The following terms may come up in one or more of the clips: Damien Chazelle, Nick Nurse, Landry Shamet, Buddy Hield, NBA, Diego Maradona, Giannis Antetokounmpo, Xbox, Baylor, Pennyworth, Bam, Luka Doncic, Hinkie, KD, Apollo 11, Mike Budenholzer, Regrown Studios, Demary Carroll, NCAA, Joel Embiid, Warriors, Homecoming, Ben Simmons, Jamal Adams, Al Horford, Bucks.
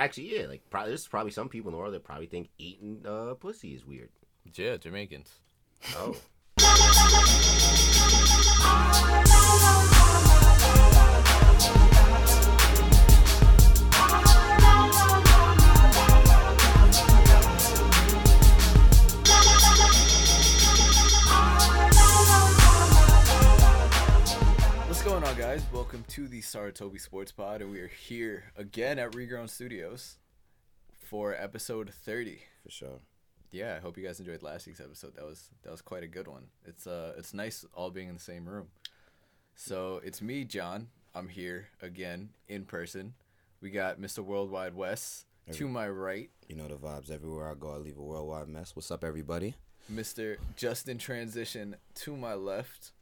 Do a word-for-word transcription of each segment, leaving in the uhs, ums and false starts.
actually, yeah, like probably, there's probably some people in the world that probably think eating uh, pussy is weird. Yeah, Jamaicans. Oh. What's going on, guys? Welcome to the Saratobi Sports Pod, and we are here again at Regrown Studios for episode thirty. For sure. Yeah, I hope you guys enjoyed last week's episode. That was that was quite a good one. It's uh, it's nice all being in the same room. So it's me, John. I'm here again in person. We got Mister Worldwide West Every- to my right. You know the vibes. Everywhere I go, I leave a worldwide mess. What's up, everybody? Mister Justin Transition to my left.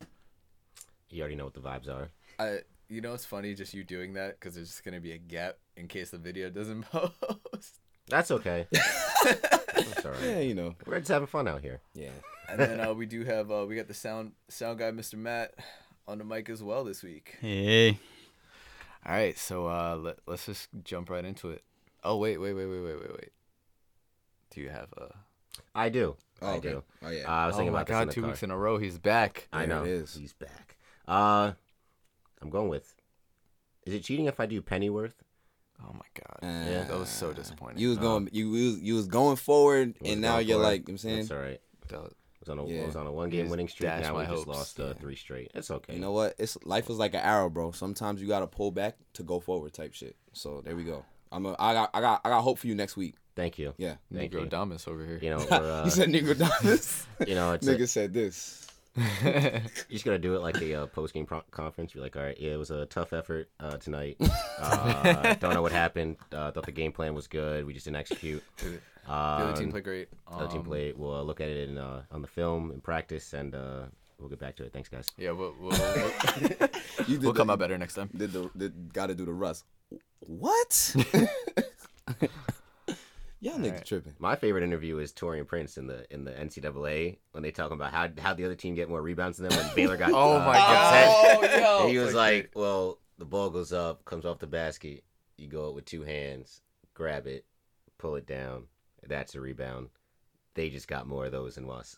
You already know what the vibes are. I. You know it's funny just you doing that because there's just gonna be a gap in case the video doesn't post. That's okay. That's all right. Yeah, you know. We're just having fun out here. Yeah. And then uh, we do have, uh, we got the sound sound guy, Mister Matt, on the mic as well this week. Hey. All right, so uh, let, let's just jump right into it. Oh, wait, wait, wait, wait, wait, wait, wait. Do you have a... I do. Oh, I okay. do. Oh, yeah. Uh, I was thinking oh, about my God, this in two car. Weeks in a row, he's back. There I know. It is. He's back. Uh, I'm going with, is it cheating if I do Pennyworth? Oh my God! Uh, yeah, that was so disappointing. You was going, um, you was, you was going forward, was and now going you're forward. Like, you know what I'm saying, that's all right. That was on a, yeah. was on a one game winning streak. Now we hopes. just lost uh, yeah. three straight. It's okay. You know what? It's life is like an arrow, bro. Sometimes you gotta pull back to go forward, type shit. So there we go. I'm a, I got, I got, I got hope for you next week. Thank you. Yeah. Thank Negro you. Damas over here. You know, we're, uh, you said Negro Damas. You know, it's nigga a, said this. You just gotta do it like a uh, post game pro- conference. You're like, all right, yeah, it was a tough effort uh, tonight. Uh, don't know what happened. Uh, thought the game plan was good. We just didn't execute. Um, the other team played great. Um, the other team played. We'll uh, look at it in, uh, on the film in practice, and uh, we'll get back to it. Thanks, guys. Yeah, we'll we'll, we'll, we'll the, come out better next time. Did the did, gotta do the rust? What? Yeah, niggas right. tripping. My favorite interview is Torian Prince in the in the N C double A when they talk about how how the other team get more rebounds than them when Baylor got oh uh, my God, upset. Oh, and he was like, like, "Well, the ball goes up, comes off the basket. You go with two hands, grab it, pull it down. That's a rebound. They just got more of those than us."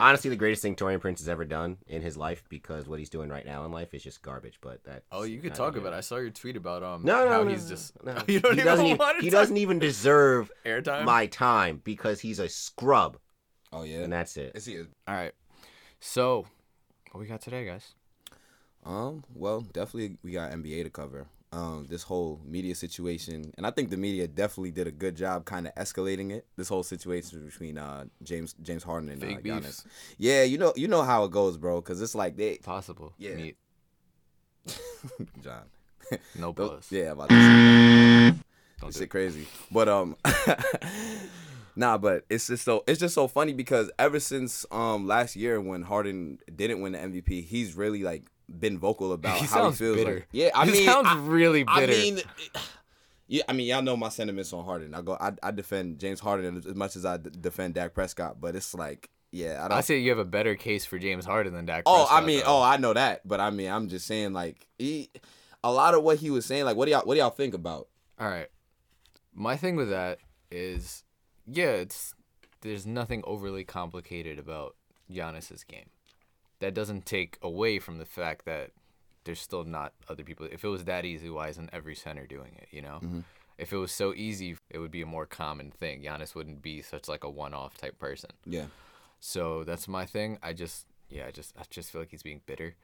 Honestly, the greatest thing Torian Prince has ever done in his life, because what he's doing right now in life is just garbage. But that oh, you could talk about it. I saw your tweet about um no, no, how no, he's no, just no. You don't he even doesn't even want to he talk. doesn't even deserve airtime my time because he's a scrub. Oh yeah, and that's it. Yes, he is. All right, so what we got today, guys? Um, well, definitely we got N B A to cover. Um, this whole media situation, and I think the media definitely did a good job kind of escalating it. This whole situation between uh James James Harden and uh, Giannis. Yeah, you know you know how it goes, bro. Because it's like they possible. Yeah, John. No plus. Yeah, about this. Don't this shit crazy, but um, nah, but it's just so it's just so funny because ever since um last year when Harden didn't win the M V P, he's really like. been vocal about he how he feels. Bitter. Like, yeah, I he mean, sounds I, really bitter. I mean, yeah, I mean, y'all know my sentiments on Harden. I go, I, I defend James Harden as much as I d- defend Dak Prescott, but it's like, yeah, I don't. I say you have a better case for James Harden than Dak. Oh, Prescott. Oh, I mean, though. oh, I know that, but I mean, I'm just saying, like, he, a lot of what he was saying, like, what do y'all, what do y'all think about? All right, my thing with that is, yeah, it's there's nothing overly complicated about Giannis's game. That doesn't take away from the fact that there's still not other people. If it was that easy, why isn't every center doing it, you know? Mm-hmm. If it was so easy, it would be a more common thing. Giannis wouldn't be such like a one-off type person. Yeah. So that's my thing. I just, yeah, I just I just feel like he's being bitter.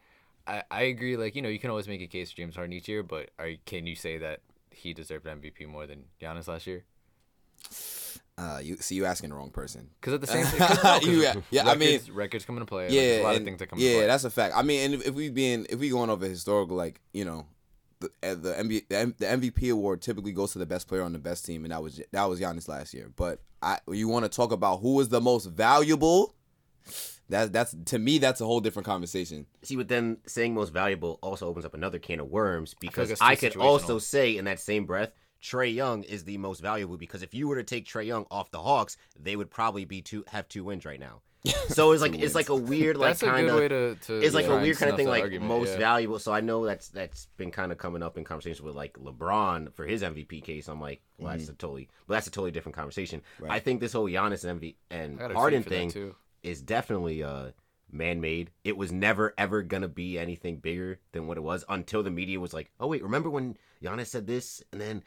I, I agree, like, you know, you can always make a case for James Harden each year, but are can you say that he deserved an M V P more than Giannis last year? Uh, you see, so you asking the wrong person. Because at the same time, no, yeah, yeah, I mean, records come into play. Yeah, like, a lot and, of things that come. Yeah, into play. That's a fact. I mean, and if, if we being if we going over historical, like you know, the the N B A the M V P award typically goes to the best player on the best team, and that was that was Giannis last year. But I, you want to talk about who was the most valuable? That that's to me, that's a whole different conversation. See, but then saying most valuable also opens up another can of worms because I, I could also say in that same breath. Trae Young is the most valuable because if you were to take Trae Young off the Hawks, they would probably be two have two wins right now. So it's like it's like a weird like kind of it's like a weird kind of thing like argument, most yeah. valuable. So I know that's that's been kind of coming up in conversation with like LeBron for his M V P case. I'm like, well, mm-hmm. that's a totally but that's a totally different conversation. Right. I think this whole Giannis and M V P and Harden thing is definitely uh, man-made. It was never ever gonna be anything bigger than what it was until the media was like, oh wait, remember when Giannis said this and then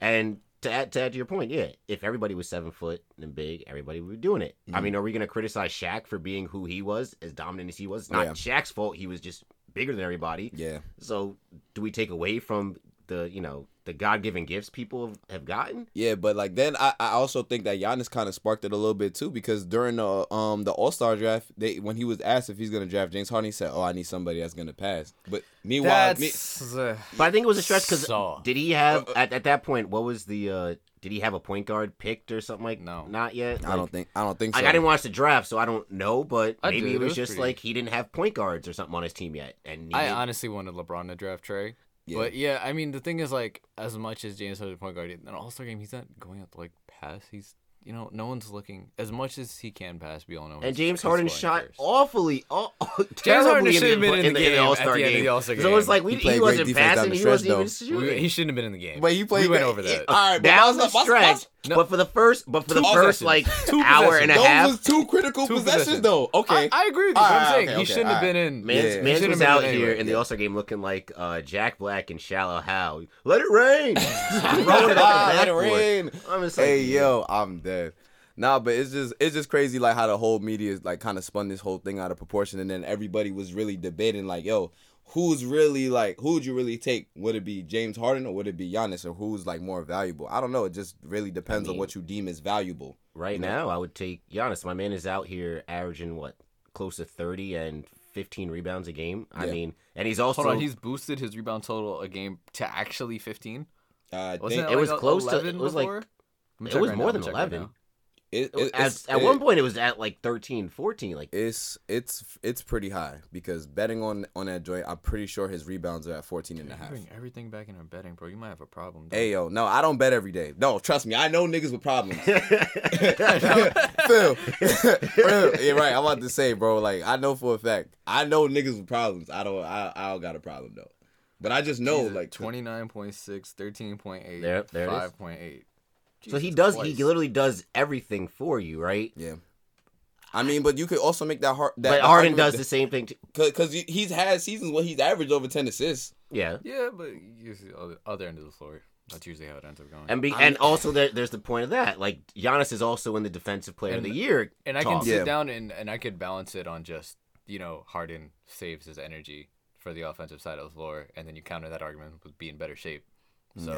and. To add, to add to your point, yeah, if everybody was seven foot and big, everybody would be doing it. Mm-hmm. I mean, are we going to criticize Shaq for being who he was, as dominant as he was? It's not yeah. Shaq's fault. He was just bigger than everybody. Yeah. So do we take away from the, you know, the God-given gifts people have gotten? Yeah, but like then I, I also think that Giannis kind of sparked it a little bit too, because during the um the All-Star draft, they when he was asked if he's going to draft James Harden, he said, oh, I need somebody that's going to pass. But meanwhile, me- uh, but I think it was a stretch because so. did he have uh, uh, at, at that point, what was the uh, did he have a point guard picked or something like no not yet? Like, I don't think I don't think so. Like, I didn't watch the draft, so I don't know, but I maybe did. it was, it was just pretty... like he didn't have point guards or something on his team yet. And I didn't... honestly wanted LeBron to draft Trae. Yeah. But, yeah, I mean, the thing is, like, as much as James Harden point guard, in an All-Star game, he's not going out to, like, pass. He's, you know, no one's looking. As much as he can pass, we all know. And James Harden shot first. awfully, oh, oh, James Harden should have been in the, in the, in the All-Star game. The All-Star game. So it's like, we, he, he wasn't passing, he wasn't even shooting. We, he shouldn't have been in the game. But you played. We went over that. It, all right, but that was a stretch. No. But for the first, but for two the first like hour and a Those half, was two critical two possessions, possessions though. Okay, I, I agree with you. Right, I'm saying okay, he okay, shouldn't right. have been in. Mans, yeah. Mans was out here anyway. in the All-Star game looking like uh, Jack Black and Shallow Hal. Let it rain. Rolling it out, let it rain. I'm just like, hey yo, I'm dead. Nah, but it's just it's just crazy like how the whole media is like kind of spun this whole thing out of proportion, and then everybody was really debating like, yo, who's really, like, who would you really take? Would it be James Harden or would it be Giannis? Or who's, like, more valuable? I don't know. It just really depends I mean, on what you deem as valuable. Right you know? now, I would take Giannis. My man is out here averaging, what, close to thirty and fifteen rebounds a game. I yeah. mean, and he's also... Hold on, he's boosted his rebound total a game to actually fifteen? Uh, Wasn't think, it, it like was close to... It was, before? like... It was right more now, than eleven. Right It, it, As, at it, one point, it was at like thirteen, fourteen Like it's it's it's pretty high because betting on, on that joint, I'm pretty sure his rebounds are at fourteen and a half Bring everything back in our betting, bro. You might have a problem. Dude. Hey yo, no, I don't bet every day. No, trust me, I know niggas with problems. Phil, Phil, yeah, right. I'm about to say, bro. Like I know for a fact, I know niggas with problems. I don't, I, I don't got a problem though. But I just know Jesus, like twenty-nine point six, thirteen point eight yep, five point eight Jesus so he does, Christ. he literally does everything for you, right? Yeah. I mean, but you could also make that hard. That but Harden does the, the same thing. Because he's had seasons where he's averaged over ten assists. Yeah. Yeah, but usually the other end of the floor. That's usually how it ends up going. And be, and also there, there's the point of that. Like, Giannis is also in the Defensive Player and, of the Year. And I talk. can sit yeah. down and, and I could balance it on just, you know, Harden saves his energy for the offensive side of the floor. And then you counter that argument with being in better shape. So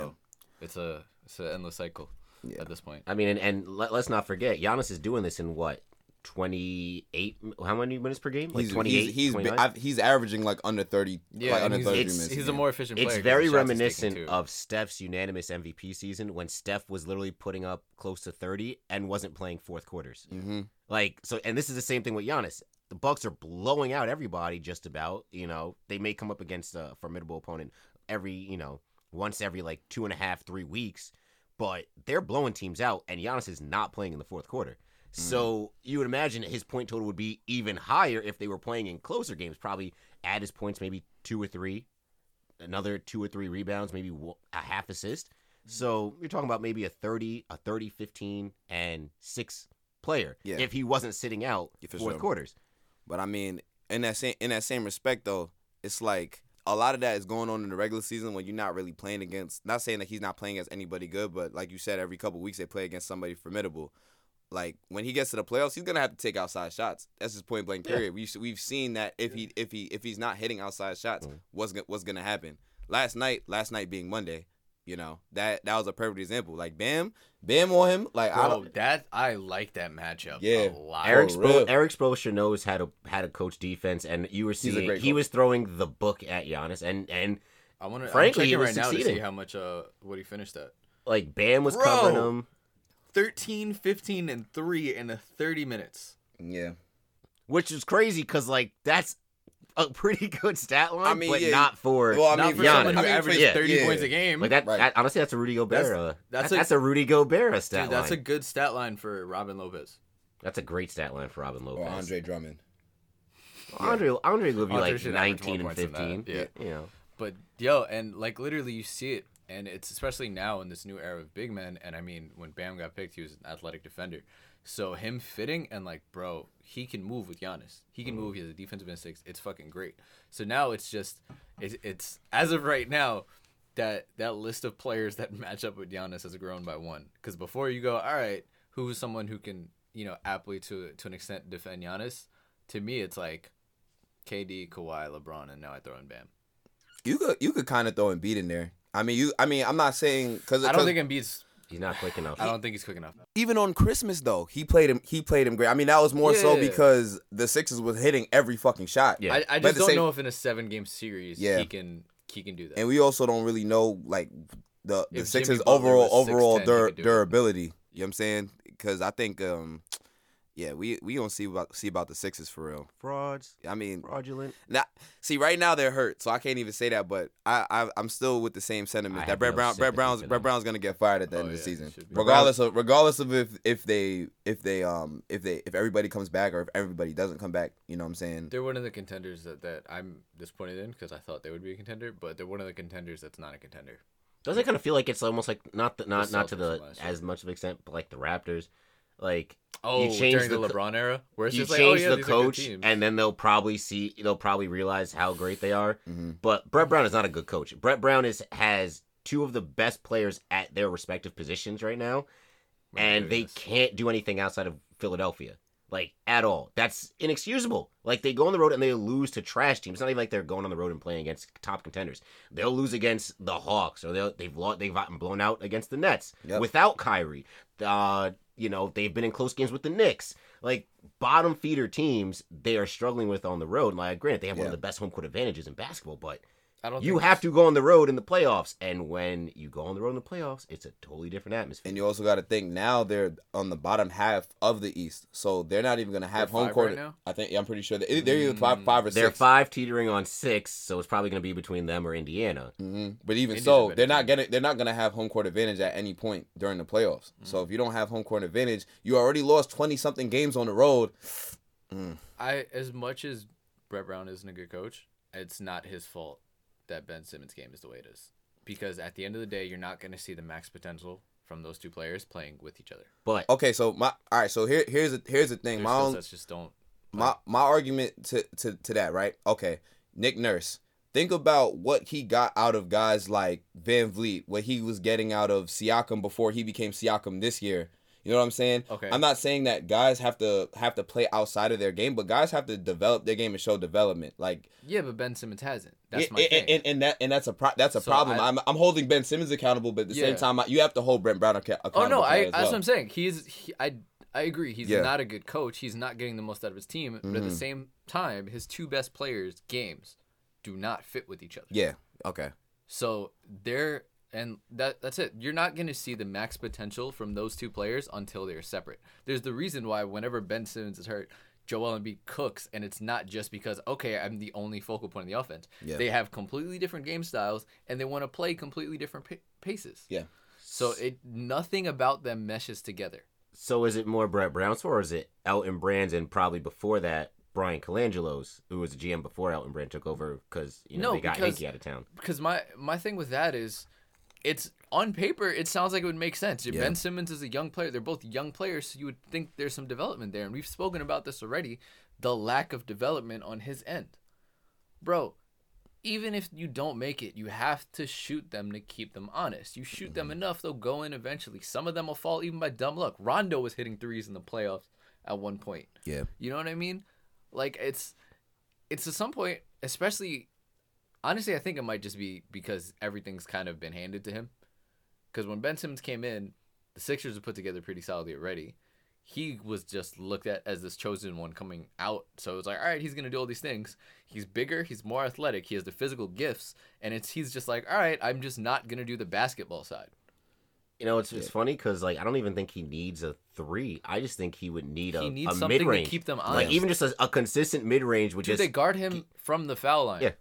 yeah. it's a it's an endless cycle. Yeah. At this point, I mean, and, and let, let's not forget, Giannis is doing this in what twenty-eight How many minutes per game? Like twenty-eight He's he's, I, he's averaging like under thirty. Yeah, like under he's, thirty it's, minutes. He's a more efficient player. It's very reminiscent of Steph's unanimous M V P season when Steph was literally putting up close to thirty and wasn't playing fourth quarters. Mm-hmm. Like so, and this is the same thing with Giannis. The Bucks are blowing out everybody just about. You know, they may come up against a formidable opponent every you know once every like two and a half three weeks. But they're blowing teams out, and Giannis is not playing in the fourth quarter. Mm. So you would imagine his point total would be even higher if they were playing in closer games. Probably add his points, maybe two or three, another two or three rebounds, maybe a half assist. So you're talking about maybe a thirty, a thirty, fifteen, and six player yeah. if he wasn't sitting out yeah, for fourth sure. quarters. But, I mean, in that same in that same respect, though, it's like – a lot of that is going on in the regular season when you're not really playing against, not saying that he's not playing against anybody good, but like you said, every couple of weeks they play against somebody formidable. Like, when he gets to the playoffs, he's going to have to take outside shots. That's his point blank period. Yeah. We, we've seen that if he if he, if he's not hitting outside shots, mm-hmm. what's, what's going to happen? Last night, last night being Monday, you know, that that was a perfect example. Like, Bam, Bam on him. Like, Bro, I don't... that, I like that matchup yeah. a lot. Eric Spo- Eric Spoelstra knows how to how to coach defense, and you were seeing he coach. was throwing the book at Giannis, and, and I wanna, frankly, I'm he was right succeeding. Now to see how much, uh, what he finished at. Like, Bam was Bro, covering him. thirteen, fifteen, and three in the thirty minutes. Yeah. Which is crazy, because, like, that's a pretty good stat line, I mean, but yeah. not for well, I not mean, for someone who I mean, averages yeah, thirty yeah. points a game. Like that, right. that, honestly, that's a Rudy Gobert. That's, that's, that, a, that's a Rudy Gobert stat dude, line. That's a good stat line for Robin Lopez. That's a great stat line for Robin Lopez. Or Andre Drummond. Well, yeah. Andre Andre would be Andre like nineteen and fifteen. Yeah. You know. But yo, and like literally you see it, and it's especially now in this new era of big men, and I mean when Bam got picked, he was an athletic defender. So him fitting and like, bro, he can move with Giannis. He can mm. move, he has a defensive instincts, it's fucking great. So now it's just it's it's as of right now, that that list of players that match up with Giannis has grown by one. Because before you go, all right, who's someone who can, you know, aptly to to an extent defend Giannis? To me, it's like K D, Kawhi, LeBron, and now I throw in Bam. You could you could kind of throw Embiid in there. I mean, you. I mean, I'm not saying because I don't cause, think Embiid's he's not quick enough. I don't think he's quick enough. Even on Christmas though, he played him. He played him great. I mean, that was more yeah, so yeah, because yeah. the Sixers was hitting every fucking shot. Yeah, I, I just don't same, know if in a seven game series yeah. he can. He can do that. And we also don't really know, like, the, the Sixers' overall overall dur- durability. It. You know what I'm saying? Because I think, um, yeah, we, we don't see about see about the Sixers for real. Frauds. I mean. Fraudulent. Nah, see, right now they're hurt, so I can't even say that, but I, I, I'm still with the same sentiment. I that Brett, no Brown, Brett Brown's Brett Brown's going to get fired at the oh, end yeah, of the season. Regardless of regardless of if, if they if they um if they if everybody comes back or if everybody doesn't come back, you know what I'm saying? They're one of the contenders that, that I'm disappointed in because I thought they would be a contender, but they're one of the contenders that's not a contender. Doesn't it kind of feel like it's almost like not the, not the not to the as much of an extent, but like the Raptors? Like oh, you change the, the LeBron era, where it's you just like, change oh, yeah, the coach, and then they'll probably see, they'll probably realize how great they are. Mm-hmm. But Brett Brown is not a good coach. Brett Brown is has two of the best players at their respective positions right now, right, and they is. can't do anything outside of Philadelphia, like at all. That's inexcusable. Like they go on the road and they lose to trash teams. It's not even like they're going on the road and playing against top contenders. They'll lose against the Hawks, or they'll they've lost, they've gotten blown out against the Nets yep. without Kyrie. Uh, You know, they've been in close games with the Knicks. Like, bottom feeder teams, they are struggling with on the road. Like, granted, they have yeah. one of the best home court advantages in basketball, but I don't you have to go on the road in the playoffs. And when you go on the road in the playoffs, it's a totally different atmosphere. And you also got to think, now they're on the bottom half of the East. So they're not even going to have they're home court. Right now? I think, yeah, I'm pretty sure. They're, they're mm-hmm. either five, five or six. They're five teetering on six, so it's probably going to be between them or Indiana. Mm-hmm. But even Indiana's so, they're not, gonna, they're not going to have home court advantage at any point during the playoffs. Mm-hmm. So if you don't have home court advantage, you already lost twenty-something games on the road. Mm. I As much as Brett Brown isn't a good coach, it's not his fault that Ben Simmons game is the way it is, because at the end of the day, you're not going to see the max potential from those two players playing with each other. But okay, so my all right, so here here's a, here's the thing. My own, just don't. My my argument to, to to that right. Okay, Nick Nurse. Think about what he got out of guys like Van Vliet, what he was getting out of Siakam before he became Siakam this year. You know what I'm saying? Okay. I'm not saying that guys have to have to play outside of their game, but guys have to develop their game and show development. Like yeah, but Ben Simmons hasn't. That's it, my it, thing. And, and that and that's a pro- that's a so problem. I, I'm I'm holding Ben Simmons accountable, but at the yeah. same time, I, you have to hold Brett Brown accountable. Oh no, I, that's well. what I'm saying. He's he, I I agree. He's yeah. not a good coach. He's not getting the most out of his team. Mm-hmm. But at the same time, his two best players' games do not fit with each other. Yeah. Okay. So they're. And that that's it. You're not going to see the max potential from those two players until they're separate. There's the reason why whenever Ben Simmons is hurt, Joel Embiid cooks, and it's not just because, okay, I'm the only focal point of the offense. Yeah. They have completely different game styles, and they want to play completely different p- paces. Yeah. So it nothing about them meshes together. So is it more Brett Brown's fault, or is it Elton Brand's and probably before that, Brian Colangelo's, who was the G M before Elton Brand took over because you know, no, they got Hinkie out of town? Because my, my thing with that is, it's on paper, it sounds like it would make sense. Yeah. Ben Simmons is a young player. They're both young players, so you would think there's some development there. And we've spoken about this already, the lack of development on his end. Bro, even if you don't make it, you have to shoot them to keep them honest. You shoot mm-hmm. them enough, they'll go in eventually. Some of them will fall even by dumb luck. Rondo was hitting threes in the playoffs at one point. Yeah. You know what I mean? Like, it's, it's at some point, especially... Honestly, I think it might just be because everything's kind of been handed to him. Because when Ben Simmons came in, the Sixers were put together pretty solidly already. He was just looked at as this chosen one coming out. So it's like, all right, he's going to do all these things. He's bigger. He's more athletic. He has the physical gifts. And it's he's just like, all right, I'm just not going to do the basketball side. You know, it's it's funny because, like, I don't even think he needs a three. I just think he would need a, he a something mid-range. To keep them honest. Like, even just a, a consistent mid-range would Dude, just... they guard him keep... from the foul line. Yeah.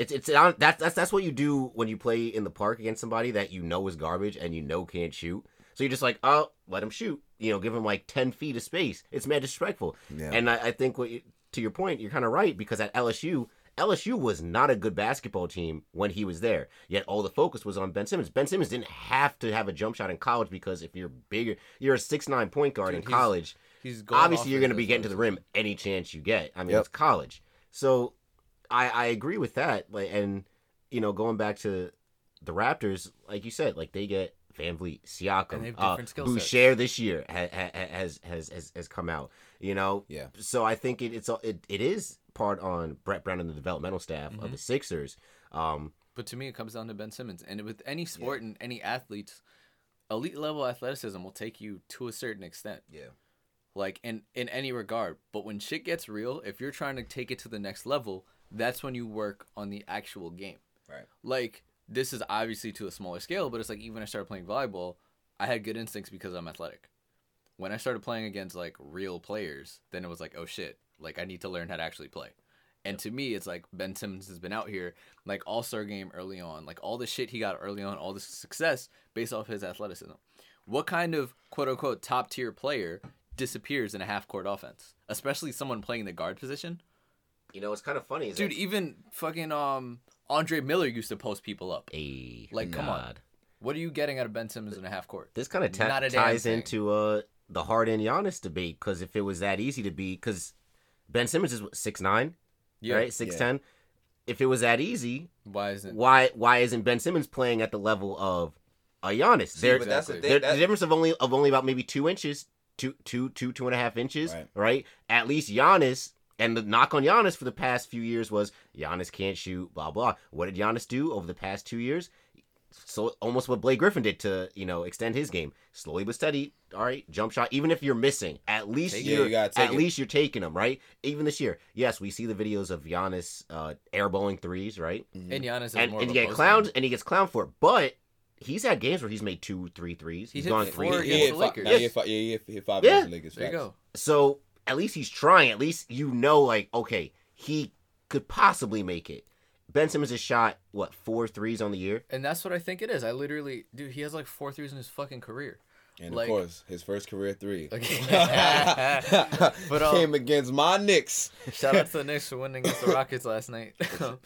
It's it's that's that's that's what you do when you play in the park against somebody that you know is garbage and you know can't shoot. So you're just like, oh, let him shoot. You know, give him like ten feet of space. It's mad disrespectful. Yeah. And I, I think what you, to your point, you're kind of right, because at L S U, L S U was not a good basketball team when he was there. Yet all the focus was on Ben Simmons. Ben Simmons didn't have to have a jump shot in college, because if you're bigger, you're a six nine point guard. Dude, in college. He's, he's going obviously you're going to be getting to the rim any chance you get. I mean, yep. It's college. So I, I agree with that. Like, and you know, going back to the Raptors, like you said, like they get Van Vliet, Siakam, uh, Boucher this year ha- ha- has, has has has come out. You know, yeah. So I think it, it's it it is part on Brett Brown and the developmental staff mm-hmm. of the Sixers. Um, but to me, it comes down to Ben Simmons, and with any sport yeah. and any athletes, elite level athleticism will take you to a certain extent. Yeah. Like in, in any regard, but when shit gets real, if you're trying to take it to the next level, that's when you work on the actual game. Right. Like, this is obviously to a smaller scale, but it's like even when I started playing volleyball, I had good instincts because I'm athletic. When I started playing against like real players, then it was like, oh shit, like I need to learn how to actually play. And to me, it's like Ben Simmons has been out here, like all-star game early on, like all the shit he got early on, all the success based off his athleticism. What kind of quote-unquote top-tier player disappears in a half-court offense, especially someone playing the guard position? You know, it's kind of funny. Dude, even fucking um Andre Miller used to post people up. Ay, like, come God. on. What are you getting out of Ben Simmons in a half court? This kind of ta- ties into uh, the Harden Giannis debate, because if it was that easy to be, because Ben Simmons is six nine, yeah. right? six ten. Yeah. If it was that easy, why isn't why why isn't Ben Simmons playing at the level of a Giannis? See, they're, but that's the, thing, that's... the difference of only of only about maybe two inches, two two two two and a half inches, right? right? At least Giannis. And the knock on Giannis for the past few years was Giannis can't shoot, blah, blah. What did Giannis do over the past two years? So almost what Blake Griffin did to, you know, extend his game. Slowly but steady, all right, jump shot. Even if you're missing, at least, take you're, it, you gotta take at least you're taking them, right? Even this year. Yes, we see the videos of Giannis uh, airballing threes, right? Mm-hmm. And Giannis is and, more and of a post clowned, and he gets clowned for it. But he's had games where he's made two, three threes. He's, he's gone three. He hit five against the Lakers. There you go. So... at least he's trying. At least you know, like, okay, he could possibly make it. Ben Simmons has shot, what, four threes on the year? And that's what I think it is. I literally, dude, he has like four threes in his fucking career. And, like, of course, his first career three. but, um, came against my Knicks. Shout out to the Knicks for winning against the Rockets last night. But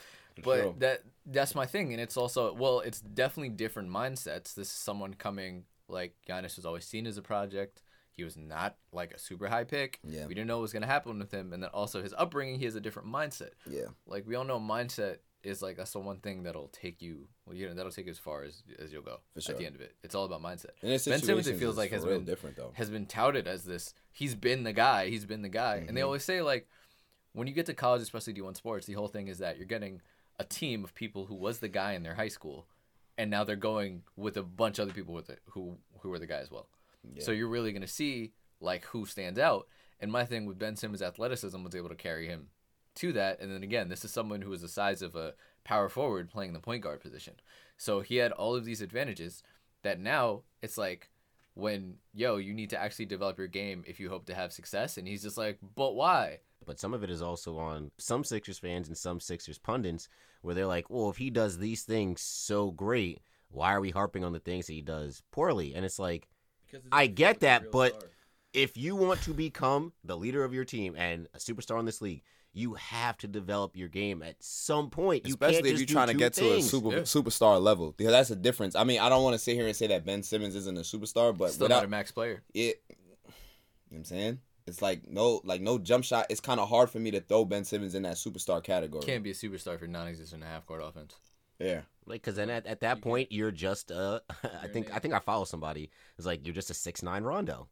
sure. that that's my thing. And it's also, well, it's definitely different mindsets. This is someone coming, like, Giannis was always seen as a project. He was not, like, a super high pick. Yeah. We didn't know what was going to happen with him. And then also his upbringing, he has a different mindset. Yeah. Like, we all know mindset is, like, that's the one thing that'll take you, well, you know, that'll take you as far as, as you'll go for sure. At the end of it. It's all about mindset. And Ben Simmons, it feels like, has been, different, though. has been touted as this, he's been the guy, he's been the guy. Mm-hmm. And they always say, like, when you get to college, especially D one sports, the whole thing is that you're getting a team of people who was the guy in their high school, and now they're going with a bunch of other people with it who, who were the guy as well. Yeah. So you're really going to see, like, who stands out. And my thing with Ben Simmons' athleticism was able to carry him to that. And then, again, this is someone who is the size of a power forward playing the point guard position. So he had all of these advantages that now it's like, when, yo, you need to actually develop your game if you hope to have success. And he's just like, but why? But some of it is also on some Sixers fans and some Sixers pundits where they're like, well, if he does these things so great, why are we harping on the things that he does poorly? And it's like, I get that, but star. If you want to become the leader of your team and a superstar in this league, you have to develop your game at some point. You Especially if you're trying to get things. to a super, yeah. superstar level. Because that's the difference. I mean, I don't want to sit here and say that Ben Simmons isn't a superstar, but still without, not a max player. It, you know what I'm saying? It's like no like no jump shot. It's kind of hard for me to throw Ben Simmons in that superstar category. Can't be a superstar if you're non-existent in a half-court offense. Yeah. Like, because then at, at that point, you're just uh, I think I think I follow somebody. It's like, you're just a six nine Rondo.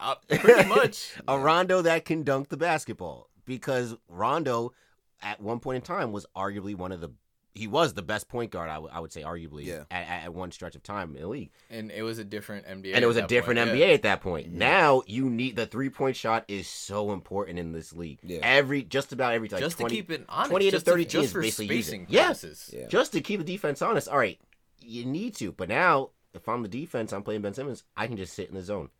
Uh, pretty much. A Rondo that can dunk the basketball. Because Rondo, at one point in time, was arguably one of the, he was the best point guard, I, w- I would say, arguably, yeah. at, at one stretch of time in the league. And it was a different N B A And it was a different point. N B A yeah. at that point. Yeah. Now, you need, the three-point shot is so important in this league. Yeah. Every, just about every, like, just twenty, to keep it honest. twenty just to thirty, to, just for basically spacing purposes. Yeah. Yeah. Just to keep the defense honest. All right, you need to. But now, if I'm the defense, I'm playing Ben Simmons, I can just sit in the zone.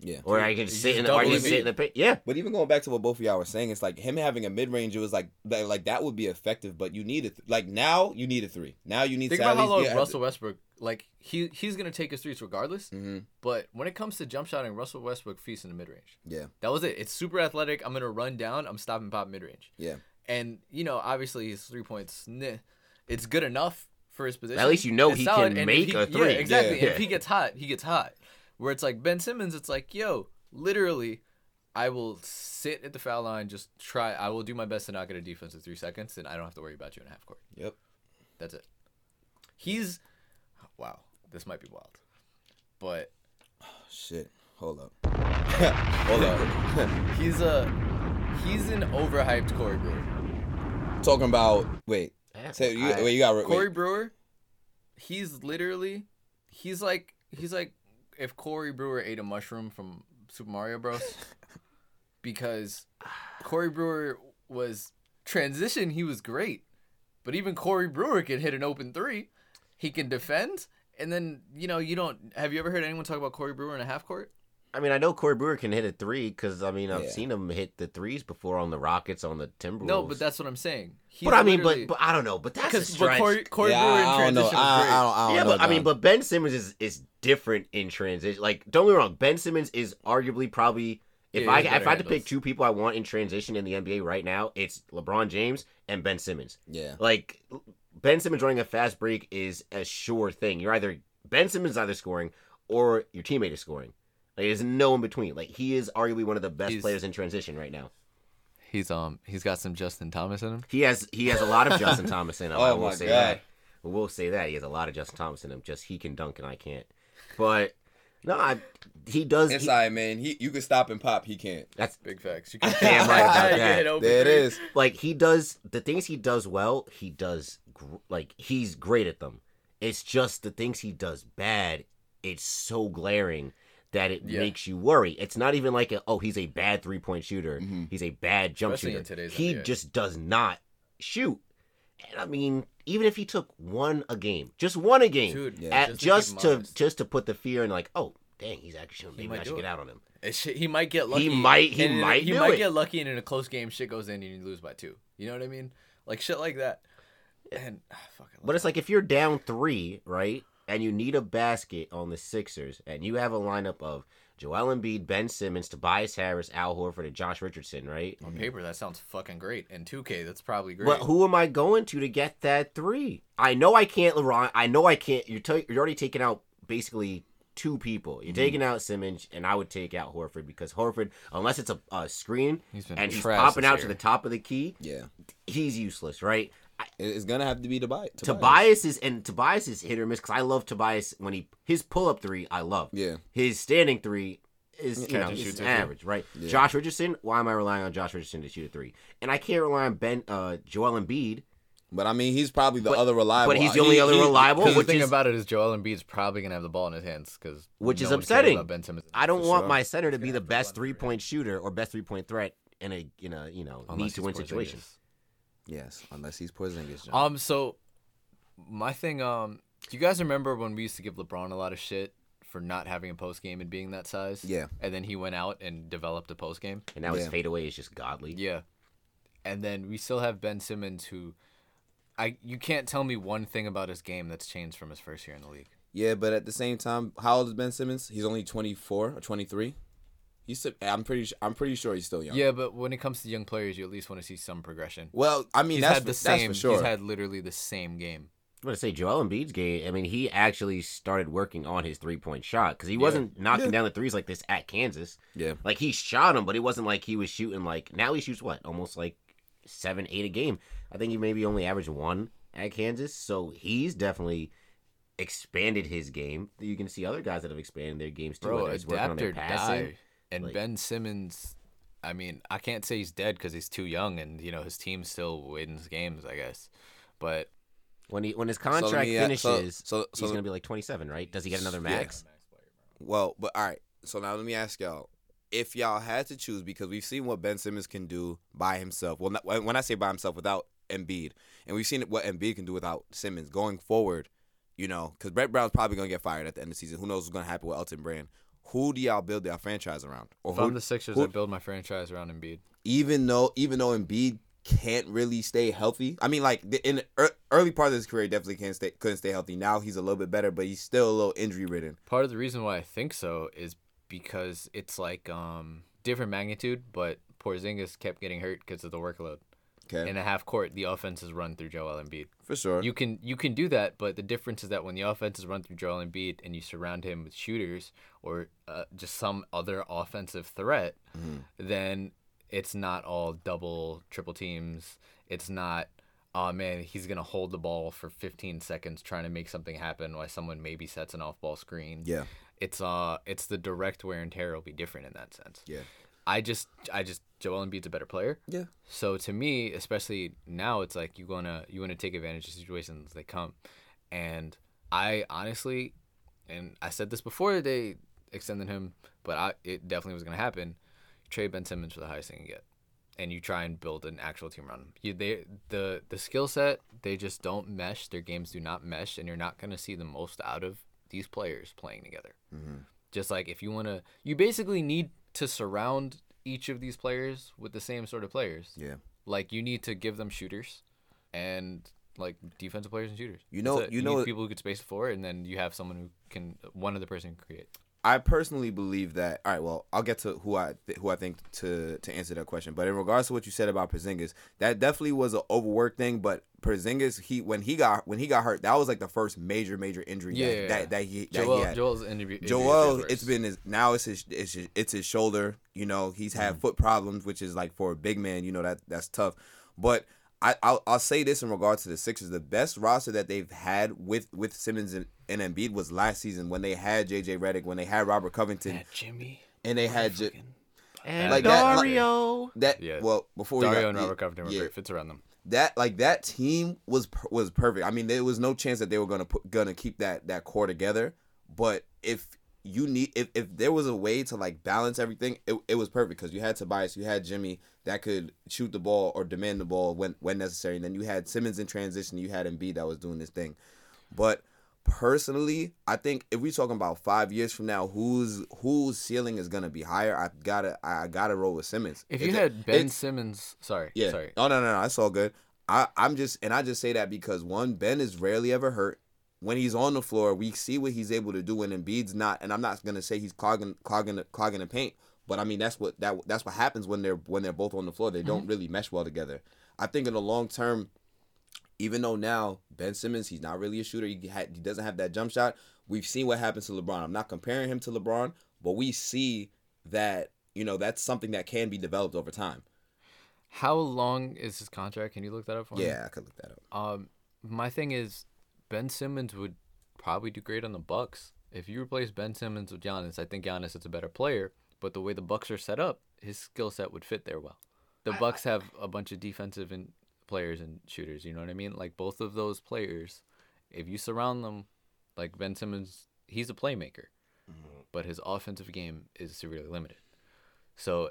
Yeah. Or I can sit in, or I can sit in the paint. Yeah. But even going back to what both of y'all were saying, it's like him having a mid-ranger was like, like that would be effective, but you need it. Th- like now you need a three. Now you need to Think about how long yeah, Russell Westbrook, like he, he's going to take his threes regardless, mm-hmm. but when it comes to jump shotting, Russell Westbrook feasts in the mid-range. Yeah. That was it. It's super athletic. I'm going to run down. I'm stopping pop mid-range. Yeah. And, you know, obviously his three points, nah, it's good enough for his position. At least you know it's he solid, can make he, a three. Yeah, exactly. Yeah. And if he gets hot, he gets hot. Where it's like Ben Simmons, it's like, yo, literally, I will sit at the foul line, just try. I will do my best to knock out a defense in three seconds, and I don't have to worry about you in half court. Yep. That's it. He's, wow, this might be wild. But. Oh, shit. Hold up. Hold up. He's a, he's an overhyped Corey Brewer. Talking about, wait. So you, I, wait, you got, wait. Corey Brewer, he's literally, he's like, he's like, if Corey Brewer ate a mushroom from Super Mario Bros. Because Corey Brewer was transition, he was great. But even Corey Brewer can hit an open three. He can defend. And then, you know, you don't... Have you ever heard anyone talk about Corey Brewer in a half court? I mean, I know Corey Brewer can hit a three because, I mean, I've yeah. seen him hit the threes before on the Rockets, on the Timberwolves. No, but that's what I'm saying. He's but I mean, but, but I don't know. But that's a stretch. But Corey, Corey yeah, Brewer I, in transition I, is great. I, I, I don't yeah, know. Yeah, but I mean, but Ben Simmons is, is different in transition. Like, don't get me wrong. Ben Simmons is arguably probably, if yeah, I if I had to pick two people I want in transition in the N B A right now, it's LeBron James and Ben Simmons. Yeah. Like, Ben Simmons running a fast break is a sure thing. You're either Ben Simmons is either scoring or your teammate is scoring. Like, there's no in between. Like, he is arguably one of the best he's, players in transition right now. He's um he's got some Justin Thomas in him. He has he has a lot of Justin Thomas in him. Oh I will my say God. that. We'll say that he has a lot of Justin Thomas in him. Just he can dunk and I can't. But no, I, he does. Inside he, man, he you can stop and pop. He can't. That's big facts. You can damn right about that. There it is. Like he does the things he does well. He does gr- like he's great at them. It's just the things he does bad. It's so glaring that it yeah. makes you worry. It's not even like, a, oh, he's a bad three-point shooter. Mm-hmm. He's a bad jump Especially shooter. He N B A. Just does not shoot. And I mean, even if he took one a game, just one a game, Dude, yeah. at, just, just to honest. just to put the fear in like, oh, dang, he's actually shooting. Maybe I should it. get out on him. It should, he might get lucky. He might He and might. He do might it. get lucky, and in a close game, shit goes in, and you lose by two. You know what I mean? Like, shit like that. And oh, fuck, I love But it's that. like, if you're down three, right? And you need a basket on the Sixers, and you have a lineup of Joel Embiid, Ben Simmons, Tobias Harris, Al Horford, and Josh Richardson, right? On paper, that sounds fucking great. In two K, that's probably great. But who am I going to to get that three? I know I can't, LeBron. I know I can't. You're, t- you're already taking out basically two people. You're mm-hmm. taking out Simmons, and I would take out Horford because Horford, unless it's a, a screen he's and he's popping out year. to the top of the key, yeah, he's useless, right? It's gonna have to be Tobias. Tobias is and Tobias is hit or miss because I love Tobias when he his pull up three I love. Yeah, his standing three is you know is average, three. right? Yeah. Josh Richardson, why am I relying on Josh Richardson to shoot a three? And I can't rely on Ben uh, Joel Embiid. But I mean, he's probably the but, other reliable. But he's the only he, other he, reliable. Which the thing is, about it is Joel Embiid's probably gonna have the ball in his hands because which no is upsetting. About Ben Simmons. I don't want sure. my center to he's be the best three point shooter or best three point threat in a in a you know need to win situation. Yes, unless he's Porzingis. Um, so my thing, um, do you guys remember when we used to give LeBron a lot of shit for not having a post game and being that size? Yeah. And then he went out and developed a post game. And now yeah. his fadeaway is just godly. Yeah. And then we still have Ben Simmons, who I you can't tell me one thing about his game that's changed from his first year in the league. Yeah, but at the same time, how old is Ben Simmons? He's only twenty-four or twenty-three. He's, I'm pretty. I'm pretty sure he's still young. Yeah, but when it comes to young players, you at least want to see some progression. Well, I mean, he's that's, had the for, same, that's for sure. He's had literally the same game. I'm gonna say Joel Embiid's game. I mean, he actually started working on his three point shot because he yeah. wasn't knocking yeah. down the threes like this at Kansas. Yeah, like he shot him, but it wasn't like he was shooting like now he shoots what almost like seven, eight a game. I think he maybe only averaged one at Kansas, so he's definitely expanded his game. You can see other guys that have expanded their games too. Bro, adapt working on their or passing. Die. And like, Ben Simmons, I mean, I can't say he's dead because he's too young, and you know his team still wins games, I guess. But when he when his contract so he, finishes, so, so, so he's gonna be like twenty-seven, right? Does he get another max? Yeah. Well, but all right. So now let me ask y'all: if y'all had to choose, because we've seen what Ben Simmons can do by himself. Well, not, when I say by himself, without Embiid, and we've seen what Embiid can do without Simmons going forward. You know, because Brett Brown's probably gonna get fired at the end of the season. Who knows what's gonna happen with Elton Brand? who do y'all build y'all franchise around? Or if who, I'm the Sixers, who, I build my franchise around Embiid. Even though, even though Embiid can't really stay healthy. I mean, like, in the early part of his career, he definitely can't stay, couldn't stay healthy. Now he's a little bit better, but he's still a little injury-ridden. Part of the reason why I think so is because it's, like, um, different magnitude, but Porzingis kept getting hurt because of the workload. Okay. In a half court, the offense is run through Joel Embiid. For sure. You can you can do that, but the difference is that when the offense is run through Joel Embiid and you surround him with shooters or uh, just some other offensive threat, mm-hmm. then it's not all double, triple teams. It's not, oh, man, he's going to hold the ball for fifteen seconds trying to make something happen while someone maybe sets an off-ball screen. Yeah. It's uh, it's the direct wear and tear will be different in that sense. Yeah. I just, I just, Joel Embiid's a better player. Yeah. So to me, especially now, it's like you wanna, you wanna take advantage of situations as they come, and I honestly, and I said this before they extended him, but I, it definitely was gonna happen. Trade Ben Simmons for the highest thing you get, and you try and build an actual team around him. You, they, the, the skill set, they just don't mesh. Their games do not mesh, and you're not gonna see the most out of these players playing together. Mm-hmm. Just like if you wanna, you basically need to surround each of these players with the same sort of players. Yeah. Like, you need to give them shooters and, like, defensive players and shooters. You know, you, you know, need people who can space the floor, and then you have someone who can, one other person can create. I personally believe that, all right, well, I'll get to who I th- who I think to, to answer that question. But in regards to what you said about Porzingis, that definitely was an overworked thing, but Porzingis, he when he got when he got hurt, that was like the first major major injury yeah, that, yeah. that that he that Joel, he had. Joel's injury. Joel, it's been his, now it's his, it's his it's his shoulder. You know, he's had mm. foot problems, which is like for a big man, you know that that's tough. But I I'll, I'll say this in regards to the Sixers, the best roster that they've had with with Simmons and, and Embiid was last season when they had J J Redick, when they had Robert Covington, and Jimmy, and they had. J- and like Dario. That, like, that yeah. well before Dario we got, and Robert Covington were yeah. great fits around them. That like that team was was perfect. I mean, there was no chance that they were gonna put, gonna keep that that core together. But if you need if, if there was a way to like balance everything, it, it was perfect because you had Tobias, you had Jimmy that could shoot the ball or demand the ball when when necessary, and then you had Simmons in transition, you had Embiid that was doing this thing. But personally, I think if we're talking about five years from now, who's whose ceiling is gonna be higher? I gotta, I gotta roll with Simmons. If you it's, had Ben Simmons, sorry, yeah, sorry. Oh no, no, no, that's all good. I, I'm just, and I just say that because one, Ben is rarely ever hurt. When he's on the floor, we see what he's able to do. When Embiid's not, and I'm not gonna say he's clogging, clogging, clogging the paint, but I mean that's what that that's what happens when they're when they're both on the floor. They mm-hmm. don't really mesh well together. I think in the long term. Even though now Ben Simmons, he's not really a shooter. He, ha- he doesn't have that jump shot. We've seen what happens to LeBron. I'm not comparing him to LeBron, but we see that, you know, that's something that can be developed over time. How long is his contract? Can you look that up for me? Yeah, I could look that up. Um, my thing is Ben Simmons would probably do great on the Bucks. If you replace Ben Simmons with Giannis, I think Giannis is a better player, but the way the Bucks are set up, his skill set would fit there well. The Bucks have a bunch of defensive and players and shooters, you know what I mean? Like, both of those players, if you surround them, like Ben Simmons, he's a playmaker, mm-hmm. but his offensive game is severely limited. So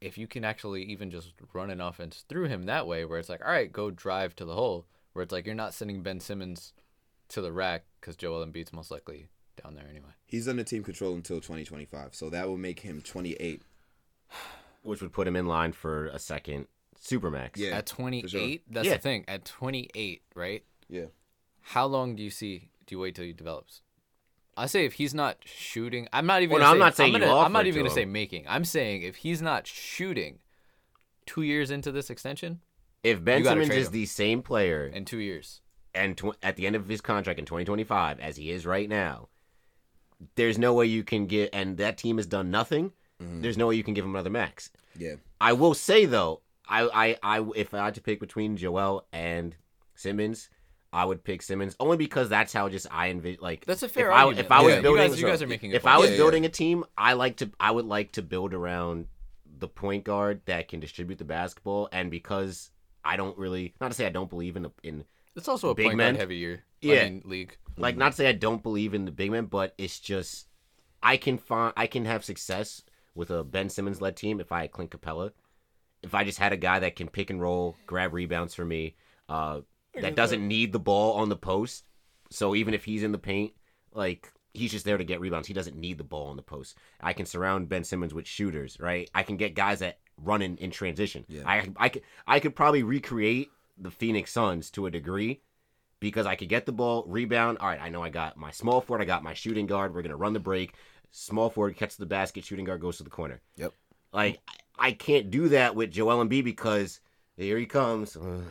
if you can actually even just run an offense through him that way, where it's like, all right, go drive to the hole, where it's like you're not sending Ben Simmons to the rack because Joel Embiid's most likely down there anyway. He's under team control until twenty twenty-five, so that will make him twenty-eight. Which would put him in line for a second Supermax. Yeah, at twenty-eight? Sure. That's yeah. the thing. At twenty-eight, right? Yeah. How long do you see? Do you wait till he develops? I say if he's not shooting. I'm not even well, going no, to say. I'm not saying I'm, gonna, I'm not even going to say making. I'm saying if he's not shooting two years into this extension. If Ben Simmons is the same player. In two years. And tw- at the end of his contract in twenty twenty-five, as he is right now, there's no way you can get. And that team has done nothing. Mm-hmm. There's no way you can give him another max. Yeah. I will say, though. I, I, I, if I had to pick between Joel and Simmons, I would pick Simmons only because that's how just I envision. Like, that's a fair if argument. I, if I yeah, was building, you guys, you guys are making if I was yeah, building yeah. a team, I like to, I would like to build around the point guard that can distribute the basketball. And because I don't really, not to say I don't believe in the, in it's also a big point guard heavy year, yeah, I mean, league. Like, mm-hmm. not to say I don't believe in the big men, but it's just I can find, I can have success with a Ben Simmons led team if I had Clint Capella. If I just had a guy that can pick and roll, grab rebounds for me, uh, that doesn't need the ball on the post. So even if he's in the paint, like, he's just there to get rebounds. He doesn't need the ball in the post. I can surround Ben Simmons with shooters, right? I can get guys that run in, in transition. Yeah. I, I, could, I could probably recreate the Phoenix Suns to a degree because I could get the ball, rebound. All right, I know I got my small forward. I got my shooting guard. We're going to run the break. Small forward catches the basket. Shooting guard goes to the corner. Yep. Like, I can't do that with Joel Embiid because here he comes, uh,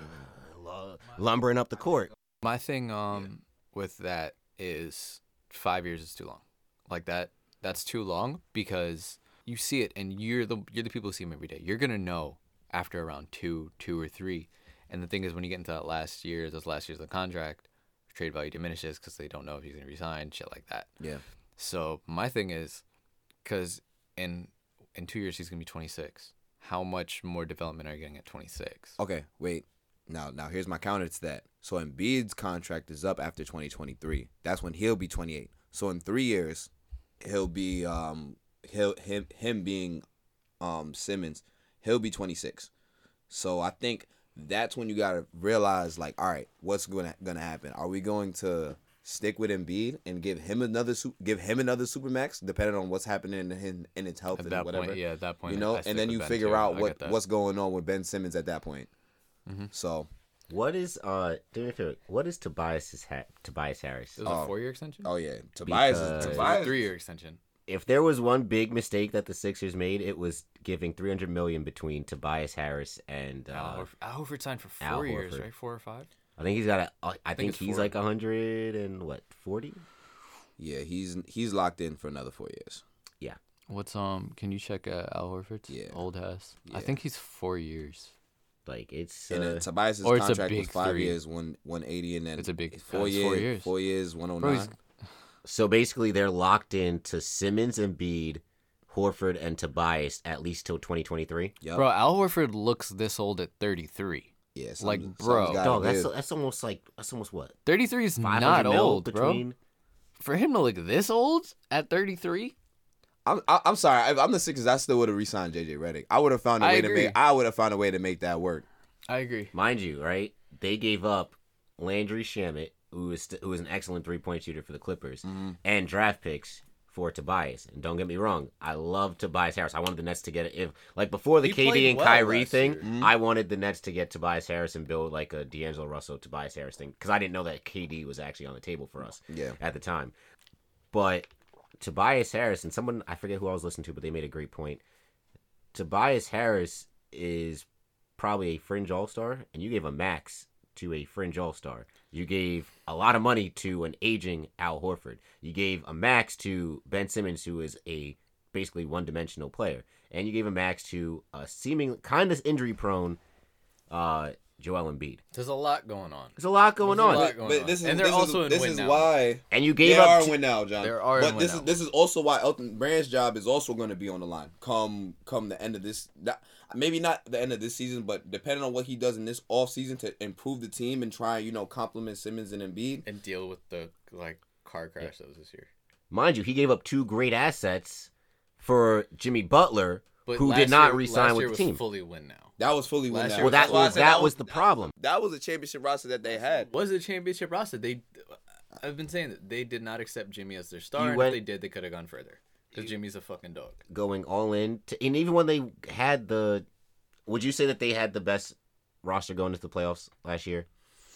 lumbering up the court. My thing um yeah. with that is five years is too long. Like, that, that's too long because you see it, and you're the you're the people who see him every day. You're going to know after around two, two or three. And the thing is, when you get into that last year, those last years of the contract, trade value diminishes because they don't know if he's going to resign, shit like that. Yeah. So my thing is, because in in two years he's going to be twenty-six. How much more development are you getting at twenty-six? Okay, wait. Now, now here's my counter to that. So Embiid's contract is up after twenty twenty-three. That's when he'll be twenty-eight. So in three years, he'll be um he'll him him being um Simmons, he'll be twenty-six. So I think that's when you gotta realize, like, all right, what's gonna gonna happen? Are we going to stick with Embiid and give him another give him another supermax, depending on what's happening in in his health at and whatever? Point, yeah, at that point, you know, and then you ben figure too. out what, what's going on with Ben Simmons at that point. Mm-hmm. So, what is uh? Do me a favor. What is Tobias's hat? Tobias Harris. It was oh. a four-year extension. Oh yeah, Tobias. Because... Tobias. It was a three-year extension. If there was one big mistake that the Sixers made, it was giving three hundred million dollars between Tobias Harris and uh, Al Horford. Al Horford signed for four Al years, Horford. right? Four or five. I think he's got a. I, I think, think he's four. Like a hundred and what, forty? Yeah, he's he's locked in for another four years. Yeah. What's um? Can you check uh, Al Horford's yeah. old house? Yeah. I think he's four years. Like, it's uh, and Tobias's contract was five three. years, one one eighty, and then it's a big four, uh, it's years, four years, four years, one hundred nine. So basically, they're locked in to Simmons, Embiid, Horford, and Tobias at least till twenty twenty three. Bro, Al Horford looks this old at thirty three. Yeah, like, bro, dog, that's that's almost like that's almost what thirty three is not old, between... bro. For him to look this old at thirty three. I'm I'm sorry. If I'm the Sixers, I still would have re-signed J J Redick. I would have found a way to make. I would have found a way to make that work. I agree. Mind you, right? They gave up Landry Shamet, who is st- who is an excellent three point shooter for the Clippers, mm-hmm. and draft picks for Tobias. And don't get me wrong, I love Tobias Harris. I wanted the Nets to get it. If like before the he K D and well Kyrie thing, mm-hmm. I wanted the Nets to get Tobias Harris and build like a D'Angelo Russell Tobias Harris thing because I didn't know that K D was actually on the table for us yeah. at the time, but. Tobias Harris, and someone, I forget who I was listening to, but they made a great point. Tobias Harris is probably a fringe all-star, and you gave a max to a fringe all-star. You gave a lot of money to an aging Al Horford. You gave a max to Ben Simmons, who is a basically one-dimensional player. And you gave a max to a seemingly kind of injury-prone uh, Joel Embiid. There's a lot going on. There's a lot going There's on. Lot going but, but this is, and they're this also is, in win is now. This is why. And you gave they up. They are win now, John. There are. But this is this is also why Elton Brand's job is also going to be on the line. Come come the end of this, not, maybe not the end of this season, but depending on what he does in this offseason to improve the team and try, you know, compliment Simmons and Embiid and deal with the like car crash that was this year. Mind you, he gave up two great assets for Jimmy Butler. But who did not year, re-sign with the team? Last year was fully win now. That was fully win now. Well, that was that was the problem. That was a championship roster that they had. Was a championship roster. They, I've been saying that they did not accept Jimmy as their star. Went, if they did, they could have gone further because Jimmy's a fucking dog. Going all in, to, and even when they had the, would you say that they had the best roster going into the playoffs last year?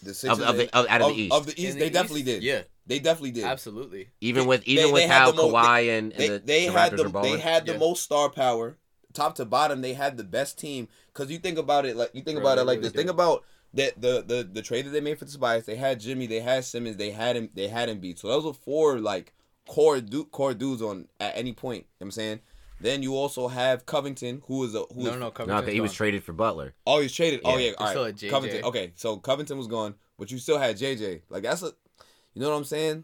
The Sixers of, of the, of, out of, of the East. Of the East, the they East? definitely did. Yeah. They definitely did. Absolutely. Even with even they, with they how Kawhi most, and, and they, the, they the had Raptors the, They had the yeah. most star power. Top to bottom, they had the best team. Cause you think about it, like you think Bro, about it, like really this. Did. Think about that the, the the trade that they made for Tobias. They had Jimmy, they had Simmons, they had him, they had Embiid. So those were four like core du- core dudes on at any point. You know what I'm saying? Then you also have Covington, who is a who no is, no Covington. No, he was traded for Butler. Oh, he was traded. Yeah. Oh yeah, all right. Covington. Okay, so Covington was gone, but you still had J J. Like that's a, you know what I'm saying?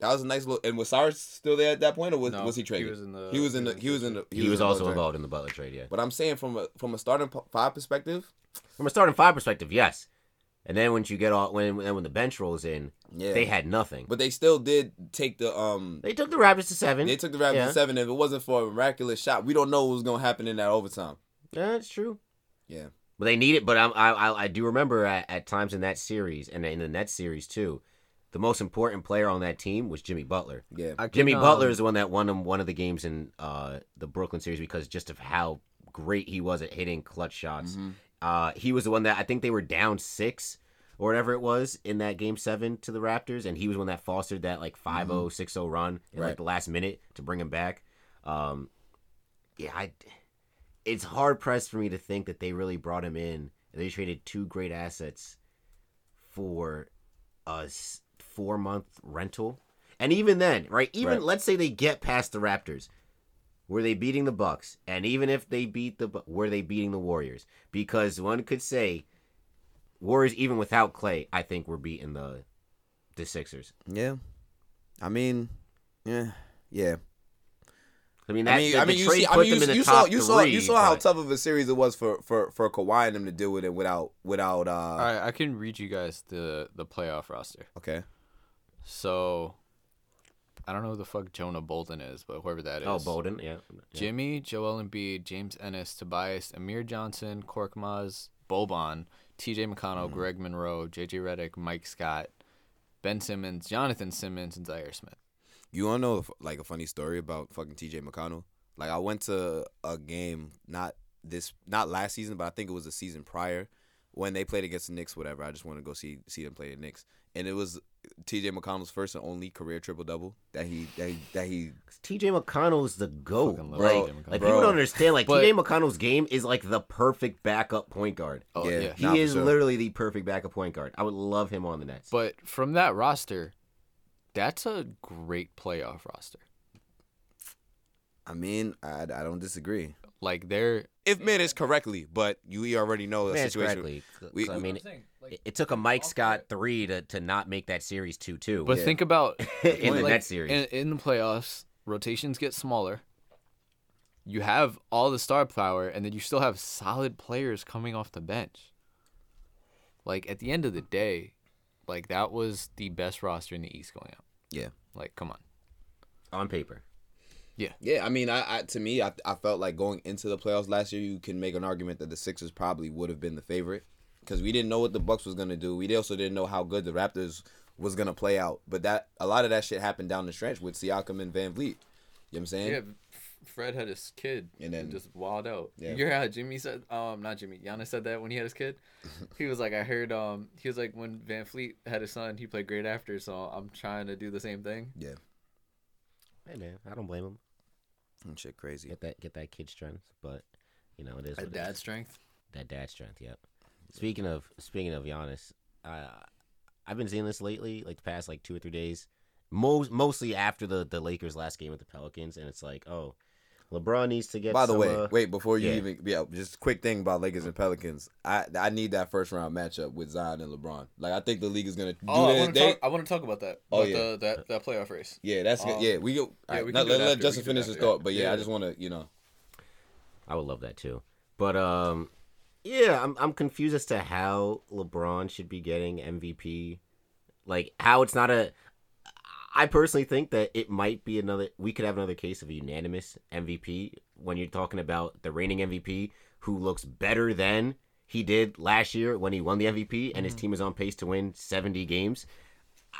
That was a nice little. And was Cyrus still there at that point, or was no, was he traded? He was in the. He was in the. He was in the. He, he was, was in also involved in the Butler trade, yeah. But I'm saying from a from a starting five perspective. From a starting five perspective, yes. And then once you get all when when the bench rolls in, yeah. they had nothing. But they still did take the um. They took the Raptors to seven. They took the Raptors yeah. to seven. If it wasn't for a miraculous shot, we don't know what was gonna happen in that overtime. Yeah, that's true. Yeah. But they need it. But I I I do remember at, at times in that series and in the Nets series too. the most important player on that team was Jimmy Butler. Yeah, I Jimmy can, Butler um, is the one that won him one of the games in uh, the Brooklyn series because just of how great he was at hitting clutch shots. Mm-hmm. Uh, he was the one that I think they were down six or whatever it was in that game seven to the Raptors, and he was the one that fostered that like five oh, mm-hmm. six oh run in right. like the last minute to bring him back. Um, yeah, I, it's hard-pressed for me to think that they really brought him in. They traded two great assets for a four-month rental. And even then, right, even right. let's say they get past the Raptors. Were they beating the Bucks? And even if they beat the Bucks, were they beating the Warriors? Because one could say Warriors, even without Clay, I think were beating the the Sixers. Yeah. I mean, yeah. Yeah. I mean, that, I mean, I mean you see, I mean, you, you saw, you saw, three, you saw how tough of a series it was for, for, for Kawhi and them to deal with it without, without. Uh... All right, I can read you guys the the playoff roster. Okay. So, I don't know who the fuck Jonah Bolden is, but whoever that is. Oh, Bolden, yeah. yeah. Jimmy, Joel Embiid, James Ennis, Tobias, Amir Johnson, Korkmaz, Boban, T J McConnell, mm-hmm. Greg Monroe, J J Redick, Mike Scott, Ben Simmons, Jonathan Simmons, and Zaire Smith. You want to know, like, a funny story about fucking T J McConnell? Like, I went to a game, not this, not last season, but I think it was the season prior, when they played against the Knicks, whatever. I just wanted to go see see them play the Knicks. And it was T J McConnell's first and only career triple-double that he – that he, that he... T J McConnell's the GOAT. Bro, like, like people don't understand. Like, T J McConnell's game is, like, the perfect backup point guard. Oh, yeah. yeah. He nah, is sure. literally the perfect backup point guard. I would love him on the Nets. But from that roster – that's a great playoff roster. I mean, I, I don't disagree. Like, they're... If managed correctly, but you already know the managed situation. Correctly. We, so, we, I mean, like, it, it took a Mike Scott three to, to not make that series two two. But yeah. think about... in the like, next series. In, in the playoffs, rotations get smaller. You have all the star power, and then you still have solid players coming off the bench. Like, at the end of the day... Like, that was the best roster in the East going out. Yeah. Like, come on. On paper. Yeah. Yeah, I mean, I, I to me, I I felt like going into the playoffs last year, you can make an argument that the Sixers probably would have been the favorite because we didn't know what the Bucks was going to do. We also didn't know how good the Raptors was going to play out. But that a lot of that shit happened down the stretch with Siakam and Van Vliet. You know what I'm saying? Yeah, Fred had his kid and then and just wild out. Yeah. You hear how Jimmy said, um, not Jimmy, Giannis said that when he had his kid? He was like, I heard, um, he was like, when Van Fleet had his son, he played great after, so I'm trying to do the same thing. Yeah. Hey, man, I don't blame him. That shit crazy. Get that get that kid strength, but, you know, it is. That dad is. strength? That dad strength, yep. Speaking of, speaking of Giannis, uh, I've been seeing this lately, like the past, like, two or three days, most, mostly after the, the Lakers' last game with the Pelicans, and it's like, oh, LeBron needs to get. By the some, way, uh, wait before you yeah. even yeah, just quick thing about Lakers and Pelicans. I I need that first round matchup with Zion and LeBron. Like I think the league is gonna. Do oh, that I want to talk. I want to talk about that. Oh about yeah, the, that that playoff race. Yeah, that's um, good. Yeah, we go. Yeah, right, we not, let, let Justin finish his thought. But yeah, yeah. I just want to you know. I would love that too, but um, yeah, I'm I'm confused as to how LeBron should be getting M V P, like how it's not a. I personally think that it might be another – we could have another case of a unanimous M V P when you're talking about the reigning M V P who looks better than he did last year when he won the M V P and mm-hmm. his team is on pace to win seventy games.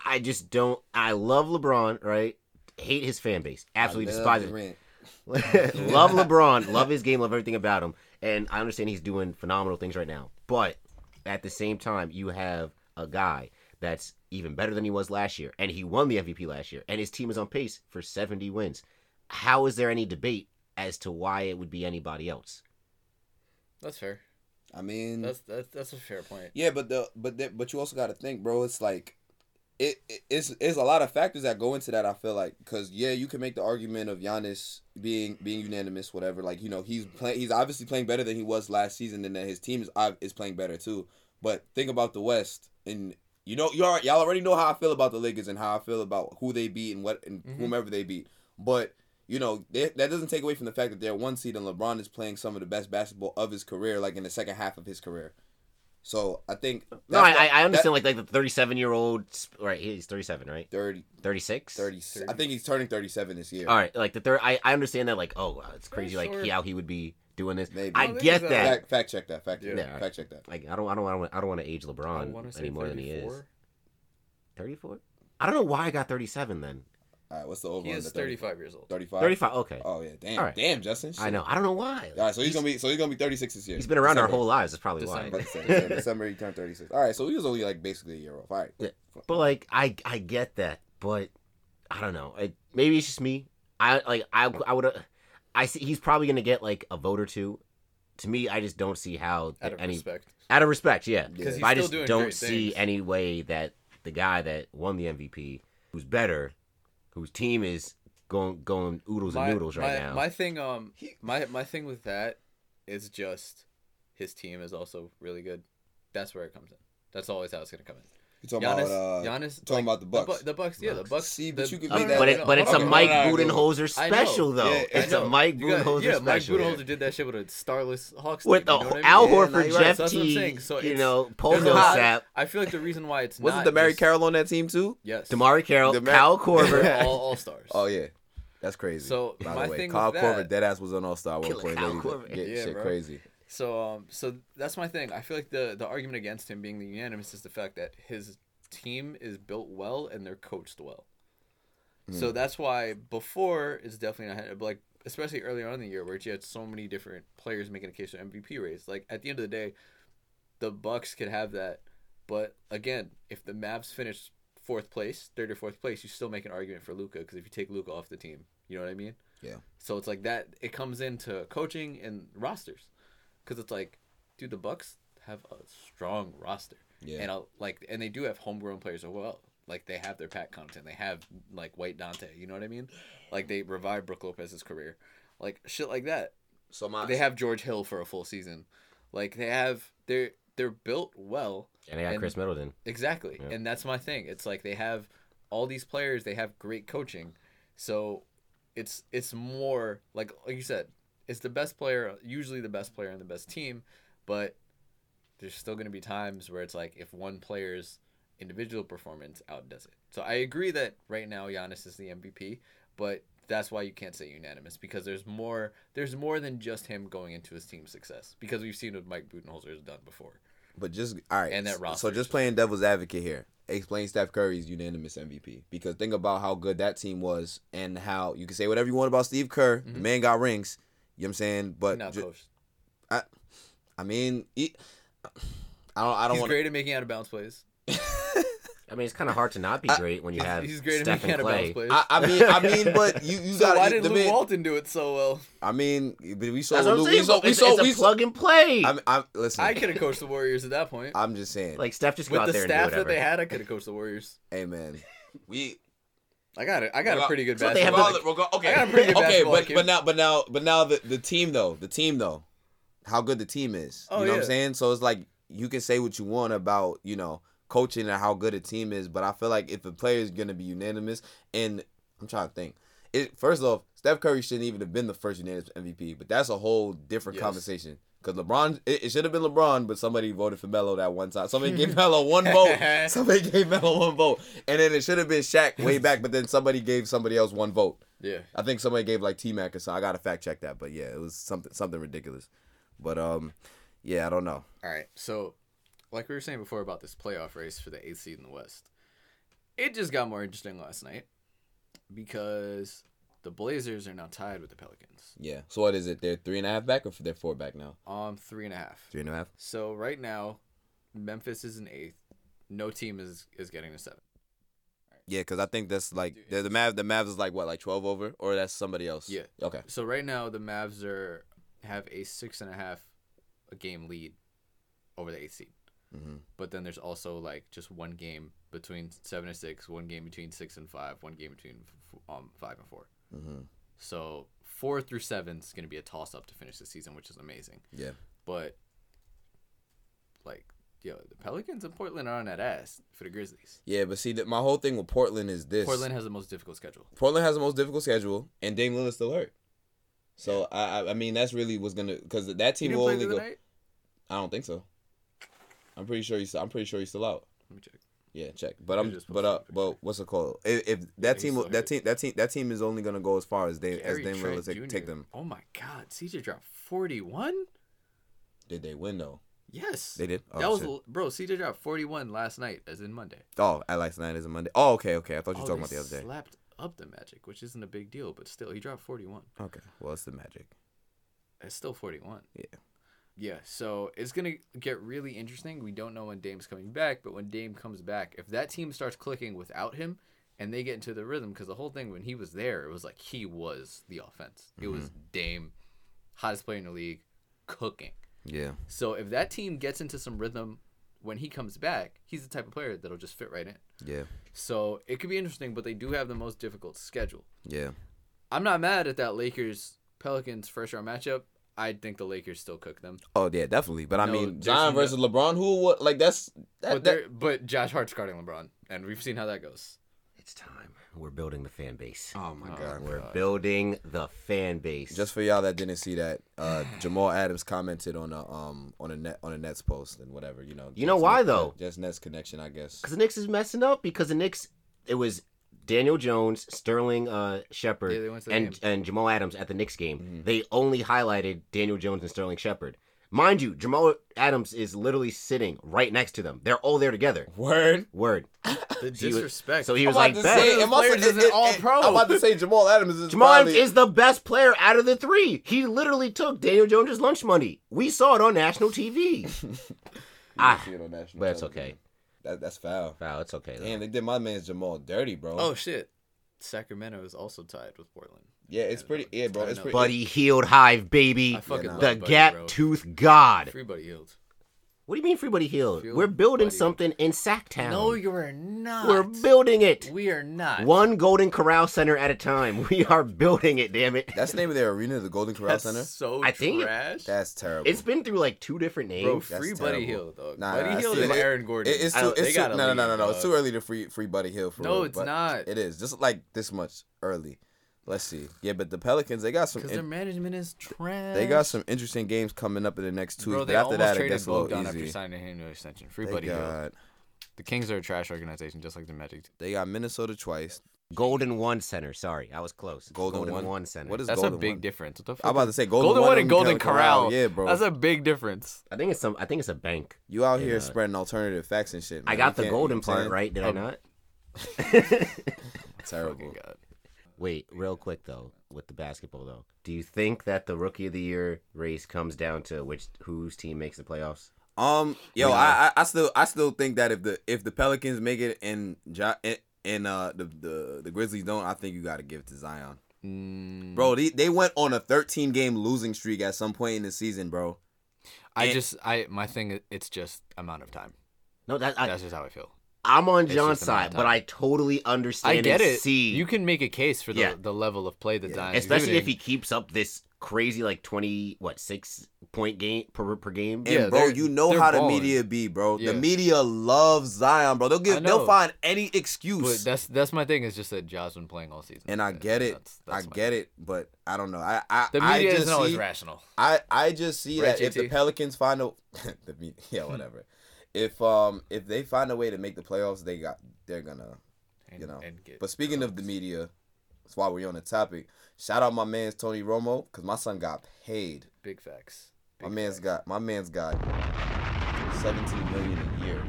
I just don't – I love LeBron, right? Hate his fan base. Absolutely despise it. Love LeBron. Love his game. Love everything about him. And I understand he's doing phenomenal things right now. But at the same time, you have a guy that's – even better than he was last year, and he won the M V P last year, and his team is on pace for seventy wins. How is there any debate as to why it would be anybody else? That's fair. I mean, that's that's, that's a fair point. Yeah, but the but the, but you also got to think, bro. It's like it, it it's it's a lot of factors that go into that. I feel like because yeah, you can make the argument of Giannis being being unanimous, whatever. Like you know, he's playing. He's obviously playing better than he was last season, and that his team is is playing better too. But think about the West and. You know, y'all y'all already know how I feel about the Lakers and how I feel about who they beat and what and mm-hmm. whomever they beat. But you know they, that doesn't take away from the fact that they're one seed and LeBron is playing some of the best basketball of his career, like in the second half of his career. So I think no, I, what, I understand that, like like the thirty-seven year old right? He's thirty-seven, right? thirty, thirty-six, thirty-six. I think he's turning thirty-seven this year. All right, like the third. I, I understand that. Like oh, wow, it's crazy. Like sure. how he would be. Doing this, Maybe. I, I get that. Fact, fact check that. Fact check. Yeah. Fact right. check that. Like I don't, I don't, I don't, I don't want to age LeBron any more than he is. Thirty-four. I don't know why I got thirty-seven then. All right, what's the over? He is thirty-five years old. Thirty-five. Thirty-five. Okay. Oh yeah, damn, right. damn, Justin. Shit. I know. I don't know why. All right, so he's, he's gonna be, so he's gonna be thirty-six this year. He's been around December. Our whole lives. That's probably December. Why. December, December he turned thirty-six. All right, so he was only like basically a year off. All right. Yeah. But like, I I get that, but I don't know. I, maybe it's just me. I like I I would I see he's probably gonna get like a vote or two. To me, I just don't see how out of any, respect. Out of respect, yeah. Because yeah. I just don't see things. Any way that the guy that won the M V P, who's better. Whose team is going going oodles my, and noodles right my, now? My thing, um, my my thing with that is just his team is also really good. That's where it comes in. That's always how it's gonna come in. You're talking Giannis, about uh, Giannis, you're talking like, about the Bucks. The, the Bucks, yeah, the Bucks. See, but the, you can make uh, that. But, it, but it's okay. a Mike Budenholzer special, though. Yeah, it's a Mike Budenholzer yeah, special. Mike Budenholzer yeah. did that shit with a starless Hawks with team. With the you know Al Horford, yeah, Jeff right. T, so you know, Polo Sap. I feel like the reason why it's wasn't not... Wasn't Demary Carroll on that team, too? Yes. Demary Carroll, Demar- Kyle Korver. all, all stars. Oh, yeah. That's crazy. So, by my the way, thing Kyle Korver, deadass, was on All-Star one point. Kyle Korver. Yeah, shit crazy. So, um, so that's my thing. I feel like the, the argument against him being the unanimous is the fact that his team is built well and they're coached well. Mm. So that's why before it's definitely not like, especially earlier on in the year where you had so many different players making a case for M V P race. Like at the end of the day, the Bucks could have that, but again, if the Mavs finish fourth place, third or fourth place, you still make an argument for Luka because if you take Luka off the team, you know what I mean? Yeah. So it's like that. It comes into coaching and rosters. Because it's like, dude, the Bucks have a strong roster. Yeah. And I'll, like, and they do have homegrown players as well. Like, they have their Pat Connaughton. They have, like, White Dante. You know what I mean? Like, they revived Brook Lopez's career. Like, shit like that. So much. They have George Hill for a full season. Like, they have, they're, they're built well. And they got and, Chris Middleton. Exactly. Yeah. And that's my thing. It's like, they have all these players. They have great coaching. So, it's, it's more, like, like you said, it's the best player, usually the best player and the best team, but there's still going to be times where it's like if one player's individual performance outdoes it. So I agree that right now Giannis is the M V P, but that's why you can't say unanimous because there's more there's more than just him going into his team's success because we've seen what Mike Budenholzer has done before. But just all right. And that roster. So just playing devil's advocate here. Explain Steph Curry's unanimous M V P because think about how good that team was and how you can say whatever you want about Steve Kerr, mm-hmm. the man got rings. You know what I'm saying? But not ju- coached. I, I mean, he, I don't. I don't. He's wanna... great at making out of bounds plays. I mean, it's kind of hard to not be I, great when you I, have. He's great Steph at making out of bounds plays. I, I mean, I mean, but you, you so got. Why did Luke man... Walton do it so well? I mean, but we saw. That's what I'm Luke, saying, we saw. We it's, saw. It's we a saw, plug and play. I, mean, I listen. I could have coached the Warriors at that point. I'm just saying. Like Steph just with got the there staff and that they had, I could have coached the Warriors. Hey man, we. I got it. I got a pretty good basketball. Okay, okay, but but now, but now, but now the, the team though, the team though, how good the team is. You oh, know yeah. what I'm saying? So it's like you can say what you want about you know coaching and how good a team is, but I feel like if a player is gonna be unanimous, and I'm trying to think, it first off, Steph Curry shouldn't even have been the first unanimous M V P, but that's a whole different yes. conversation. Because LeBron, it, it should have been LeBron, but somebody voted for Melo that one time. Somebody gave Melo one vote. Somebody gave Melo one vote. And then it should have been Shaq way back, but then somebody gave somebody else one vote. Yeah. I think somebody gave, like, T-Mac or something. I got to fact check that. But, yeah, it was something something ridiculous. But, um, yeah, I don't know. All right. So, like we were saying before about this playoff race for the eighth seed in the West, it just got more interesting last night because the Blazers are now tied with the Pelicans. Yeah. So what is it? They're three and a half back or they're four back now? Um, three and a half. Three and a half. So right now, Memphis is in eighth. No team is, is getting to seven. Right. Yeah, because I think that's like the Mavs. The Mavs is like what, like twelve over, or that's somebody else. Yeah. Okay. So right now the Mavs are have a six and a half a game lead over the eighth seed. Mm-hmm. But then there's also like just one game between seven and six, one game between six and five, one game between um five and four. Mm-hmm. So four through seven is going to be a toss up to finish the season, which is amazing. Yeah. But like, yo, the Pelicans and Portland are on that ass for the Grizzlies. Yeah, but see, the, my whole thing with Portland is this: Portland has the most difficult schedule. Portland has the most difficult schedule, and Dame Lillard's still hurt. So yeah. I, I mean, that's really what's gonna because that team will only go. Night? I don't think so. I'm pretty sure he's. I'm pretty sure he's still out. Let me check. Yeah, check. But I'm but uh but what's it called? If, if that team that hurt. team that team that team is only gonna go as far as they Gary as Dame take, take them. Oh my God, C J dropped forty-one. Did they win though? Yes. They did? Oh, that was shit. Bro, C J dropped forty-one last night, as in Monday. Oh, last night as in Monday. Oh, okay, okay. I thought you were oh, talking about the other day. Slapped up the Magic, which isn't a big deal, but still, he dropped forty-one. Okay, well, it's the Magic. It's still forty-one. Yeah. Yeah, so it's going to get really interesting. We don't know when Dame's coming back, but when Dame comes back, if that team starts clicking without him and they get into the rhythm, because the whole thing, when he was there, it was like he was the offense. Mm-hmm. It was Dame, hottest player in the league, cooking. Yeah. So if that team gets into some rhythm when he comes back, he's the type of player that'll just fit right in. Yeah. So it could be interesting, but they do have the most difficult schedule. Yeah. I'm not mad at that Lakers-Pelicans first-round matchup. I think the Lakers still cook them. Oh, yeah, definitely. But, no, I mean, John versus that. LeBron, who would, like, that's... That, but, that. but Josh Hart's guarding LeBron, and we've seen how that goes. It's time. We're building the fan base. Oh, my oh, God. We're God. building the fan base. Just for y'all that didn't see that, uh, Jamal Adams commented on a um on a net on a Nets post and whatever, you know. You know why, Nets, though? Just Nets connection, I guess. Because the Knicks is messing up. Because the Knicks, it was Daniel Jones, Sterling uh, Shepard, yeah, and, and Jamal Adams at the Knicks game. Mm-hmm. They only highlighted Daniel Jones and Sterling Shepard. Mind you, Jamal Adams is literally sitting right next to them. They're all there together. Word. Word. The disrespect. Was, so he was like, say, best. Player it, is it, an all-pro. I'm about to say Jamal Adams is Jamal probably... Adams is the best player out of the three. He literally took Daniel Jones' lunch money. We saw it on national T V. ah, it on national but it's okay. That, that's foul. Foul, it's okay. Damn, though. They did my man's Jamal dirty, bro. Oh, shit. Sacramento is also tied with Portland. Yeah, it's pretty. Yeah, bro. It's pretty. Buddy Hield Hive, baby. I fucking yeah, nah. The Gap Tooth God. Free Buddy Hield. What do you mean, Free Buddy Hield? We're building buddy. something in Sacktown. No, you're not. We're building it. We are not. One Golden Corral Center at a time. We are building it, damn it. That's the name of their arena, the Golden Corral That's Center? That's so I think trash. It, That's terrible. It's been through like two different names. Bro, Free That's Buddy Hield, dog. Nah, Buddy nah, Hield and like, Aaron Gordon. It, it's too, it's too, no, no, no, no, no. It's too early to free, free Buddy Hield. For no, real, it's not. It is. Just like this much early. Let's see. Yeah, but the Pelicans, they got some... Because in- their management is trash. They got some interesting games coming up in the next two weeks. Bro, they but after almost that, traded Bogdan after signing him to extension. Free they Buddy got... The Kings are a trash organization, just like the Magic. They got Minnesota twice. Golden One Center. Sorry, I was close. Golden, Golden One. One Center. What is That's Golden a big one? difference. What the fuck? I'm about to say Golden, Golden One and Golden Corral. Corral. Yeah, bro. That's a big difference. I think it's some. I think it's a bank. You out here uh, spreading alternative facts and shit, man. I got you the Golden part, right? Did oh. I not? Terrible. God. Wait, real quick, though, with the basketball, though. Do you think that the Rookie of the Year race comes down to which whose team makes the playoffs? Um, Yo, yeah. I, I I still I still think that if the if the Pelicans make it and and uh the, the, the Grizzlies don't, I think you got to give it to Zion. Mm. Bro, they, they went on a thirteen-game losing streak at some point in the season, bro. I and, just, I my thing, it's just amount of time. No, that, I, That's just how I feel. I'm on it's John's side, but I totally understand. I get and it. See. You can make a case for the, yeah. the level of play that yeah. Zion's especially exhibiting. If he keeps up this crazy like twenty what six point game per per game. And yeah, bro, you know how balling. the media be, bro. Yeah. The media loves Zion, bro. They'll give, they'll find any excuse. But that's that's my thing. Is just that John's been playing all season, and I get it. That's, that's I get thing. it, but I don't know. I I the media I just isn't see, always rational. I I just see Red that G T. If the Pelicans find a the, yeah whatever. If um if they find a way to make the playoffs, they got they're gonna, and, you know. But speaking playoffs. of the media, that's why we're on the topic. Shout out my man's Tony Romo because my son got paid. Big facts. Big my man's facts. got my man's got seventeen million a year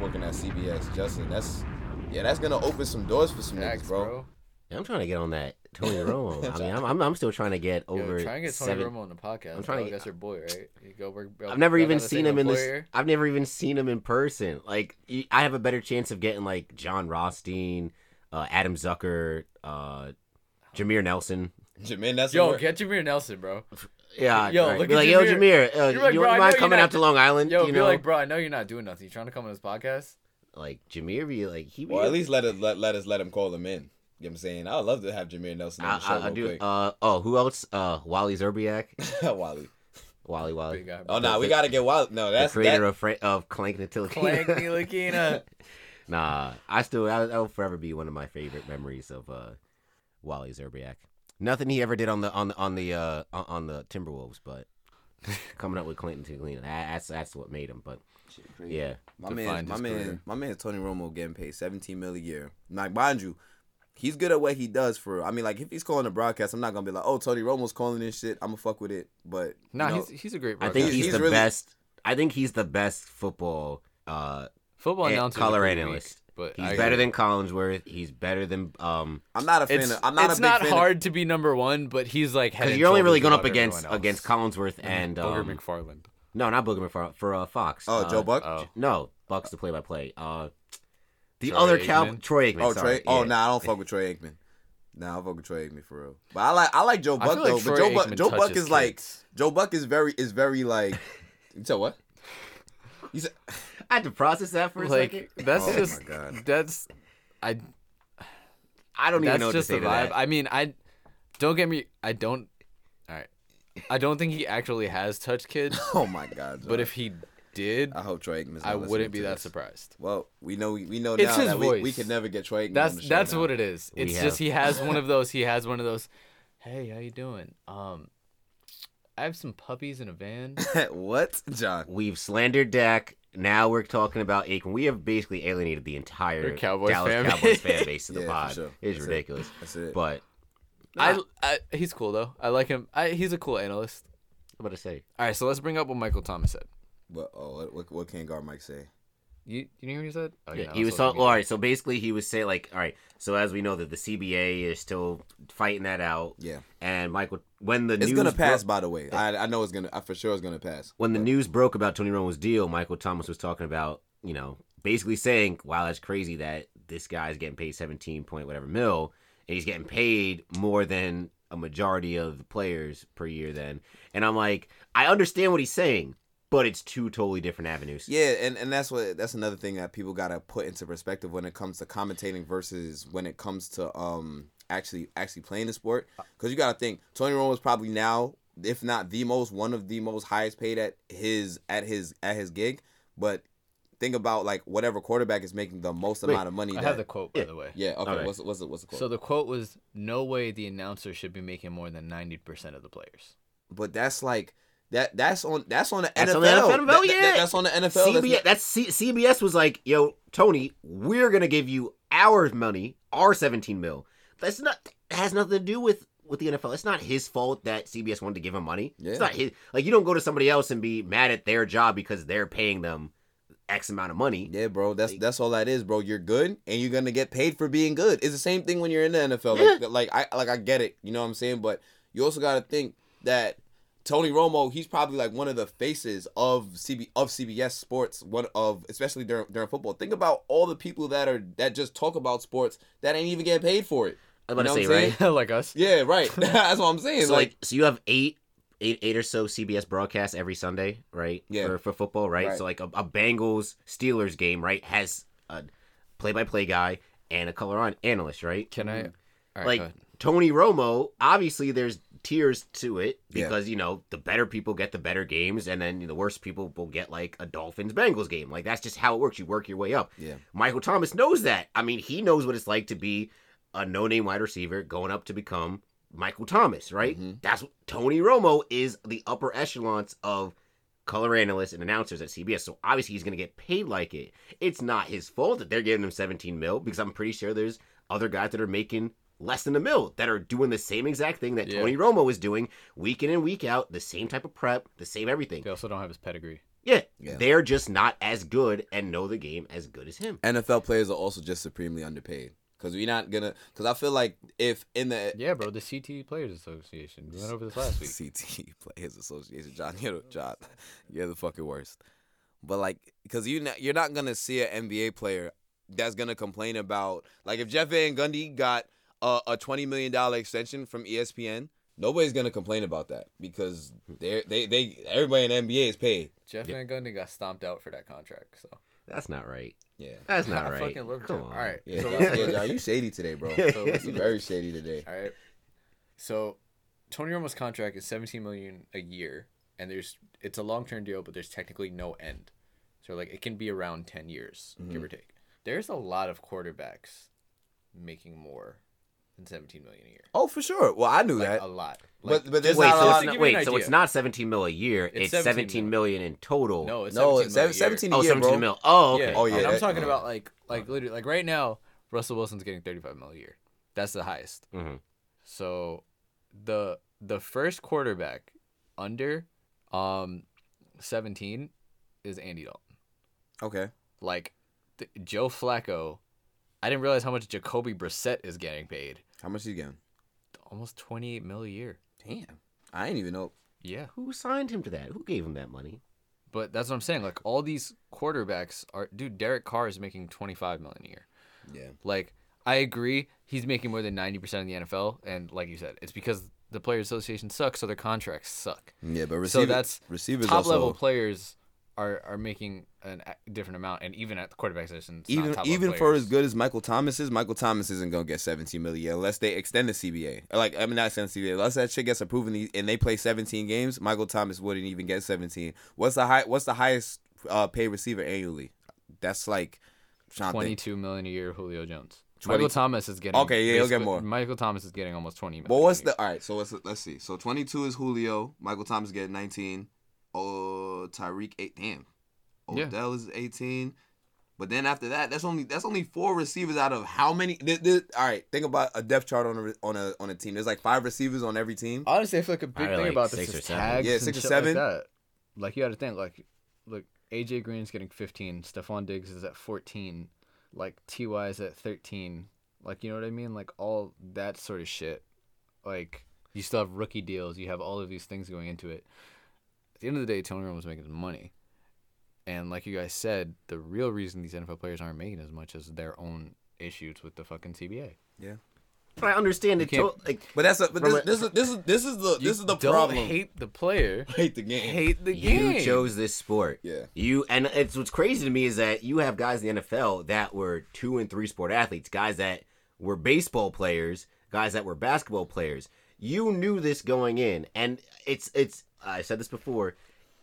working at C B S. Justin, that's yeah, that's gonna open some doors for some niggas, bro. bro. Yeah, I'm trying to get on that Tony Romo. I mean, I'm, I'm I'm still trying to get over. Yo, trying to get Tony seven... Romo on the podcast. I'm trying to get that's your boy, right? You go work. I've never even seen him in this. I've never even seen him in person. Like, I have a better chance of getting like John Rothstein, uh, Adam Zucker, uh, Jameer Nelson. Jameer Nelson. Yo, work. Get Jameer Nelson, bro. Yeah. Yo, right. look be at like, Jameer. Yo, Jameer. Uh, you're like, you bro, mind coming out to Long Island? Yo, you know? Be like, bro, I know you're not doing nothing. You trying to come on this podcast? Like Jameer, be like he. Be well, at least let us let, let us let him call him in. You know what I'm saying? I would love to have Jameer Nelson on the show. I, I do. Quick. Uh, oh, who else? Uh, Wally Zerbiak. Wally. Wally, Wally. Guy, oh, no, nah, we got to get Wally. No, that's the creator that... of, Fra- of Clank Ntilikina. Clank Ntilikina. Nah, I still, that'll forever be one of my favorite memories of uh, Wally Zerbiak. Nothing he ever did on the on the, on the uh, on the Timberwolves, but coming up with Clank Ntilikina, that's that's what made him. But yeah, my man, my man, my man, Tony Romo getting paid seventeen million dollars a year. Like, mind you. He's good at what he does for. I mean, like, if he's calling a broadcast, I'm not going to be like, oh, Tony Romo's calling this shit. I'm going to fuck with it. But, nah, know, he's, he's a great broadcaster. I think he's, he's the really, best I think he's the best football uh football announcer color analyst. But he's better than Collinsworth. He's better than um. I'm not a fan. It's, of, I'm not. It's a big not fan hard of, to be number one, but he's like because you're only really going up against against Collinsworth and, and um, Booger McFarland. No, not Booger McFarland for uh, Fox. Oh, uh, Joe Buck. Oh. No, Buck's the play-by-play. Uh, the Troy other cow, Troy Aikman. Oh, sorry. Troy. Oh, yeah. no, nah, I don't fuck with Troy Aikman. Nah, I fuck with Troy Aikman for real. But I like I like Joe Buck though. Like but Joe Buck Joe Buck is kids. like Joe Buck is very is very like. You said what? You said. I had to process that for a like, second. That's oh just my God. that's I I don't even know what to say to that. I mean, I don't get me I don't all right. I don't think he actually has touched kids. Oh my God. John. But if he did, I hope Troy Aikman's I wouldn't be that this. surprised. Well, we know we know it's now his that voice. We, we could never get Troy Aikman. That's on the show that's now. what it is. It's we just have. he has one of those he has one of those hey, how you doing? Um I have some puppies in a van. What? John. We've slandered Dak. Now we're talking about Aikman. We have basically alienated the entire Cowboys Dallas fan Cowboys fan base of the yeah, pod. Sure. It's That's ridiculous. It. That's it. But nah. I, I, he's cool, though. I like him. I, he's a cool analyst. I'm about to say. All right, so let's bring up what Michael Thomas said. What, oh, what, what can guard Mike say? You you know what he said? Oh, yeah, yeah, he was talking. All right, so basically he was saying, like, all right, so as we know that the C B A is still fighting that out. Yeah. And Michael, when the it's news... It's going to pass, bro- by the way. I I know it's going to... I for sure it's going to pass. When the but. news broke about Tony Romo's deal, Michael Thomas was talking about, you know, basically saying, wow, that's crazy that this guy's getting paid seventeen point whatever mil, and he's getting paid more than a majority of the players per year then. And I'm like, I understand what he's saying. But it's two totally different avenues. Yeah, and, and that's what that's another thing that people gotta put into perspective when it comes to commentating versus when it comes to um actually actually playing the sport. Because you gotta think Tony Romo is probably now, if not the most, one of the most highest paid at his at his at his gig. But think about like whatever quarterback is making the most Wait, amount of money. I that, have the quote by yeah. the way. Yeah. Okay. Right. What's what's the, what's the quote? So the quote was, "No way the announcer should be making more than ninety percent of the players." But that's like. That that's on that's on the that's N F L. On the N F L that, yeah. that, that's on the N F L. C B S, that's that's C, C B S was like, yo, Tony, we're gonna give you our money, our seventeen mil. That's not that has nothing to do with, with the N F L. It's not his fault that C B S wanted to give him money. Yeah. It's not his. Like you don't go to somebody else and be mad at their job because they're paying them X amount of money. Yeah, bro. That's like, that's all that is, bro. You're good, and you're gonna get paid for being good. It's the same thing when you're in the N F L. Yeah. Like, like I like I get it. You know what I'm saying? But you also gotta think that. Tony Romo, he's probably like one of the faces of C B of C B S Sports, one of especially during during football. Think about all the people that are that just talk about sports that ain't even getting paid for it. I was about to say, right? Like us. Yeah, right. That's what I'm saying. So like, like so you have eight eight eight or so C B S broadcasts every Sunday, right? Yeah. For for football, right? right. So like a, a Bengals Steelers game, right, has a play by play guy and a color on analyst, right? Can I all right, like Tony Romo, obviously there's tiers to it because yeah. you know the better people get the better games, and then the worst people will get like a Dolphins Bengals game. Like that's just how it works. You work your way up. Yeah. Michael Thomas knows that. I mean, he knows what it's like to be a no-name wide receiver going up to become Michael Thomas, right? Mm-hmm. That's what Tony Romo is, the upper echelons of color analysts and announcers at C B S. So obviously he's going to get paid like it. It's not his fault that they're giving him seventeen mil because I'm pretty sure there's other guys that are making less than a mil that are doing the same exact thing that yeah. Tony Romo is doing week in and week out, the same type of prep, the same everything. They also don't have his pedigree. Yeah. yeah. They're just not as good and know the game as good as him. N F L players are also just supremely underpaid. Because we're not going to... Because I feel like if in the... Yeah, bro, the C T E Players Association. We went over this last week. C T E Players Association. John, you're, John, you're the fucking worst. But like, because you not, you're not going to see an N B A player that's going to complain about... Like if Jeff Van Gundy got... Uh, a twenty million dollars extension from E S P N, nobody's going to complain about that because they they they everybody in the N B A is paid. Jeff Van Gundy got stomped out for that contract, so. That's not right. Yeah. That's not I right. I fucking looked Come on. All right. Yeah, so yeah, John, you shady today, bro. So you very shady today. All right. So Tony Romo's contract is seventeen million dollars a year, and there's it's a long-term deal, but there's technically no end. So like it can be around ten years, mm-hmm. give or take. There's a lot of quarterbacks making more and seventeen million a year. Oh, for sure. Well, I knew like, that. A lot. Like, but but there's wait, not so a lot. Not, wait, so it's not seventeen mil a year. It's, it's seventeen million in total. No, it's no, seventeen, seventeen mil a year. Oh, seventeen mil. Oh, okay. Yeah. Oh, yeah. And I'm that, talking yeah. about like like literally like right now Russell Wilson's getting thirty-five mil a year. That's the highest. Mm-hmm. So the the first quarterback under um seventeen is Andy Dalton. Okay. Like, th- Joe Flacco, I didn't realize how much Jacoby Brissett is getting paid. How much is he getting? Almost twenty-eight mil a year. Damn. I didn't even know. Yeah. Who signed him to that? Who gave him that money? But that's what I'm saying. Like, all these quarterbacks are... Dude, Derek Carr is making twenty-five million dollars a year. Yeah. Like, I agree. He's making more than ninety percent of the N F L. And like you said, it's because the Players Association sucks, so their contracts suck. Yeah, but receiver, so that's receivers top also... level players are, are making a different amount. And even at the quarterback position, it's even not top even for as good as Michael Thomas is, Michael Thomas isn't going to get seventeen million dollars a year unless they extend the C B A. Like, I mean, not extend the C B A. Unless that shit gets approved and they play seventeen games, Michael Thomas wouldn't even get seventeen. What's the high? What's the highest uh, paid receiver annually? That's like... twenty-two million dollars a year, Julio Jones. twenty Michael Thomas is getting... Okay, yeah, he'll get more. Michael Thomas is getting almost twenty million dollars. Well, what's the... All right, so let's, let's see. So twenty-two is Julio. Michael Thomas is getting nineteen. Oh, Tyreek, eight. Damn. Odell yeah. is eighteen. But then after that, that's only that's only four receivers out of how many? This, this, all right, think about a depth chart on a on a on a team. There's like five receivers on every team. Honestly, I feel like a big thing like about this is tags. Yeah, six or seven. Like, that. Like you got to think. Like, look, A J Green's getting fifteen. Stephon Diggs is at fourteen. Like T Y is at thirteen. Like, you know what I mean? Like, all that sort of shit. Like, you still have rookie deals. You have all of these things going into it. At the end of the day, Tony Romo was making his money. And like you guys said, the real reason these N F L players aren't making as much is their own issues with the fucking C B A. Yeah. But I understand it. To- like, but that's a, but this, a, this is this is this is the this is the don't problem. Hate the player. Hate the game. Hate the game. You chose this sport. Yeah. You and it's what's crazy to me is that you have guys in the N F L that were two and three sport athletes, guys that were baseball players, guys that were basketball players. You knew this going in, and it's it's. I said this before.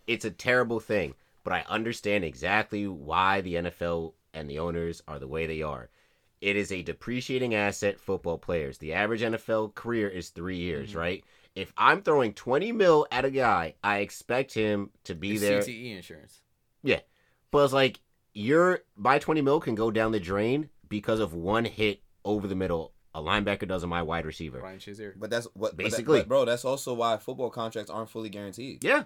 It's a terrible thing, but I understand exactly why the N F L and the owners are the way they are. It is a depreciating asset, football players. The average N F L career is three years, mm-hmm. right? If I'm throwing twenty mil at a guy, I expect him to be it's there. C T E insurance. Yeah. But it's like, your my twenty mil can go down the drain because of one hit over the middle. A linebacker does on my wide receiver. Ryan Shazier. But that's what basically, but that, but bro. That's also why football contracts aren't fully guaranteed. Yeah.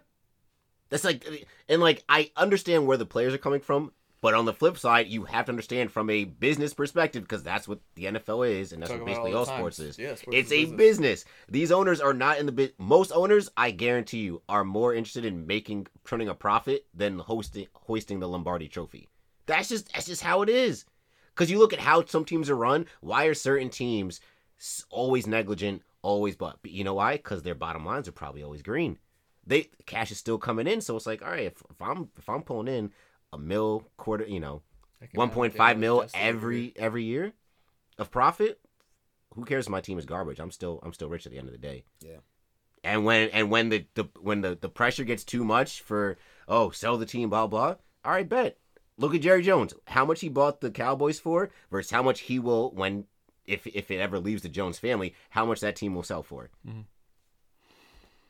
That's like, and like, I understand where the players are coming from. But on the flip side, you have to understand from a business perspective, because that's what the N F L is, and that's Talking what basically all, all sports is. Yeah, sports it's is a business. business. These owners are not in the business. Most owners, I guarantee you, are more interested in making, turning a profit than hosting, hoisting the Lombardi Trophy. That's just that's just how it is. Because you look at how some teams are run. Why are certain teams always negligent, always but? You know why? Because their bottom lines are probably always green. They cash is still coming in, so it's like, all right, if, if I'm if I'm pulling in. A mil quarter, you know, one point five mil every every year of profit. Who cares if my team is garbage? I'm still I'm still rich at the end of the day. Yeah. And when and when the, the when the, the pressure gets too much for oh sell the team blah blah. All right, bet. Look at Jerry Jones. How much he bought the Cowboys for versus how much he will when if if it ever leaves the Jones family. How much that team will sell for. Mm-hmm.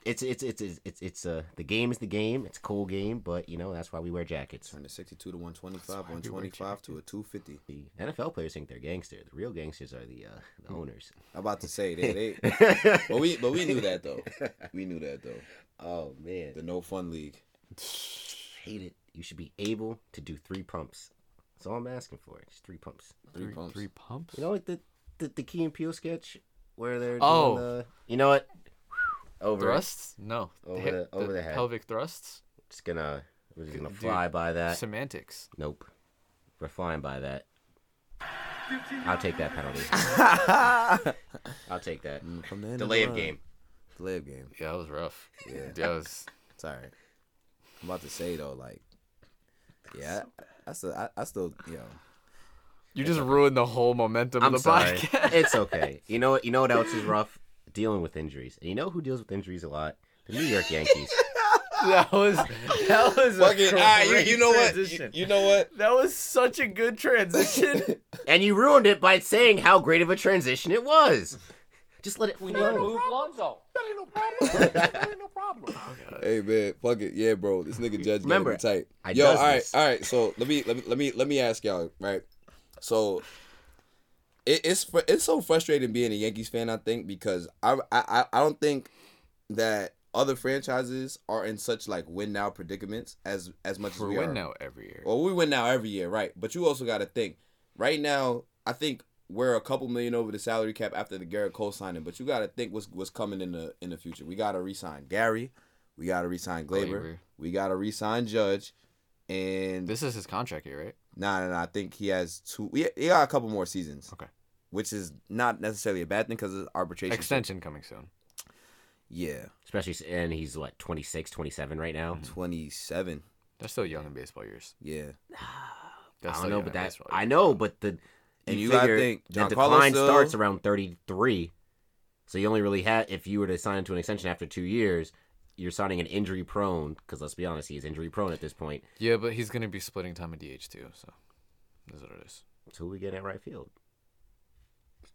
It's it's it's it's it's, it's uh, the game is the game. It's a cool game, but you know that's why we wear jackets. Turn to sixty-two to one twenty-five, one twenty-five to a two fifty. The N F L players think they're gangster. The real gangsters are the uh, the owners. I'm about to say they, they but we but we knew that though. We knew that though. Oh man, the no fun league. Hate it. You should be able to do three pumps. That's all I'm asking for. Just three pumps. Three, three pumps. Three pumps. You know, like the the, the Key and Peele sketch where they're oh, doing the, you know what. Over thrusts? No. Over the, the, over the, the head. Pelvic thrusts? Just gonna, we're just gonna fly Dude, by that. Semantics. Nope. We're flying by that. I'll take that penalty. I'll take that. Delay of game. Delay of game. Yeah, that was rough. Yeah. That was... It's all right. I'm about to say, though, like, yeah, I, I still, I, I still, you know. You just ruined the whole momentum I'm of the sorry. podcast. It's okay. You know what? You know what else is rough? Dealing with injuries. And you know who deals with injuries a lot? The New York Yankees. That was that was Fucking, a ah, you, you know transition. What? You, you know what? That was such a good transition. And you ruined it by saying how great of a transition it was. Just let it. We know. Move Lonzo. That ain't no problem. That ain't no problem. Oh, hey man, fuck it. Yeah, bro. This nigga Judge Remember, got me tight. I Yo, all right, this. all right. So let me let me let me let me ask y'all. Right. So. It, it's it's so frustrating being a Yankees fan, I think, because I I I don't think that other franchises are in such like win now predicaments as as much as we are. We win now every year. Well, we win now every year, right? But you also got to think right now. I think we're a couple million over the salary cap after the Garrett Cole signing, but you got to think what's what's coming in the in the future. We got to re-sign Gary, we got to re-sign Glaber, Glaber. we got to re-sign Judge, and this is his contract year, right? Nah, nah, nah. I think he has two. Yeah, he got a couple more seasons. Okay. Which is not necessarily a bad thing because it's arbitration. Extension coming soon. Yeah. Especially, and he's, what, twenty-six, twenty-seven right now? twenty-seven. They're still young in baseball years. Yeah. They're I don't know, but that, I know, but the and you, you gotta think, the decline still starts around thirty-three. So you only really had, if you were to sign to an extension after two years, you're signing an injury-prone, because let's be honest, he's injury-prone at this point. Yeah, but he's going to be splitting time at D H, too, so that's what it is. So who we get at right field?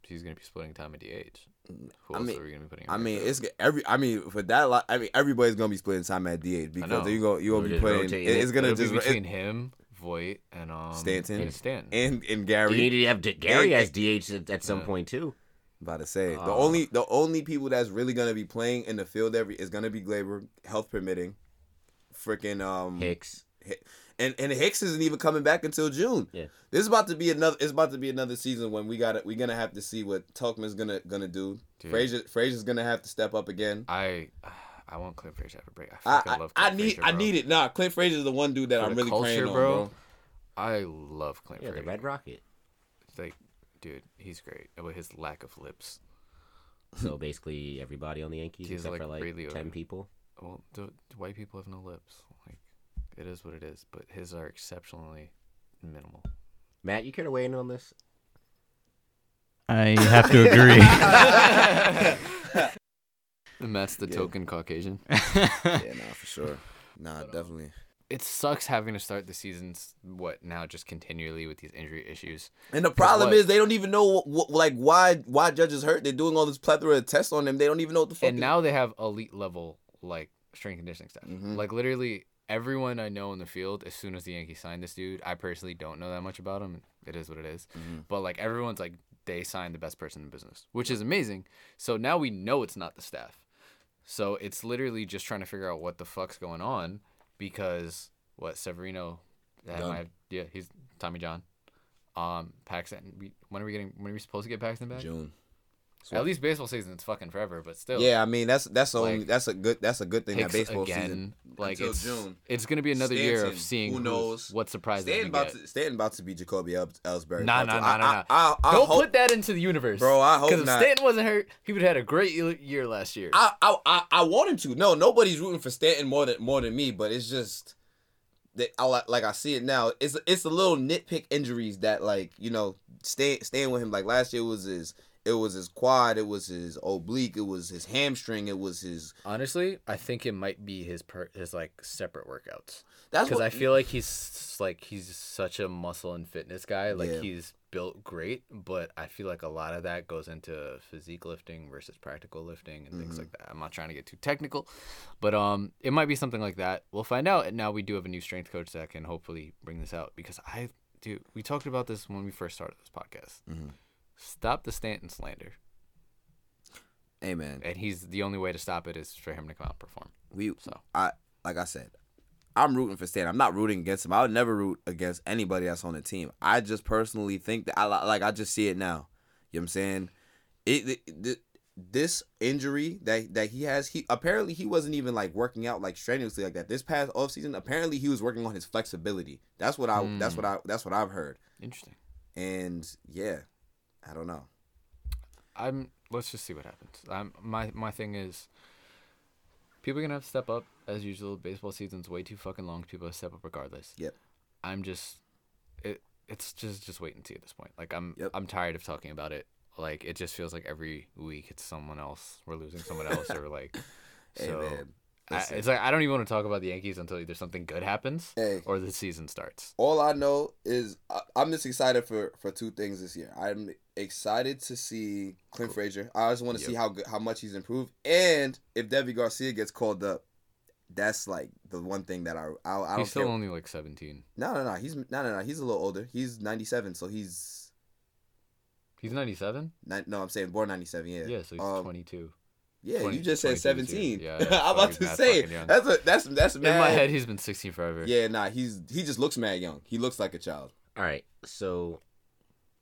He's gonna be splitting time at D H. Who I else mean, are we gonna be putting? I mean, it's every. I mean, for that, lot, I mean, everybody's gonna be splitting time at D H because you go, you gonna be putting. It, it's gonna it'll just be between him, Voight, and um Stanton, and Stanton, and, and Gary. You need to have D- Gary as D H at, at some yeah. point too. I'm about to say uh, the only the only people that's really gonna be playing in the field every is gonna be Glaber, health permitting, freaking um Hicks. H- And and Hicks isn't even coming back until June. Yeah. This is about to be another. It's about to be another season when we got we're gonna have to see what Tuchman's gonna gonna do. Dude. Frazier Frazier's gonna have to step up again. I I want Clint Frazier after break. I, I, I love. Clint I need Frazier, I need it. Nah, Clint Frazier's the one dude that For I'm really culture, praying on, bro. bro. I love Clint. Yeah, Frazier. The Red Rocket. It's like, dude, he's great with his lack of lips. So basically, everybody on the Yankees he's except like for like really ten over. people. Well, the, the white people have no lips. Like. It is what it is, but his are exceptionally minimal. Matt, you care to weigh in on this? I have to agree. Matt's the yeah. token Caucasian. yeah, nah, for sure. Nah, but, definitely. Um, it sucks having to start the seasons, what, now just continually with these injury issues. And the problem what, is they don't even know, what, like, why why Judge is hurt. They're doing all this plethora of tests on them. They don't even know what the fuck. And now do. they have elite-level, like, strength and conditioning staff. Mm-hmm. Like, literally... Everyone I know in the field, as soon as the Yankees signed this dude, I personally don't know that much about him. It is what it is. Mm-hmm. But, like, everyone's like, they signed the best person in the business, which is amazing. So now we know it's not the staff. So it's literally just trying to figure out what the fuck's going on because, what, Severino, that might, yeah, he's Tommy John. Um, Paxton, we, when are we getting, when are we supposed to get Paxton back? June. So at least baseball season it's fucking forever, but still. Yeah, I mean that's that's like, only that's a good that's a good thing that baseball again, season like until it's, June. It's gonna be another Stanton, year of seeing who knows what surprises. Stanton about get. to Stanton about to be Jacoby Ellsbury. Nah, nah, nah, nah, nah. Don't hope, put that into the universe, bro. I hope not. Because if Stanton wasn't hurt, he would have had a great year last year. I, I I I want him to. No, nobody's rooting for Stanton more than more than me, but it's just that I like I see it now. It's it's the little nitpick injuries that like you know stay staying with him. Like last year was his. It was his quad. It was his oblique. It was his hamstring. It was his. Honestly, I think it might be his per- his like separate workouts. That's because what... I feel like he's like he's such a muscle and fitness guy. Like yeah. he's built great, but I feel like a lot of that goes into physique lifting versus practical lifting and mm-hmm. things like that. I'm not trying to get too technical, but um, it might be something like that. We'll find out. And now we do have a new strength coach that can hopefully bring this out because I do. We talked about this when we first started this podcast. Mm-hmm. Stop the Stanton slander. Amen. And he's the only way to stop it is for him to come out and perform. We, so I like I said, I'm rooting for Stanton. I'm not rooting against him. I would never root against anybody that's on the team. I just personally think that I like. I just see it now. You know what I'm saying? It, it, it this injury that that he has. He apparently he wasn't even like working out like strenuously like that. This past offseason, apparently he was working on his flexibility. That's what I. Mm. That's what I. That's what I've heard. Interesting. And yeah. I don't know. I'm. Let's just see what happens. I'm. My my thing is, people are gonna have to step up as usual. Baseball season's way too fucking long. People have to step up regardless. Yep. I'm just. It. It's just. Just wait and see at this point. Like I'm. Yep. I'm tired of talking about it. Like it just feels like every week it's someone else. We're losing someone else or like. Hey, so man. I, it's like I don't even want to talk about the Yankees until either something good happens hey, or the season starts. All I know is I, I'm just excited for, for two things this year. I'm excited to see Clint cool. Frazier. I just want to yep. see how good, how much he's improved, and if Debbie Garcia gets called up, that's like the one thing that I I, I don't. He's still care. only like seventeen. No, no, no. He's no, no, no. He's a little older. He's ninety-seven, so he's. He's ninety-seven. No, I'm saying born ninety-seven. Yeah. Yeah, so he's um, twenty-two. Yeah, twenty, you just said seventeen. Yeah, I'm about to say that's a, that's that's mad. In my head, he's been sixteen forever. Yeah, nah, he's he just looks mad young. He looks like a child. All right, so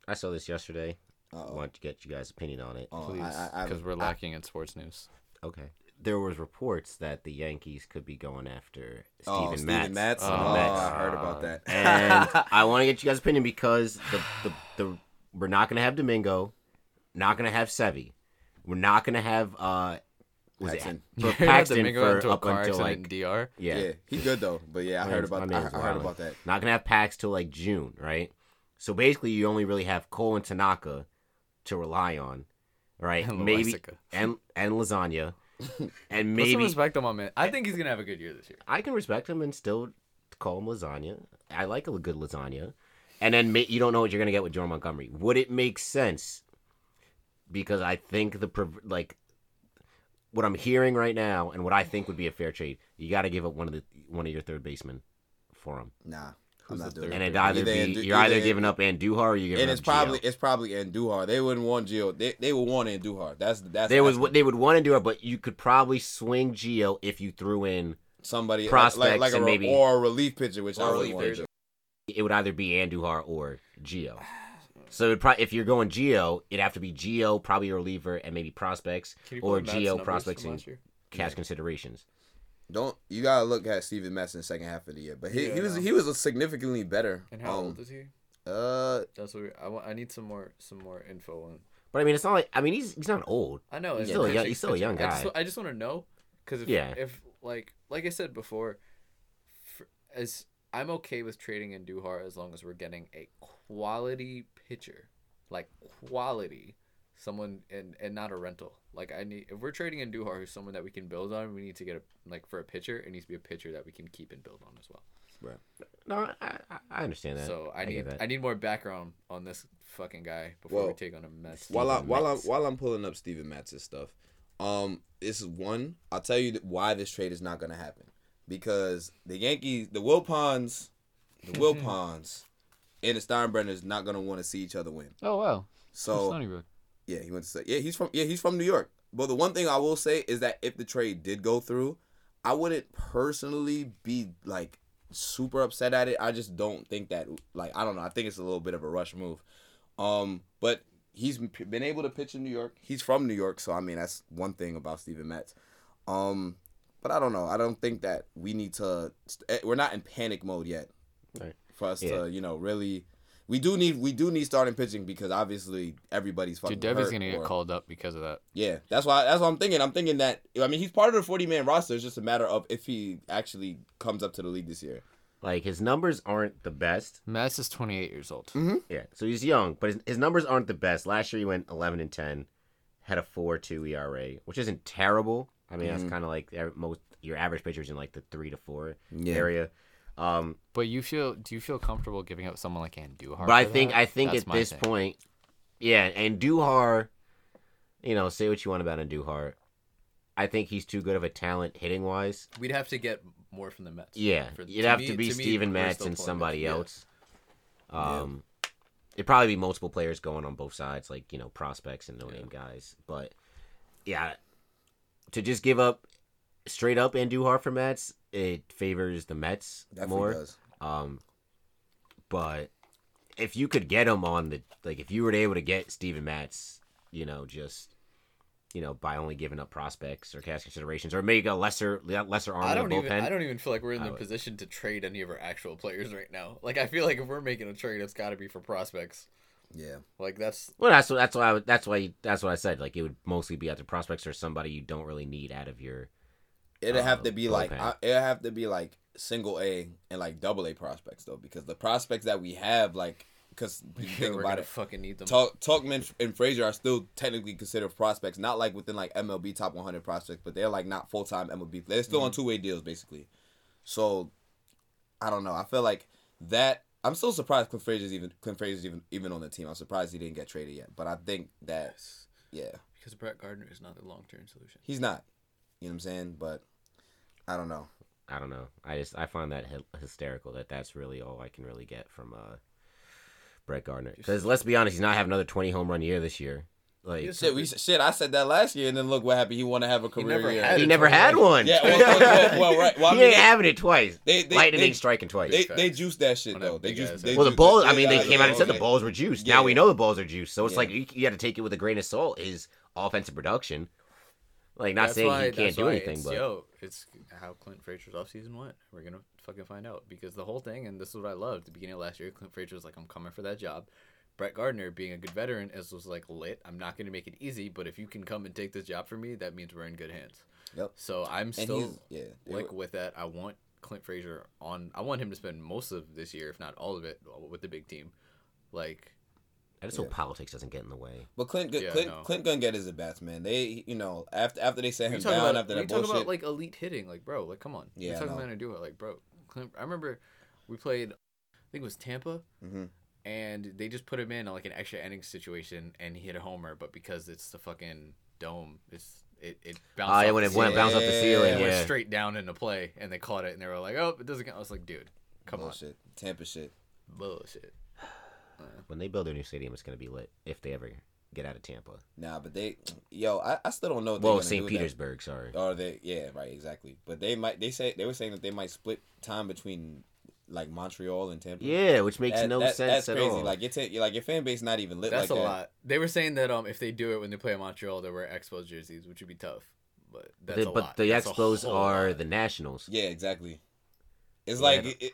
I saw this yesterday. Uh-oh. I wanted to get you guys' opinion on it, oh, please, because we're lacking I, in sports news. Okay. There was reports that the Yankees could be going after Steven, oh, Matz. Matz. Oh, oh, Matz. I heard about that. And I want to get you guys' opinion because the, the, the we're not going to have Domingo, not going to have Sevy. We're not going to have uh, was Paxton. It, for Paxton for into up until like D R. Yeah. yeah, he's good though. But yeah, I heard about that. I heard Wiley. about that. Not going to have Pax till like June, right? So basically, you only really have Cole and Tanaka to rely on, right? And maybe and and Lasagna. And maybe Let's respect him on man. I think he's gonna have a good year this year. I can respect him and still call him Lasagna. I like a good lasagna. And then you don't know what you're gonna get with Jordan Montgomery. Would it make sense? Because I think the like what I'm hearing right now and what I think would be a fair trade, you got to give up one of the one of your third basemen for him. Nah. I'm not doing and it either either be, Andu- you're either, either giving up Andujar or you're giving and up. And it's probably Gio. it's probably Andujar. They wouldn't want Gio. They they would want Andujar. That's that's. They was what they would want Andujar, but you could probably swing Gio if you threw in somebody prospects like, like a, and maybe or a relief pitcher, which I really want. Pitcher. It would either be Andujar or Gio. So it probably if you're going Gio, it'd have to be Gio, probably a reliever, and maybe prospects or Gio prospects and cash yeah. considerations. Don't you gotta look at Steven Matz in the second half of the year, but he, yeah, he was he was a significantly better. And how um, old is he? Uh, that's what we, I want. I need some more some more info on. But I mean, it's not like I mean he's he's not old. I know he's yeah, still a young, he's still a young guy. I just, I just want to know because if, yeah. if like like I said before, for, as I'm okay with trading in Duhar as long as we're getting a quality pitcher, like quality. Someone and, and not a rental. Like I need if we're trading in Duhar, who's someone that we can build on, we need to get a like for a pitcher. It needs to be a pitcher that we can keep and build on as well. Right. No, I I understand that. So I, I need I need more background on this fucking guy before well, we take on a mess. While I while I while I'm pulling up Steven Matz's stuff, um, this is one. I'll tell you why this trade is not going to happen because the Yankees, the Wilpons, the Wilpons, and the Steinbrenners not going to want to see each other win. Oh wow. So. Yeah, he went to say, yeah, he's from yeah, he's from New York. But the one thing I will say is that if the trade did go through, I wouldn't personally be like super upset at it. I just don't think that like I don't know. I think it's a little bit of a rush move. Um, but he's been able to pitch in New York. He's from New York, so I mean that's one thing about Steven Matz. Um, but I don't know. I don't think that we need to. We're not in panic mode yet. Right. For us yeah. to you know really. We do need we do need starting pitching because obviously everybody's fucking Dude, Debbie's hurt gonna or, get called up because of that. Yeah, that's why that's what I'm thinking. I'm thinking that I mean he's part of the forty man roster. It's just a matter of if he actually comes up to the league this year. Like his numbers aren't the best. Matz is twenty-eight years old. Mm-hmm. Yeah, so he's young, but his, his numbers aren't the best. Last year he went eleven and ten, had a four two E R A, which isn't terrible. I mean mm-hmm. that's kind of like most your average pitcher's in like the three to four yeah. area. Um, but you feel? Do you feel comfortable giving up someone like Andujar? But I think that? I think That's at this thing. point, yeah, Andujar. You know, say what you want about Andujar. I think he's too good of a talent hitting wise. We'd have to get more from the Mets. Yeah, for, it'd have me, to be to Steven me, Matz and somebody yeah. else. Um, yeah. It'd probably be multiple players going on both sides, like you know, prospects and no name yeah. guys. But yeah, to just give up straight up Andujar for Matz. It favors the Mets Definitely more. Does. Um, but if you could get him on the like, if you were able to get Steven Matz, you know, just you know, by only giving up prospects or cash considerations, or make a lesser lesser arm. I don't even. Bullpen, I don't even feel like we're in the position to trade any of our actual players right now. Like I feel like if we're making a trade, it's got to be for prospects. Yeah, like that's well, that's that's why I, that's why you, that's what I said. Like it would mostly be either prospects or somebody you don't really need out of your. It'd um, have to be like I, it'd have to be like single A and like double A prospects though, because the prospects that we have, like, because yeah, think about it, fucking need them. Talk, Talkman and Frazier are still technically considered prospects, not like within like M L B top one hundred prospects, but they're like not full time M L B. They're still mm-hmm. on two way deals basically. So, I don't know. I feel like that. I'm still surprised Clint Frazier's even Clint Frazier's even even on the team. I'm surprised he didn't get traded yet, but I think that yes. yeah, because Brett Gardner is not the long term solution. He's not. You know what I'm saying? But. I don't know. I don't know. I just I find that hy- hysterical that that's really all I can really get from uh, Brett Gardner. Because let's be honest, he's not having another twenty home run year this year. Like yes, shit, we, shit, I said that last year, and then look what happened. He want to have a career. He never had, he never had one. Yeah, well, well, well, well right. Well, I mean, he ain't having it twice. They, they, Lightning they, striking twice. They, they juiced that shit though. They juiced. They well, the balls. I mean, they came out and said the balls were juiced. Now we know the balls are juiced. So it's like you, you got to take it with a grain of salt. His offensive production, like not saying he can't do anything, but yo, it's how Clint Frazier's offseason went. We're gonna fucking find out because the whole thing, and this is what I loved. The beginning of last year, Clint Frazier was like, "I'm coming for that job." Brett Gardner, being a good veteran, as was like, lit, I'm not going to make it easy, but if you can come and take this job from me, that means we're in good hands. Yep. So I'm still yeah, like with that. I want Clint Frazier on. I want him to spend most of this year, if not all of it, with the big team. Like, I just yeah. hope politics doesn't get in the way. But Clint, yeah, Clint, no. Clint gonna get his at bats, man. They, you know, after after they set him down, about, after that bullshit. You talk about like elite hitting, like bro, like come on. Yeah. You talk about and do it, like bro. Clint, I remember we played, I think it was Tampa. Mm-hmm. And they just put him in like an extra inning situation, and he hit a homer. But because it's the fucking dome, it's it it bounced. Oh, it went and bounced off the ceiling. It yeah. went straight down into play, and they caught it, and they were like, "Oh, it doesn't count." I was like, "Dude, come Bullshit. on, Tampa shit, bullshit." Uh, when they build their new stadium, it's gonna be lit if they ever get out of Tampa. Nah, but they, yo, I, I still don't know. What well, Saint Petersburg, that. sorry. Or they, yeah, right, exactly. But they might. They say they were saying that they might split time between. Like Montreal and Tampa. Yeah, which makes that, no that, sense that's at crazy. all. Like your t- like your fan base not even lit. That's like a that. lot. They were saying that um if they do it when they play in Montreal, they wear Expos jerseys, which would be tough. But that's the, a but lot. the that's Expos are lot. the Nationals. Yeah, exactly. It's yeah, like it, it,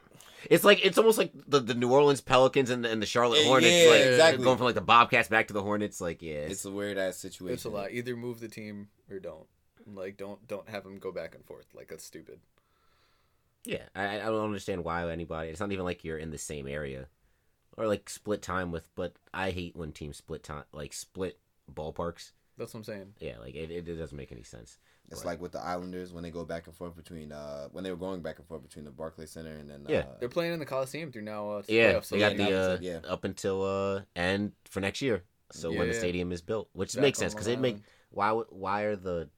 it's like it's almost like the, the New Orleans Pelicans and the, and the Charlotte Hornets. Yeah, like, exactly. Going from like the Bobcats back to the Hornets. Like yeah, it's, it's a weird ass situation. It's a lot. Either move the team or don't. Like don't don't have them go back and forth. Like that's stupid. Yeah, I, I don't understand why anybody. It's not even like you're in the same area, or like split time with. But I hate when teams split time, like split ballparks. That's what I'm saying. Yeah, like it, it, it doesn't make any sense. It's but. like with the Islanders when they go back and forth between uh when they were going back and forth between the Barclays Center and then yeah uh, they're playing in the Coliseum through now. Uh, yeah, so they got the uh, yeah. up until uh end for next year. So yeah, when the stadium is built, which exactly. makes sense because it make why why are the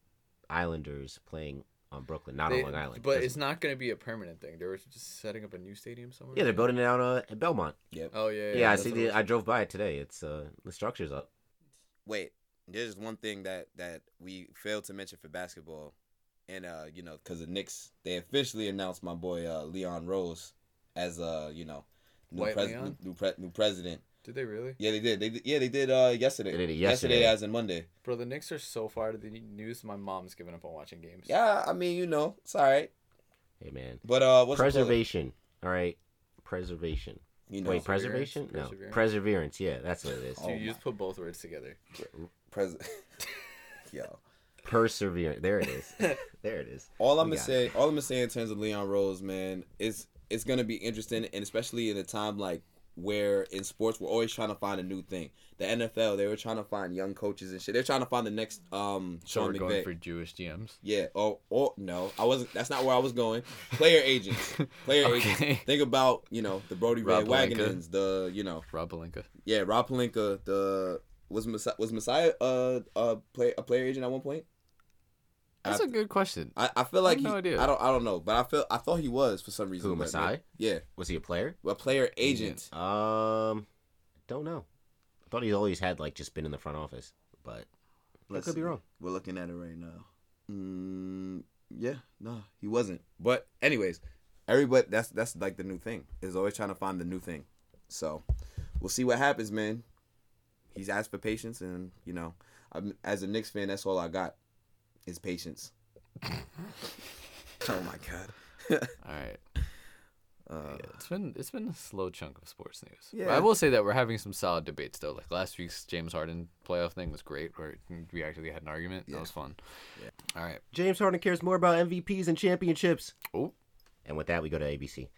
Islanders playing? On Brooklyn, not they, on Long Island. But it's not going to be a permanent thing. They were just setting up a new stadium somewhere. Yeah, they're building it out uh, at Belmont. Yep. Oh, yeah. Yeah, yeah I see. The, I drove by it today. It's uh, the structure's up. Wait, there's one thing that, that we failed to mention for basketball. And, uh, you know, because the Knicks, they officially announced my boy uh, Leon Rose as, uh, you know, new, White pres- Leon? new, new, pre- new president. Did they really? Yeah, they did. They did. Yeah, they did uh, yesterday. They did it yesterday. Yesterday as in Monday. Bro, the Knicks are so far to the news, my mom's giving up on watching games. Yeah, I mean, you know, it's all right. Hey, man. But uh, what's Preservation. All right. Preservation. You know. Wait, preservation? No. Perseverance. Perseverance. Yeah, that's what it is. Dude, oh you just put both words together. Pres- Yo. Perseverance. There it is. There it is. All I'm going to say, all I'm going to say in terms of Leon Rose, man, is it's going to be interesting, and especially in a time like, where in sports we're always trying to find a new thing. The N F L, they were trying to find young coaches and shit. They're trying to find the next um. So Sean we're McVay. Going for Jewish G Ms. Yeah. Oh. Oh. No. I wasn't. That's not where I was going. Player agents. Player okay. agents. Think about you know the Brody Ray Wagonins. The you know Rob Pelinka. Yeah, Rob Pelinka. The was Messiah, was Messiah uh uh play a player agent at one point. That's I, a good question. I, I feel like I have he, no idea. I don't. I don't know, but I feel I thought he was for some reason. Who Masai? Like, yeah. Was he a player? A player agent. Um, don't know. I thought he always had like just been in the front office, but Let's I could see. be wrong. We're looking at it right now. Mm, yeah, no, he wasn't. But anyways, everybody. That's that's like the new thing. Is always trying to find the new thing. So we'll see what happens, man. He's asked for patience, and you know, I'm, as a Knicks fan, that's all I got. His patience. Oh my god! All right, uh, yeah, it's been it's been a slow chunk of sports news. Yeah, but I will say that we're having some solid debates though. Like last week's James Harden playoff thing was great, where we actually had an argument. Yeah. That was fun. Yeah. All right. James Harden cares more about M V Ps and championships. Oh. And with that, we go to A B C.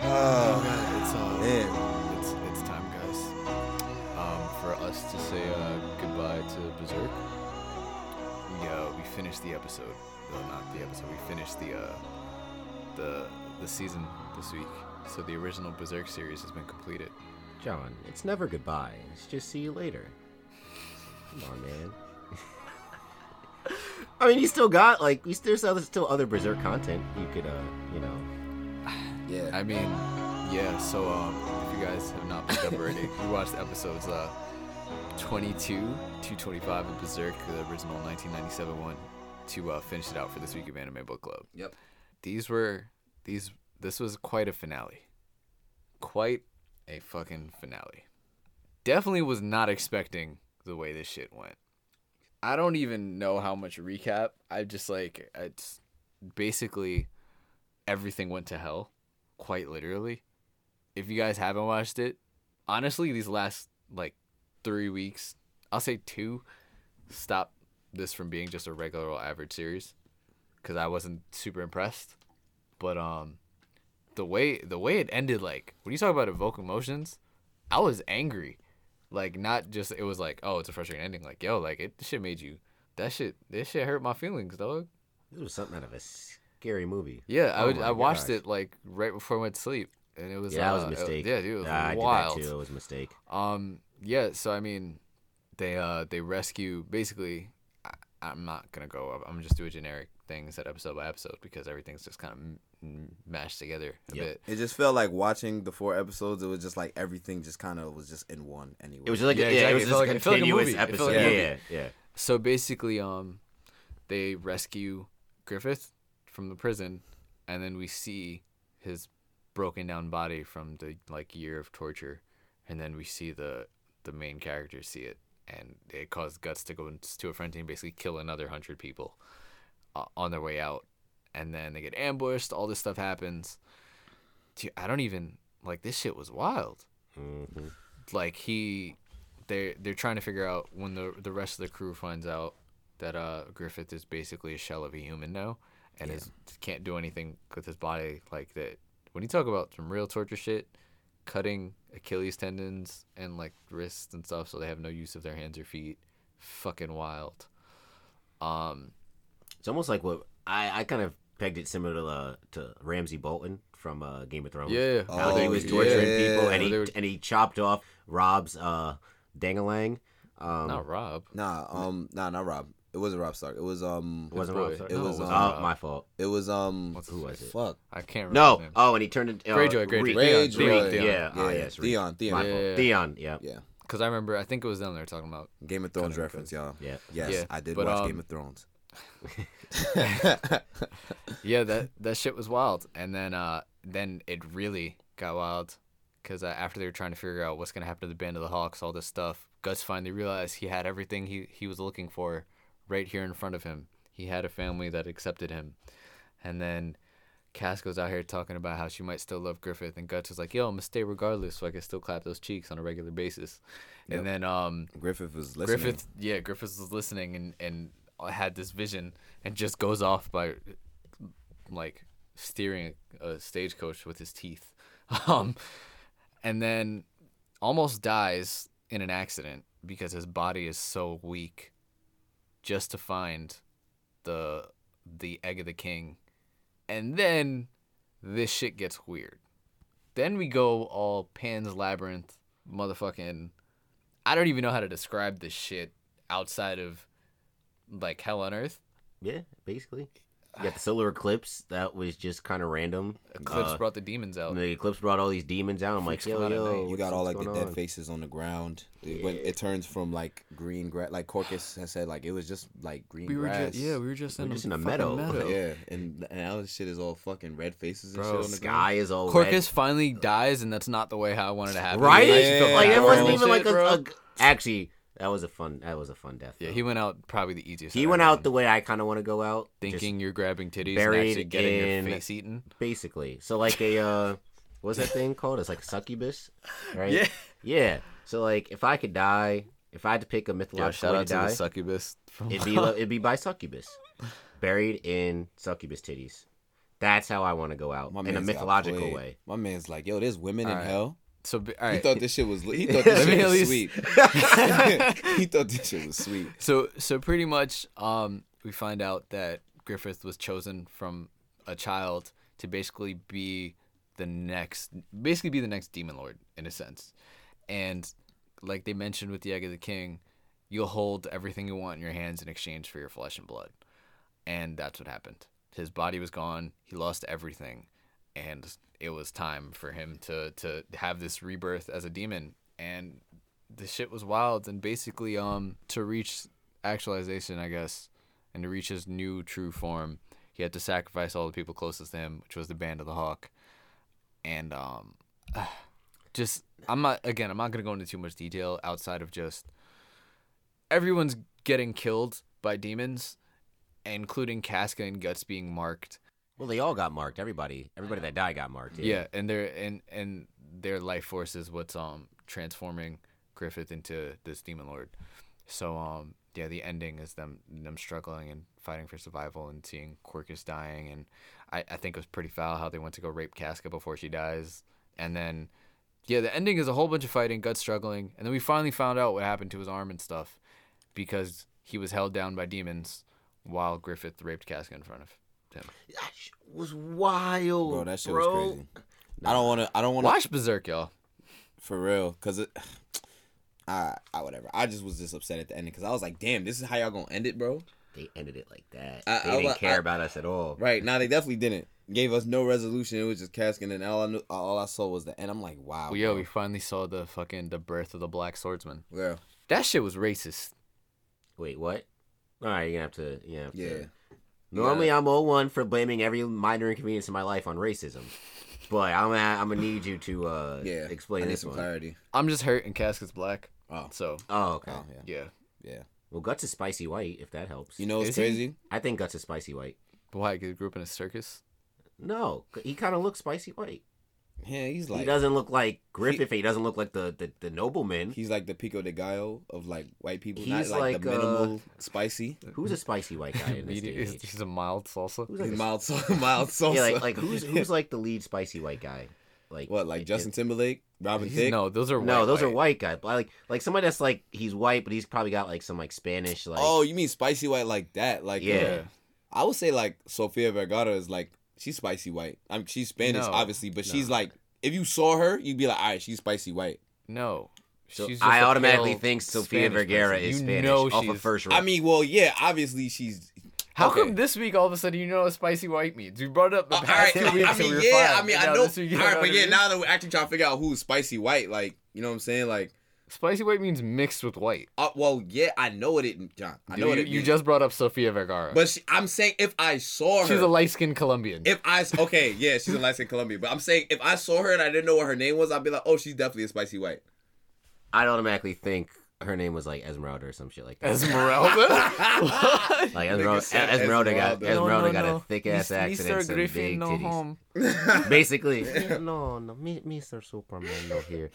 Oh god. So it's it's time, guys, um, for us to say uh, goodbye to Berserk. We uh, we finished the episode, no, not the episode. We finished the uh, the the season this week. So the original Berserk series has been completed. John, it's never goodbye. It's just see you later. Come on, man. I mean, you still got like we there's other, still other Berserk content you could uh you know. Yeah. I mean, yeah, so um, if you guys have not picked up already, we watched episodes uh, twenty-two, two twenty-five and Berserk, the original nineteen ninety-seven one, to uh, finish it out for this week of Anime Book Club. Yep. These were, these, this was quite a finale. Quite a fucking finale. Definitely was not expecting the way this shit went. I don't even know how much recap. I just like, it's basically everything went to hell, quite literally. If you guys haven't watched it, honestly, these last like three weeks, I'll say two, stop this from being just a regular old average series because I wasn't super impressed. But um, the way the way it ended, like when you talk about evoke emotions, I was angry. Like, not just, it was like, oh, it's a frustrating ending. Like, yo, like, it shit made you, that shit, this shit hurt my feelings, dog. This was something out of a scary movie. Yeah, oh I would, I watched gosh. it, like, right before I went to sleep. And it was, yeah, uh, that was a mistake. It, yeah, dude, it was nah, wild. I did that too. It was a mistake. Um, yeah, so, I mean, they, uh, they rescue, basically, I, I'm not going to go up. I'm going to just do a generic thing, set episode by episode, because everything's just kind of m- m- mashed together a yep. bit. It just felt like watching the four episodes, it was just like everything just kind of was just in one anyway. It was just like, yeah, a, yeah, yeah, it was it just like a continuous like a episode. Like yeah, yeah, yeah. So basically, um, they rescue Griffith from the prison, and then we see his broken down body from the like year of torture, and then we see the the main character see it, and it caused Guts to go into a frenzy and basically kill another hundred people on their way out, and then they get ambushed. All this stuff happens. Dude, I don't even like this shit was wild. Mm-hmm. Like he, they they're trying to figure out when the the rest of the crew finds out that uh Griffith is basically a shell of a human now, and yeah. is can't do anything with his body like that. When you talk about some real torture shit, cutting Achilles tendons and like wrists and stuff, so they have no use of their hands or feet. Fucking wild. Um. It's almost like what I, I kind of pegged it similar to, uh, to Ramsay Bolton from uh, Game of Thrones. Yeah, how oh, he was torturing yeah. people, and he were... and he chopped off Rob's uh, dangalang. Um, not Rob. Nah, um, nah, not Rob. It wasn't Rob Stark. It was um. It wasn't Rob Stark. It was no, um, oh, my fault. It was um. What's who was it? Fuck, I can't remember. No. His name. Oh, and he turned into uh, Greyjoy. Greyjoy. Greyjoy. Theon. Theon. Yeah. yeah. Oh, yes. Theon. Theon. Yeah, yeah, yeah. Theon. Yeah. Yeah. Because I remember, I think it was them they were talking about Game of Thrones reference, y'all. Yeah. Yes, I did watch Game of Thrones. yeah, that that shit was wild, and then uh, then it really got wild because uh, after they were trying to figure out what's gonna happen to the band of the Hawks, all this stuff, Gus finally realized he had everything he, he was looking for right here in front of him. He had a family that accepted him, and then Cass goes out here talking about how she might still love Griffith, and Guts was like, "Yo, I'm gonna stay regardless, so I can still clap those cheeks on a regular basis." Yep. And then um, Griffith was listening. Griffith, yeah, Griffith was listening, and and. had this vision and just goes off by like steering a stagecoach with his teeth um and then almost dies in an accident because his body is so weak, just to find the the egg of the king. And then this shit gets weird. Then we go all Pan's Labyrinth motherfucking. I don't even know how to describe this shit outside of like hell on earth. Yeah, basically. You got the solar eclipse. That was just kind of random. Eclipse uh, brought the demons out. The eclipse brought all these demons out. I'm like, yo, yo. You got all like the dead on? faces on the ground. It, yeah. when it turns from like green grass. Like Corcus has said, like it was just like green we were grass. Ju- yeah, we were just we in, were just in a meadow. meadow. Yeah, and, and now this shit is all fucking red faces and Bro, shit on the sky ground. Is all Corcus red. finally dies, and that's not the way how I wanted it to happen. Right? Yeah, like it wasn't even like a, a actually. That was a fun. That was a fun death. Yeah, though. He went out probably the easiest. He went out the way I kind of want to go out, thinking you're grabbing titties, buried and actually getting in, your face eaten. Basically, so like a uh, what's that thing called? It's like a succubus, right? Yeah, yeah. So like, if I could die, if I had to pick a mythological yeah, way to, to die, the succubus. From... It'd be it'd be by succubus, buried in succubus titties. That's how I want to go out in a mythological way. My man's like, yo, there's women all in right. hell. So, all right. He thought this shit was he thought this shit was least... sweet. he thought this shit was sweet. So so pretty much um, we find out that Griffith was chosen from a child to basically be the next basically be the next demon lord in a sense. And like they mentioned with the Egg of the King, you'll hold everything you want in your hands in exchange for your flesh and blood. And that's what happened. His body was gone, he lost everything. and it was time for him to to have this rebirth as a demon. And the shit was wild, and basically um to reach actualization, I guess, and to reach his new true form, he had to sacrifice all the people closest to him, which was the band of the Hawk. And um just I'm not again I'm not gonna go into too much detail outside of just everyone's getting killed by demons, including Casca and Guts being marked. Well, they all got marked. Everybody, everybody that died got marked. Yeah, yeah and their and and their life force is what's um transforming Griffith into this demon lord. So um yeah, the ending is them them struggling and fighting for survival and seeing Quirkus dying, and I, I think it was pretty foul how they went to go rape Casca before she dies, and then yeah, the ending is a whole bunch of fighting, Guts struggling, and then we finally found out what happened to his arm and stuff because he was held down by demons while Griffith raped Casca in front of him. That shit was wild, bro. That shit bro. was crazy. No. I don't want to. I don't want to watch Berserk, y'all. For real, cause it. I, I whatever. I just was just upset at the ending because I was like, damn, this is how y'all gonna end it, bro. They ended it like that. I, they I, didn't I, care I, about us at all. Right? No, nah, they definitely didn't. Gave us no resolution. It was just Casca, and all I knew, all I saw was the end. I'm like, wow. Well, yo, we finally saw the fucking the birth of the Black Swordsman. Yeah. That shit was racist. Wait, what? All right, you're gonna have to. You're gonna have yeah. To... Normally, yeah. I'm all one for blaming every minor inconvenience in my life on racism, but I'm gonna, I'm gonna need you to uh, yeah. explain I need this some one. Clarity. I'm just hurt, and Casca's black. Oh, so oh, okay, oh, yeah. yeah, yeah. Well, Guts is spicy white. If that helps, you know what's is crazy? He? I think Guts is spicy white. Why? Because he grew up in a circus. No, he kind of looks spicy white. Yeah, he's like... He doesn't look like Griffith. He, he doesn't look like the, the, the nobleman. He's like the Pico de Gallo of, like, white people. He's Not like, like the uh, minimal spicy. Who's a spicy white guy in this day? He's a mild salsa. Who's like he's a mild, so- mild salsa. Yeah, like, like who's, who's, like, the lead spicy white guy? Like What, like it, Justin Timberlake? Robin Thicke? No, those are white No, those white. are white guys. Like, like somebody that's, like, he's white, but he's probably got, like, some, like, Spanish, like... Oh, you mean spicy white like that? Like, yeah. yeah. I would say, like, Sofia Vergara is, like... She's spicy white. I mean, she's Spanish, no, obviously, but no. she's like, if you saw her, you'd be like, all right, she's spicy white. No. So she's I automatically think Sofia Vergara is Spanish know off of first row. I mean, well, yeah, obviously she's... How okay. come this week, all of a sudden, you know what spicy white means? You brought it up the past uh, right, two weeks, I mean, so we were yeah, fine. I mean, I know. All right, but yeah, means? now that we're actually trying to figure out who's spicy white, like, you know what I'm saying? Like... Spicy white means mixed with white. Uh, well, yeah, I know it didn't, John. I Dude, know it. You, you just brought up Sofia Vergara, but she, I'm saying if I saw her, she's a light skinned Colombian. If I okay, yeah, she's a light skinned Colombian. But I'm saying if I saw her and I didn't know what her name was, I'd be like, oh, she's definitely a spicy white. I automatically think her name was like Esmeralda or some shit like that. Esmeralda, like Esmeralda, Esmeralda got Esmeralda no, no, got a thick ass accent and some big no titties. Home. Basically, no, no, Mister Superman, no here.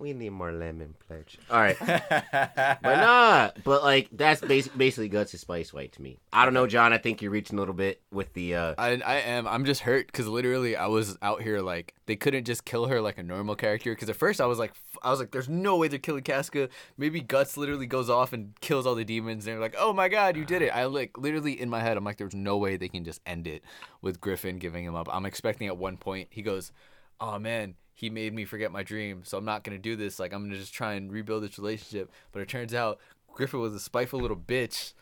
We need more lemon pledge. All right. but not. But, like, that's basic, basically Guts is spice white to me. I don't know, John. I think you're reaching a little bit with the... Uh... I, I am. I'm just hurt because literally I was out here, like, they couldn't just kill her like a normal character. Because at first I was like, I was like, there's no way they're killing Casca. Maybe Guts literally goes off and kills all the demons. And they're like, oh, my God, you did it. I, like, literally in my head, I'm like, there's no way they can just end it with Griffin giving him up. I'm expecting at one point he goes, oh, man. He made me forget my dream, so I'm not going to do this. Like, I'm going to just try and rebuild this relationship. But it turns out Griffith was a spiteful little bitch,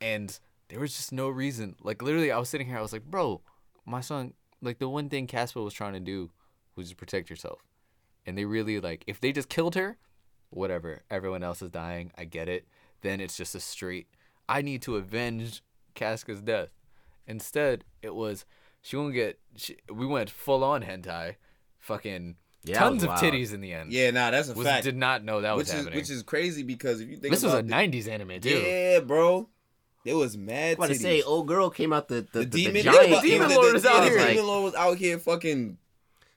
and there was just no reason. Like, literally, I was sitting here. I was like, bro, my son, like, the one thing Casper was trying to do was just protect yourself. And they really, like, if they just killed her, whatever. Everyone else is dying. I get it. Then it's just a straight, I need to avenge Casca's death. Instead, it was, she won't get, she, we went full-on hentai. Fucking yeah, tons of titties in the end. Yeah, nah, that's a was, fact. Did not know that which was is, happening. Which is crazy because if you think this about was a the, nineties anime, dude. Yeah, bro. It was mad. I was about to say, old girl came out the the, the, the demon. Giant the demon lord was out here. The demon lord was out here fucking.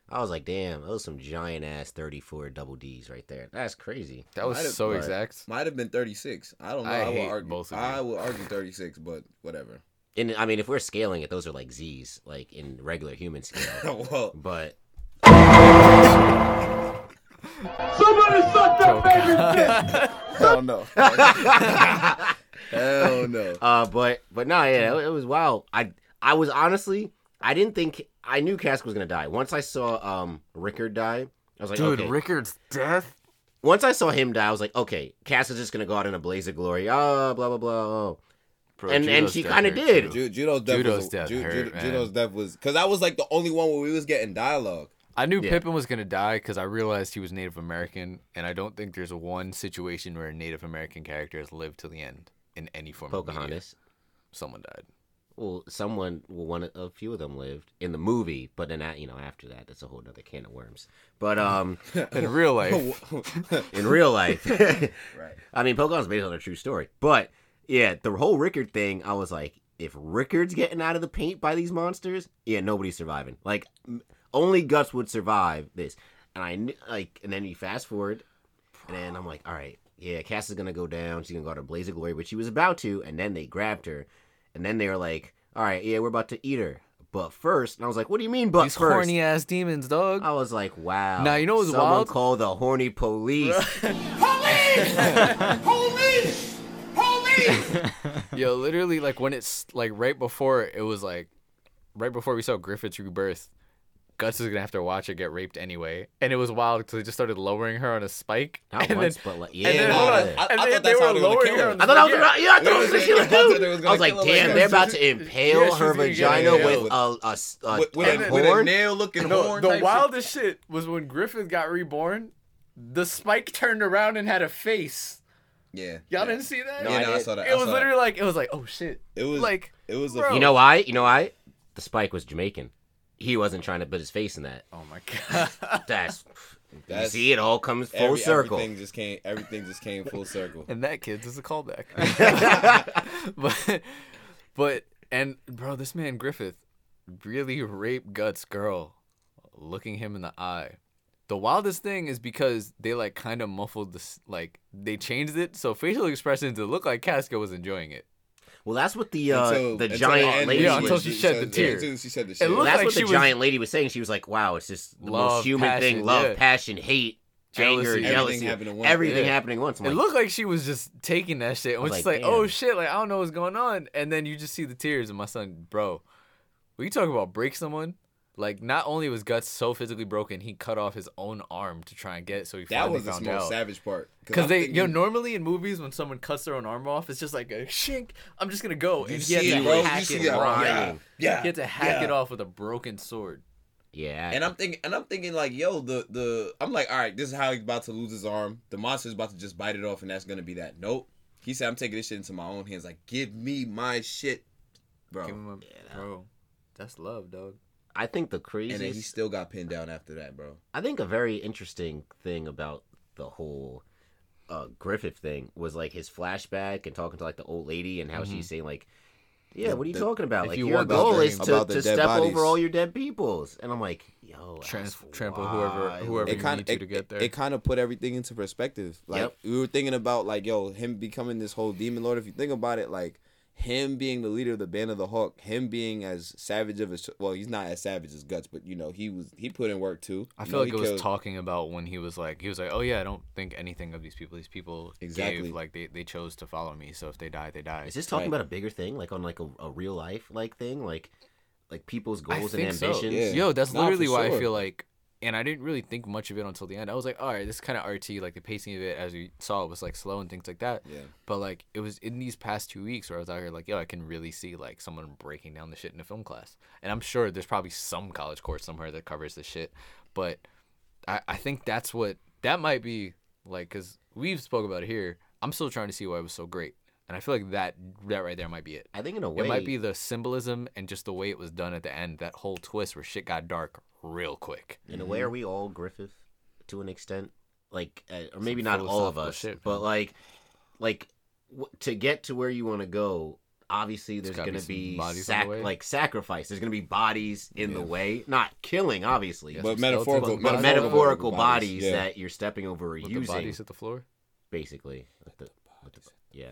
I was like, damn, those some giant ass thirty-four double D's right there. That's crazy. That was might've, so exact. Might have been thirty-six. I don't know. I, I will argue. Both of I will argue thirty-six, but whatever. And I mean, if we're scaling it, those are like Z's, like in regular human scale. Well, but. Somebody suck that baby's dick. Hell no. Hell no. Uh, but but no, yeah, it, it was wild. I I was honestly, I didn't think I knew Casca was gonna die. Once I saw um Rickard die, I was like, dude, okay. Rickard's death. Once I saw him die, I was like, okay, Casca's just gonna go out in a blaze of glory. Oh, blah blah blah. Oh. Bro, and and she kind of did. Ju- Judo's death Judo's was, death Ju- hurt, Ju- Judo's death was because I was like the only one where we was getting dialogue. I knew yeah. Pippen was gonna die because I realized he was Native American, and I don't think there's one situation where a Native American character has lived to the end in any form. Pocahontas. Of someone died. Well, someone, well, one, a few of them lived in the movie, but then, you know, after that, that's a whole other can of worms. But um, in real life, in real life, right? I mean, Pocahontas based on a true story, but yeah, the whole Rickard thing, I was like, if Rickard's getting out of the paint by these monsters, yeah, nobody's surviving. Like, only Guts would survive this, and I like, and then you fast forward, and then I'm like, all right, yeah, Cass is gonna go down, she's gonna go out to Blaze of Glory, which she was about to, and then they grabbed her. And then they were like, all right, yeah, we're about to eat her. But first, and I was like, what do you mean, but These first? These horny-ass demons, dog. I was like, wow. Now, you know what's wild? Someone call the horny police. Police! Police! Police! Yo, literally, like, when it's, like, right before it was, like, right before we saw Griffith's rebirth, Guts is going to have to watch her get raped anyway. And it was wild because they just started lowering her on a spike. Not and once, then, but like, yeah. And then, hold on. I, I, and I they, thought they were lowering her on I thought I was going to yeah, I thought was going to kill her. I was like, damn, they're about to impale yeah, her vagina with a, a, a, with, with a, a, with a nail-looking no, horn. The wildest shit. shit was when Griffith got reborn, the spike turned around and had a face. Yeah. Y'all yeah. didn't see that? No, yeah, no, I, I saw that. It was literally like, it was like, oh, shit. It was like, it was. You know why? You know why? The spike was Jamaican. He wasn't trying to put his face in that. Oh my god, that's, that's you see, it all comes full every, circle. Everything just came. Everything just came full circle. And that, kids, is a callback. but, but and bro, this man Griffith really raped Guts' girl, looking him in the eye. The wildest thing is because they like kind of muffled this, like they changed it so facial expressions to look like Casca was enjoying it. Well, that's what the uh, until, the giant lady yeah, until she shed the tear. She shed the shit. Well, that's like what the was... giant lady was saying. She was like, "Wow, it's just the love, most human passion, thing: love, yeah. passion, hate, jealousy. anger, jealousy, everything happening once." Everything yeah. happening once. I'm it like, looked like she was just taking that shit. It was, was just like, like "Oh shit!" Like I don't know what's going on. And then you just see the tears. And my son, bro, when you talk about break someone, like not only was Guts so physically broken, he cut off his own arm to try and get it. So he that was the most savage part. Because they, thinking, you know, normally in movies when someone cuts their own arm off, it's just like a shink. I'm just gonna go and he had to it, hack it off. Yeah, yeah. He had to hack yeah. it off with a broken sword. Yeah. And I'm thinking, and I'm thinking like, yo, the the I'm like, all right, this is how he's about to lose his arm. The monster's about to just bite it off, and that's gonna be that. Nope. He said, I'm taking this shit into my own hands. Like, give me my shit, bro. Give him a, yeah, bro, that's love, dog. I think the craziest... And then he still got pinned down after that, bro. I think a very interesting thing about the whole uh, Griffith thing was, like, his flashback and talking to, like, the old lady and how mm-hmm. she's saying, like, yeah, the, what are you the, talking about? Like, you your goal is to, to step bodies. over all your dead peoples. And I'm like, yo, Trans- Trample whoever, whoever it kinda, you need it, to, to get there. It, it kind of put everything into perspective. Like, yep. we were thinking about, like, yo, him becoming this whole demon lord. If you think about it, like... him being the leader of the Band of the Hawk, him being as savage of his... Well, he's not as savage as Guts, but, you know, he was he put in work, too. I feel like it was talking about when he was like, he was like, oh, yeah, I don't think anything of these people. These people exactly. gave, like, they, they chose to follow me, so if they die, they die. Is this talking right. about a bigger thing, like, on, like, a, a real-life, like, thing? Like, like people's goals and ambitions? So. Yeah. Yo, that's not literally why sure. I feel like... And I didn't really think much of it until the end. I was like, all right, this is kind of R T. Like, the pacing of it, as we saw, was, like, slow and things like that. Yeah. But, like, it was in these past two weeks where I was out here like, yo, I can really see, like, someone breaking down the shit in a film class. And I'm sure there's probably some college course somewhere that covers this shit. But I, I think that's what – that might be, like, because we've spoke about it here. I'm still trying to see why it was so great. And I feel like that that right there might be it. I think in a way – it might be the symbolism and just the way it was done at the end, that whole twist where shit got dark real quick. In a way, are we all Griffith to an extent? Like, uh, or maybe not all of us, shit, but like, like w- to get to where you want to go, obviously there's going to be, be sac- the like sacrifice. There's going to be bodies in yeah. the way. Not killing, obviously. Yes, but metaphorical bodies. But metaphorical bodies, bodies yeah. that you're stepping over or with using. The bodies at the floor? Basically. With the, with the, yeah.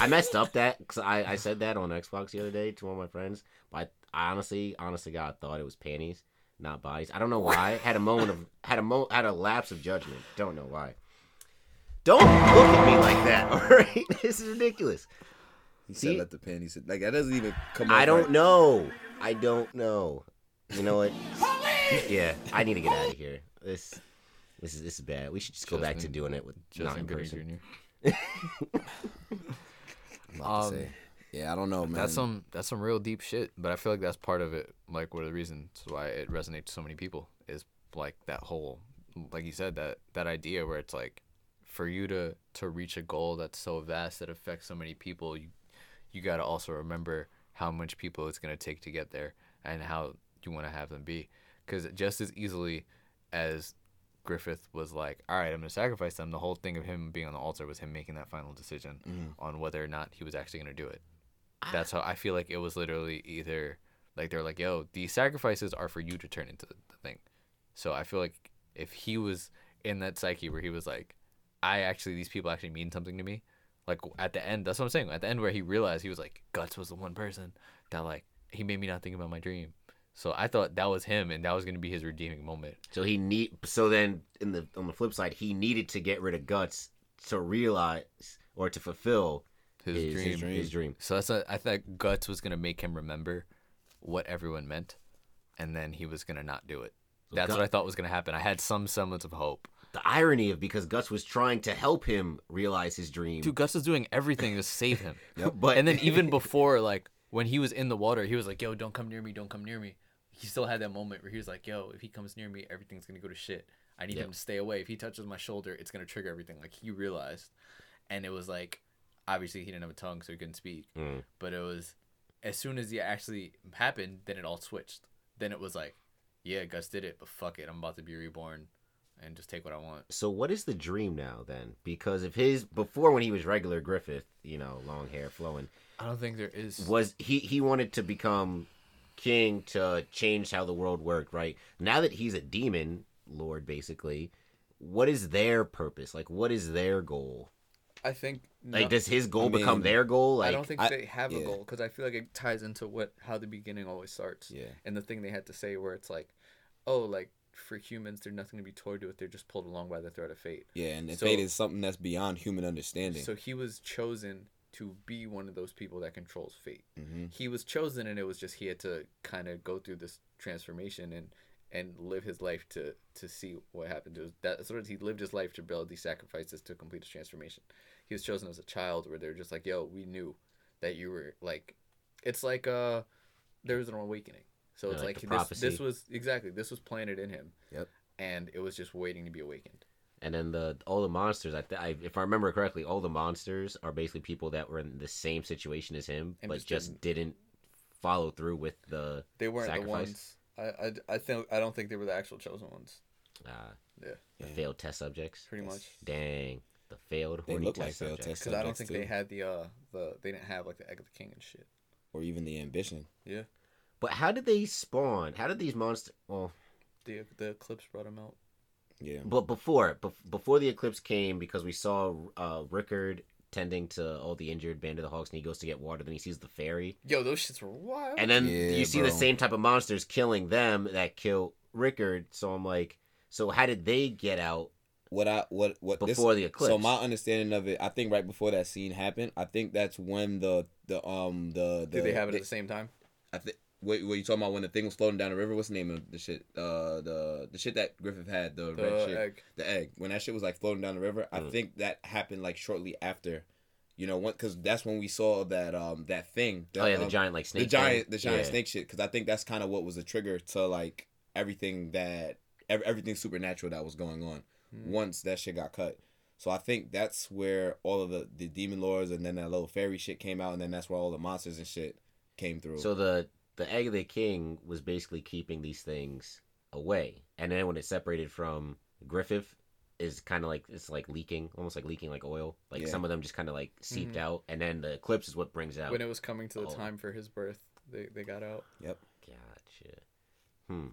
I messed up that, because I, I said that on Xbox the other day to one of my friends. But I honestly, honestly, God, thought it was panties. Not bodies. I don't know why. Had a moment of had a mo had a lapse of judgment. Don't know why. Don't look at me like that. All right, this is ridiculous. He See? said, "Let the panties." Like that doesn't even come. I don't right. know. I don't know. You know what? Yeah, I need to get out of here. This, this is this is bad. We should just go Justin, back to doing it with Justin not in person. Junior I'm about um, to say. Yeah, I don't know, man. That's some that's some real deep shit, but I feel like that's part of it, like one of the reasons why it resonates to so many people is like that whole, like you said, that that idea where it's like for you to, to reach a goal that's so vast that affects so many people, you you got to also remember how much people it's going to take to get there and how you want to have them be. Because just as easily as Griffith was like, all right, I'm going to sacrifice them, the whole thing of him being on the altar was him making that final decision mm. on whether or not he was actually going to do it. That's how I feel like it was literally either, like, they're like, yo, these sacrifices are for you to turn into the thing. So I feel like if he was in that psyche where he was like, I actually, these people actually mean something to me. Like, at the end, that's what I'm saying. At the end where he realized, he was like, Guts was the one person that, like, he made me not think about my dream. So I thought that was him, and that was going to be his redeeming moment. So he need. So then, in the on the flip side, he needed to get rid of Guts to realize or to fulfill his, his, dream. his dream. His dream. So that's a, I thought Guts was going to make him remember what everyone meant, and then he was going to not do it. So that's Guts, what I thought was going to happen. I had some semblance of hope. The irony of because Guts was trying to help him realize his dream. Dude, Guts was doing everything to save him. Yep, but... And then even before, like, when he was in the water, he was like, yo, don't come near me, don't come near me. He still had that moment where he was like, yo, if he comes near me, everything's going to go to shit. I need yep. him to stay away. If he touches my shoulder, it's going to trigger everything. Like, he realized. And it was like, obviously, he didn't have a tongue, so he couldn't speak. Mm. But it was, as soon as it actually happened, then it all switched. Then it was like, yeah, Guts did it, but fuck it, I'm about to be reborn. And just take what I want. So what is the dream now then? Because if his before when he was regular Griffith, you know, long hair flowing. I don't think there is. Was he he wanted to become king to change how the world worked, right? Now that he's a demon lord, basically, what is their purpose? Like, what is their goal? I think no, like does his goal I mean, become their goal? Like, I don't think I, they have yeah. a goal because I feel like it ties into what how the beginning always starts. Yeah. And the thing they had to say where it's like, oh, like. For humans, they're nothing to be toyed with. They're just pulled along by the thread of fate. Yeah, and so, fate is something that's beyond human understanding. So he was chosen to be one of those people that controls fate. Mm-hmm. He was chosen, and it was just he had to kind of go through this transformation and, and live his life to, to see what happened to his. That sort of he lived his life to build these sacrifices to complete his transformation. He was chosen as a child, where they're just like, "Yo, we knew that you were like," it's like uh, there was an awakening. So it's yeah, like, like this, this was exactly this was planted in him, yep, and it was just waiting to be awakened. And then the all the monsters, I, th- I if I remember correctly, all the monsters are basically people that were in the same situation as him, and but just, just didn't, didn't follow through with the. They weren't sacrifice. the ones. I, I I think I don't think they were the actual chosen ones. Ah, uh, yeah, the yeah. failed test subjects. Pretty much. Dang, the failed. They look like failed test subjects. Because I don't think too. they had the uh the they didn't have like the egg of the king and shit, or even the ambition. Yeah. But how did they spawn? How did these monsters... Well, the, the eclipse brought them out. Yeah. But before bef- before the eclipse came, because we saw uh, Rickard tending to all the injured band of the Hawks, and he goes to get water, then he sees the fairy. Yo, those shits were wild. And then yeah, you see bro. the same type of monsters killing them that kill Rickard. So I'm like, so how did they get out what I, what, what before this, the eclipse? So my understanding of it, I think right before that scene happened, I think that's when the... the um the, the Did they have it they, at the same time? I think... Wait, were you talking about when the thing was floating down the river? What's the name of the shit? Uh, the the shit that Griffith had, the, the red egg. shit, the egg. When that shit was like floating down the river, mm. I think that happened like shortly after, you know, because that's when we saw that um that thing. That, oh yeah, the um, giant like snake. The giant, thing. the giant yeah. snake shit. Because I think that's kind of what was the trigger to like everything that ev- everything supernatural that was going on mm. once that shit got cut. So I think that's where all of the, the demon lords and then that little fairy shit came out, and then that's where all the monsters and shit came through. So the The Egg of the King was basically keeping these things away. And then when it separated from Griffith, is kind of like, it's like leaking, almost like leaking like oil. Like yeah. some of them just kind of like seeped mm-hmm. out. And then the eclipse is what brings out. When it was coming to the oh. time for his birth, they, they got out. Yep. Gotcha. Hmm.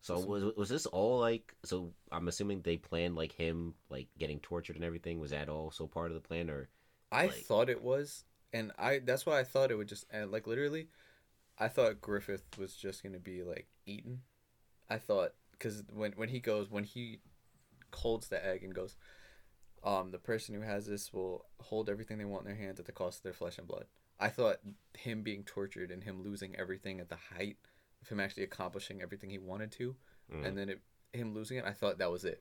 So was was this all like, so I'm assuming they planned like him, like getting tortured and everything. Was that also part of the plan or? I like... thought it was. And I that's why I thought it would just end. Like literally. I thought Griffith was just going to be, like, eaten. I thought, because when, when he goes, when he holds the egg and goes, um, the person who has this will hold everything they want in their hands at the cost of their flesh and blood. I thought him being tortured and him losing everything at the height of him actually accomplishing everything he wanted to, mm. and then it, him losing it, I thought that was it.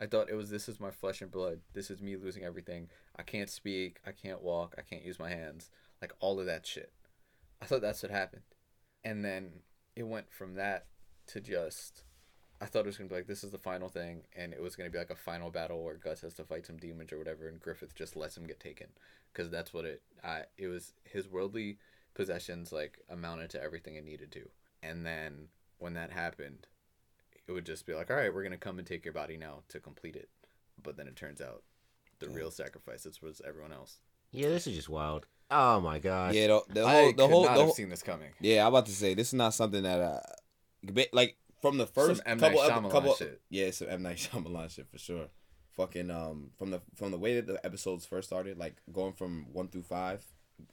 I thought it was, this is my flesh and blood. This is me losing everything. I can't speak. I can't walk. I can't use my hands. Like, all of that shit. I thought that's what happened. And then it went from that to just, I thought it was going to be like, this is the final thing. And it was going to be like a final battle where Gus has to fight some demons or whatever. And Griffith just lets him get taken. Because that's what it, I, it was his worldly possessions, like, amounted to everything it needed to. And then when that happened, it would just be like, all right, we're going to come and take your body now to complete it. But then it turns out the yeah. real sacrifices was everyone else. Yeah, this is just wild. Oh, my gosh. Yeah, the, the whole, I the could whole, not the have whole, seen this coming. Yeah, I'm about to say, this is not something that, uh, like, from the first some couple of couple, shit. Yeah, some M. Night Shyamalan shit for sure. Fucking, um, from the from the way that the episodes first started, like, going from one through five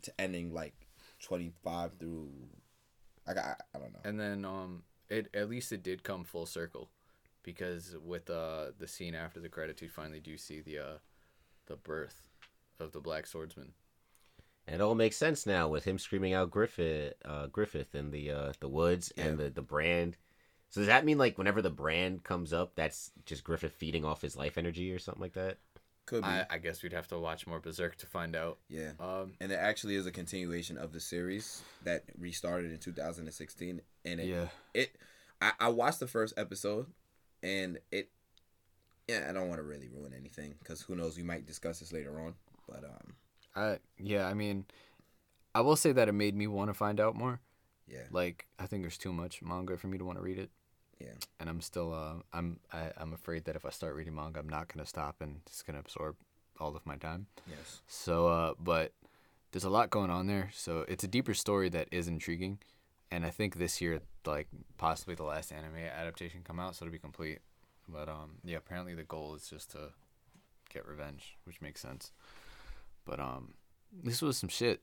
to ending, like, twenty-five through, like, I, I don't know. And then, um... It at least it did come full circle, because with uh the scene after the credits, you finally do see the uh the birth of the Black Swordsman. And it all makes sense now with him screaming out Griffith, uh, Griffith in the uh the woods yeah. and the, the brand. So does that mean, like, whenever the brand comes up, that's just Griffith feeding off his life energy or something like that? Could be. I, I guess we'd have to watch more Berserk to find out. Yeah. Um, and it actually is a continuation of the series that restarted in two thousand sixteen. And it, yeah. it I, I watched the first episode, and it, yeah, I don't want to really ruin anything, because who knows, we might discuss this later on. But, um, I, yeah, I mean, I will say that it made me want to find out more. Yeah. Like, I think there's too much manga for me to want to read it. Yeah, and I'm still uh, I'm I, I'm afraid that if I start reading manga, I'm not gonna stop and it's gonna absorb all of my time. Yes. So, uh, but there's a lot going on there. So it's a deeper story that is intriguing, and I think this year, like, possibly the last anime adaptation come out, so it'll be complete. But um, yeah, apparently the goal is just to get revenge, which makes sense. But um, this was some shit.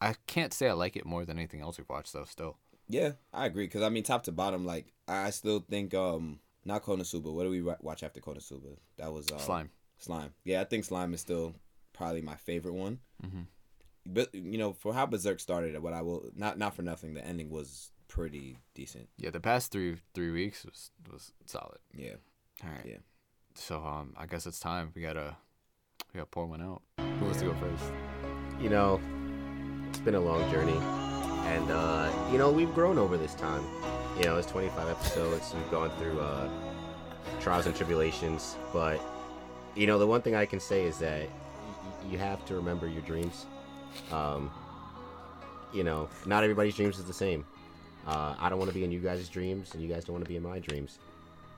I can't say I like it more than anything else we've watched though. Still. Yeah, I agree. Because, I mean, top to bottom, like, I still think, um, not Konosuba. What do we watch after Konosuba? That was... Um, Slime. Slime. Yeah, I think Slime is still probably my favorite one. Mm-hmm. But, you know, for how Berserk started, what I will... Not not for nothing, the ending was pretty decent. Yeah, the past three three weeks was, was solid. Yeah. All right. Yeah. So, um, I guess it's time. We gotta, we gotta pour one out. Who wants to go first? You know, it's been a long journey. And, uh, you know, we've grown over this time. You know, it's twenty-five episodes. We've gone through uh, trials and tribulations. But, you know, the one thing I can say is that y- you have to remember your dreams. Um, you know, not everybody's dreams is the same. Uh, I don't want to be in you guys' dreams, and you guys don't want to be in my dreams.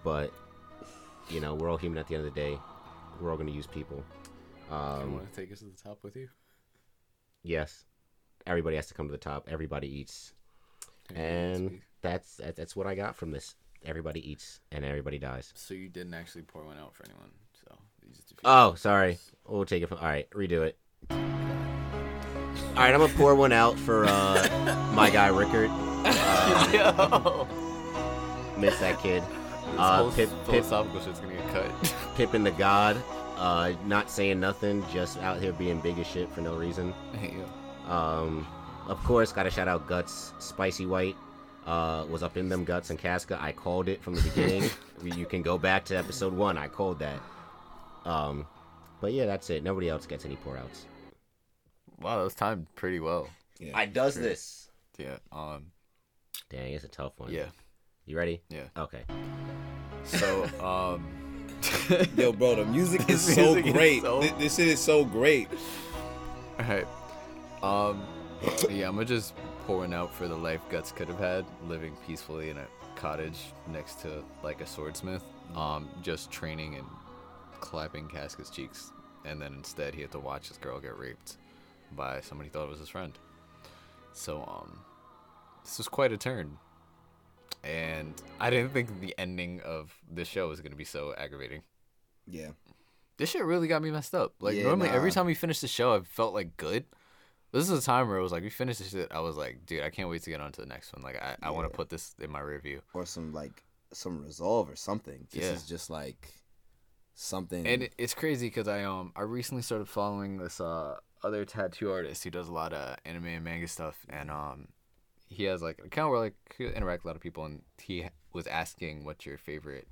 But, you know, we're all human at the end of the day. We're all going to use people. Um, you want to take us to the top with you? Yes. Everybody has to come to the top. Everybody eats. And that's that's what I got from this. Everybody eats and everybody dies. So you didn't actually pour one out for anyone. So you just Oh, sorry. We'll take it from... All right, redo it. All right, I'm going to pour one out for uh, my guy, Rickard. Uh, Yo! Miss that kid. Uh, this whole philosophical shit's going to get cut. Pippin the God. Uh, not saying nothing. Just out here being big as shit for no reason. Hey, yo. Um, of course, gotta shout out Guts. Spicy White uh, was up in them guts and Casca. I called it from the beginning. You can go back to episode one. I called that. Um, but yeah, that's it. Nobody else gets any pour outs. Wow, that was timed pretty well. Yeah, I does pretty, this. Yeah. Um. Dang, it's a tough one. Yeah. You ready? Yeah. Okay. So, um. Yo, bro, the music is so music great. Is so... This, this shit is so great. All right. Um, yeah, I'm gonna just pour one out for the life Guts could have had, living peacefully in a cottage next to, like, a swordsmith, um, just training and clapping Casca's cheeks, and then instead he had to watch this girl get raped by somebody he thought was his friend. So, um, this was quite a turn, and I didn't think the ending of this show was gonna be so aggravating. Yeah. This shit really got me messed up. Like, yeah, normally nah. every time we finish the show, I felt, like, good. This is a time where it was like, we finished this shit. I was like, dude, I can't wait to get on to the next one. Like, I, I yeah. want to put this in my review. Or some, like, some resolve or something. This yeah. is just, like, something. And it's crazy because I um I recently started following this uh other tattoo artist who does a lot of anime and manga stuff. And um he has, like, an account where, like, he interacts with a lot of people. And he was asking what your favorite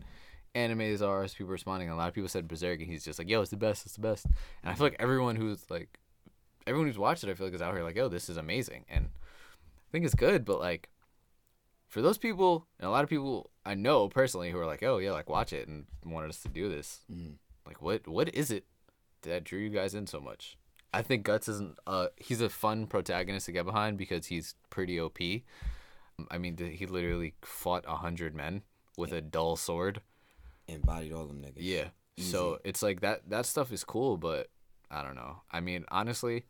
animes are, people responding. A lot of people said Berserk, and he's just like, yo, it's the best, it's the best. And I feel like everyone who's like, everyone who's watched it, I feel like is out here like, yo, this is amazing. And I think it's good, but like, for those people, and a lot of people I know personally who are like, oh, yeah, like, watch it and wanted us to do this. Mm. Like, what what is it that drew you guys in so much? I think Guts isn't, uh, he's a fun protagonist to get behind because he's pretty O P. I mean, he literally fought one hundred men with yeah. a dull sword. Embodied all them niggas. Yeah. Easy. So it's like that, that stuff is cool, but I don't know. I mean, honestly,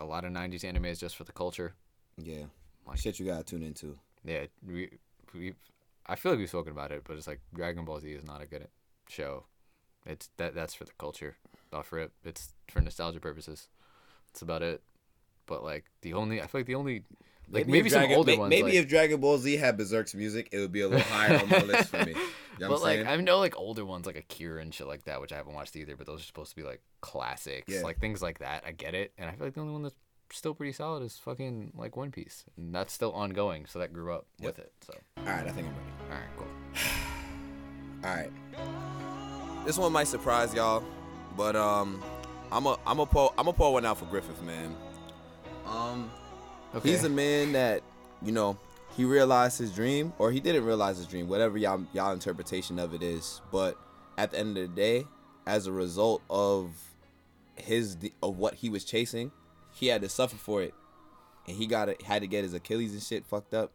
a lot of nineties anime is just for the culture. Yeah. Like, shit you gotta tune into. Yeah. We, we, I feel like we've spoken about it, but it's like Dragon Ball Z is not a good show. It's that that's for the culture. Not for it. It's for nostalgia purposes. That's about it. But like the only, I feel like the only... Like maybe, maybe some Dragon, older may, ones. Maybe like, if Dragon Ball Z had Berserk's music, it would be a little higher on my list for me. You know but what I'm like saying? I know like older ones like Akira and shit like that, which I haven't watched either. But those are supposed to be like classics, yeah. like things like that. I get it, and I feel like the only one that's still pretty solid is fucking like One Piece, and that's still ongoing. So that grew up yep. with it. So all right, I think I'm ready. All right, cool. All right, this one might surprise y'all, but um, I'm a I'm a pull I'm a pull one out for Griffith, man. Um. Okay. He's a man that, you know, he realized his dream, or he didn't realize his dream, whatever y'all y'all interpretation of it is. But at the end of the day, as a result of his of what he was chasing, he had to suffer for it, and he got had to get his Achilles and shit fucked up,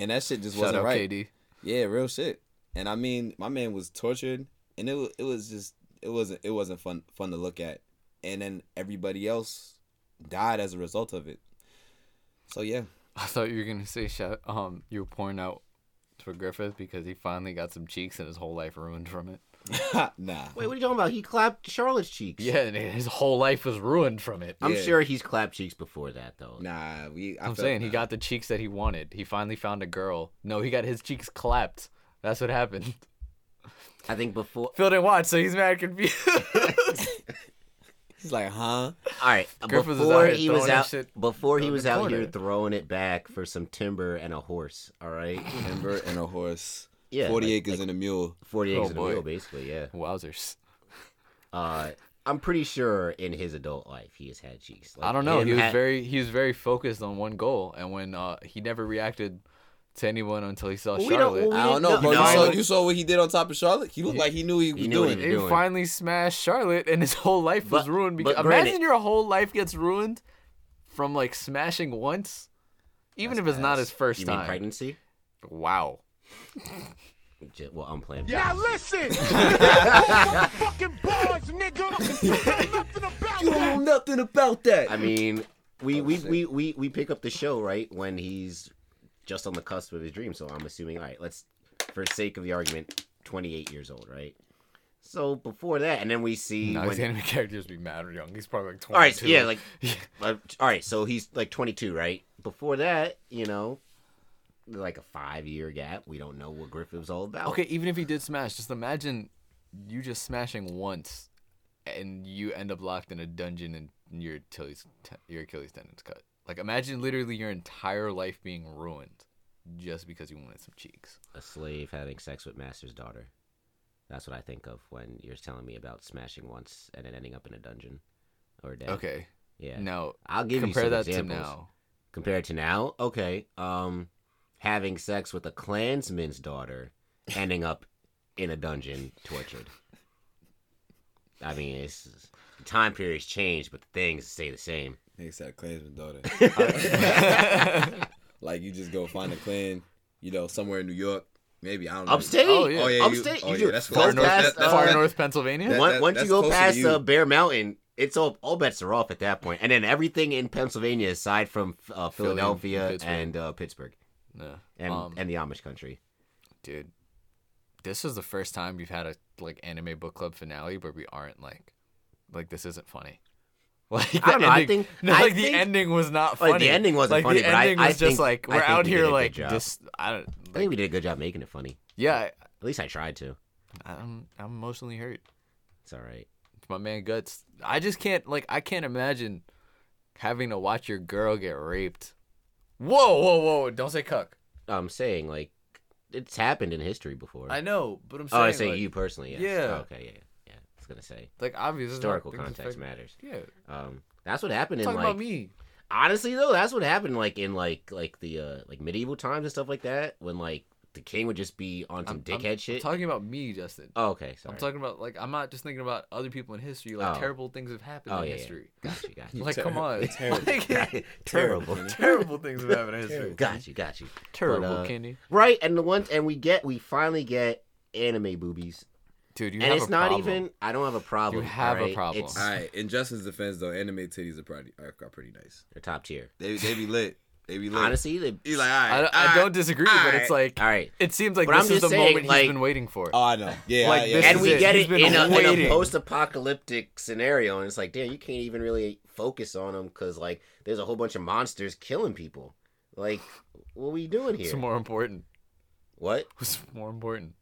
and that shit just wasn't right. Shout out K D. Yeah, real shit. And I mean, my man was tortured, and it it was just it wasn't it wasn't fun fun to look at, and then everybody else died as a result of it. So yeah, I thought you were gonna say shout, um you were pouring out for Griffith because he finally got some cheeks and his whole life ruined from it. Nah. Wait, what are you talking about? He clapped Charlotte's cheeks. Yeah, and his whole life was ruined from it. I'm yeah. sure he's clapped cheeks before that though. Nah, we. I I'm saying nah. he got the cheeks that he wanted. He finally found a girl. No, he got his cheeks clapped. That's what happened. I think before Phil didn't watch, so he's mad confused. He's like, huh? All right. Griffith before was he was out, before he was out here throwing it back for some timber and a horse. All right, timber and a horse. Yeah, forty like, acres like, and a mule. Forty acres oh, and boy. a mule, basically. Yeah. Wowzers. Uh, I'm pretty sure in his adult life he has had cheeks. Like, I don't know. He was had... very he was very focused on one goal, and when uh, he never reacted to anyone until he saw well, Charlotte. Don't, I don't know. Bro, no. you, saw, you saw what he did on top of Charlotte? He looked yeah. like he knew he was he knew doing. He, he doing. finally smashed Charlotte, and his whole life but, was ruined. Because imagine granted, your whole life gets ruined from like smashing once, even if it's bad. not his first you time. You mean pregnancy? Wow. Well, I'm playing. Now listen! Fucking bars, nigga! You know nothing about that! I mean, we, we, we, we, we pick up the show, right, when he's just on the cusp of his dream, so I'm assuming, all right, let's, for sake of the argument, twenty-eight years old, right? So before that, and then we see... No, when, his anime characters be mad or young. He's probably like twenty-two. All right, yeah, like... uh, all right, so he's like twenty-two, right? Before that, you know, like a five-year gap. We don't know what Griffith was all about. Okay, even if he did smash, just imagine you just smashing once, and you end up locked in a dungeon and your Achilles, your Achilles tendon's cut. Like, imagine literally your entire life being ruined just because you wanted some cheeks. A slave having sex with master's daughter. That's what I think of when you're telling me about smashing once and then ending up in a dungeon or dead. Okay. Yeah. Now, I'll give you some examples. Compare that to now. Compared to now? Okay. Um, having sex with a Klansman's daughter, ending up in a dungeon, tortured. I mean, it's, the time period's changed, but the things stay the same. Except Klansman's daughter. Like, you just go find a Klan, you know, somewhere in New York. Maybe, I don't know. Upstate? Oh, yeah. Oh, yeah, Upstate? You, you oh, yeah, that's far north, past, that, uh, far north Pennsylvania? That, that, once once you go past uh, Bear Mountain, it's all, all bets are off at that point. And then everything in Pennsylvania, aside from uh, Philadelphia Philly, Pittsburgh. and uh, Pittsburgh. Yeah. And, um, and the Amish country. Dude, this is the first time we've had a like anime book club finale where we aren't like, like this isn't funny. Like, I don't know. Ending, I think no, like I the think, ending was not funny. Like the ending wasn't like, funny. The but ending I, I was think, just like we're out we here like just. I don't. Like, I think we did a good job making it funny. Yeah, I, at least I tried to. I'm I'm emotionally hurt. It's all right. It's my man Guts. I just can't like I can't imagine having to watch your girl get raped. Whoa, whoa, whoa! Don't say cuck. I'm saying like it's happened in history before. I know, but I'm saying. Oh, I say like, you personally. Yes. Yeah. Oh, okay. Yeah. Yeah. I was gonna say. Like obviously, historical context matters. Yeah. Um, that's what happened in like. Talking about me. Honestly, though, that's what happened like in like like the uh, like medieval times and stuff like that when like. The king would just be on some I'm, dickhead I'm shit. I'm talking about me, Justin. Oh, okay. Sorry. I'm talking about, like, I'm not just thinking about other people in history. Like, oh. terrible things have happened oh, in yeah, history. Yeah. Got you, got you. Like, ter- come on. Terrible. Like, terrible. Terrible. Terrible things have happened in history. Got you, got you. Terrible, but, uh, Kenny. Right, and the ones, and we get, we finally get anime boobies. Dude, you and have a problem. And it's not even, I don't have a problem. You have right? a problem. It's, all right, in Justin's defense, though, anime titties are pretty, are pretty nice. They're top tier. They, they be lit. They be like, honestly, they, he's like, all right, I don't, all right, I don't disagree, all right, but it's like, all right. It seems like but this I'm is the saying, moment like, he's been waiting for. Oh, I know, yeah, like, yeah. And we it. get he's it in a, in a post-apocalyptic scenario, and it's like, damn, you can't even really focus on them because like, there's a whole bunch of monsters killing people. Like, what are we doing here? What's more important? What? What's more important?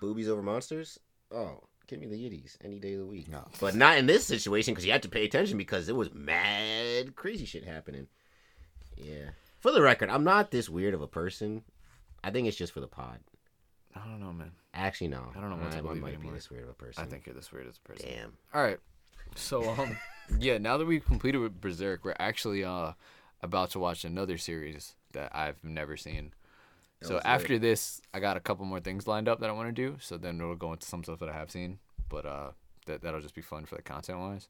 Boobies over monsters? Oh. Give me the yiddies any day of the week. No. But not in this situation because you had to pay attention because there was mad crazy shit happening. Yeah. For the record, I'm not this weird of a person. I think it's just for the pod. I don't know, man. Actually, no. I don't know what I, I might anymore. be this weird of a person. I think you're this weird as a person. Damn. All right. So, um, yeah, now that we've completed with Berserk, we're actually uh about to watch another series that I've never seen. That so after great. this, I got a couple more things lined up that I want to do. So then we'll go into some stuff that I have seen. But uh, that, that'll just be fun for the content-wise.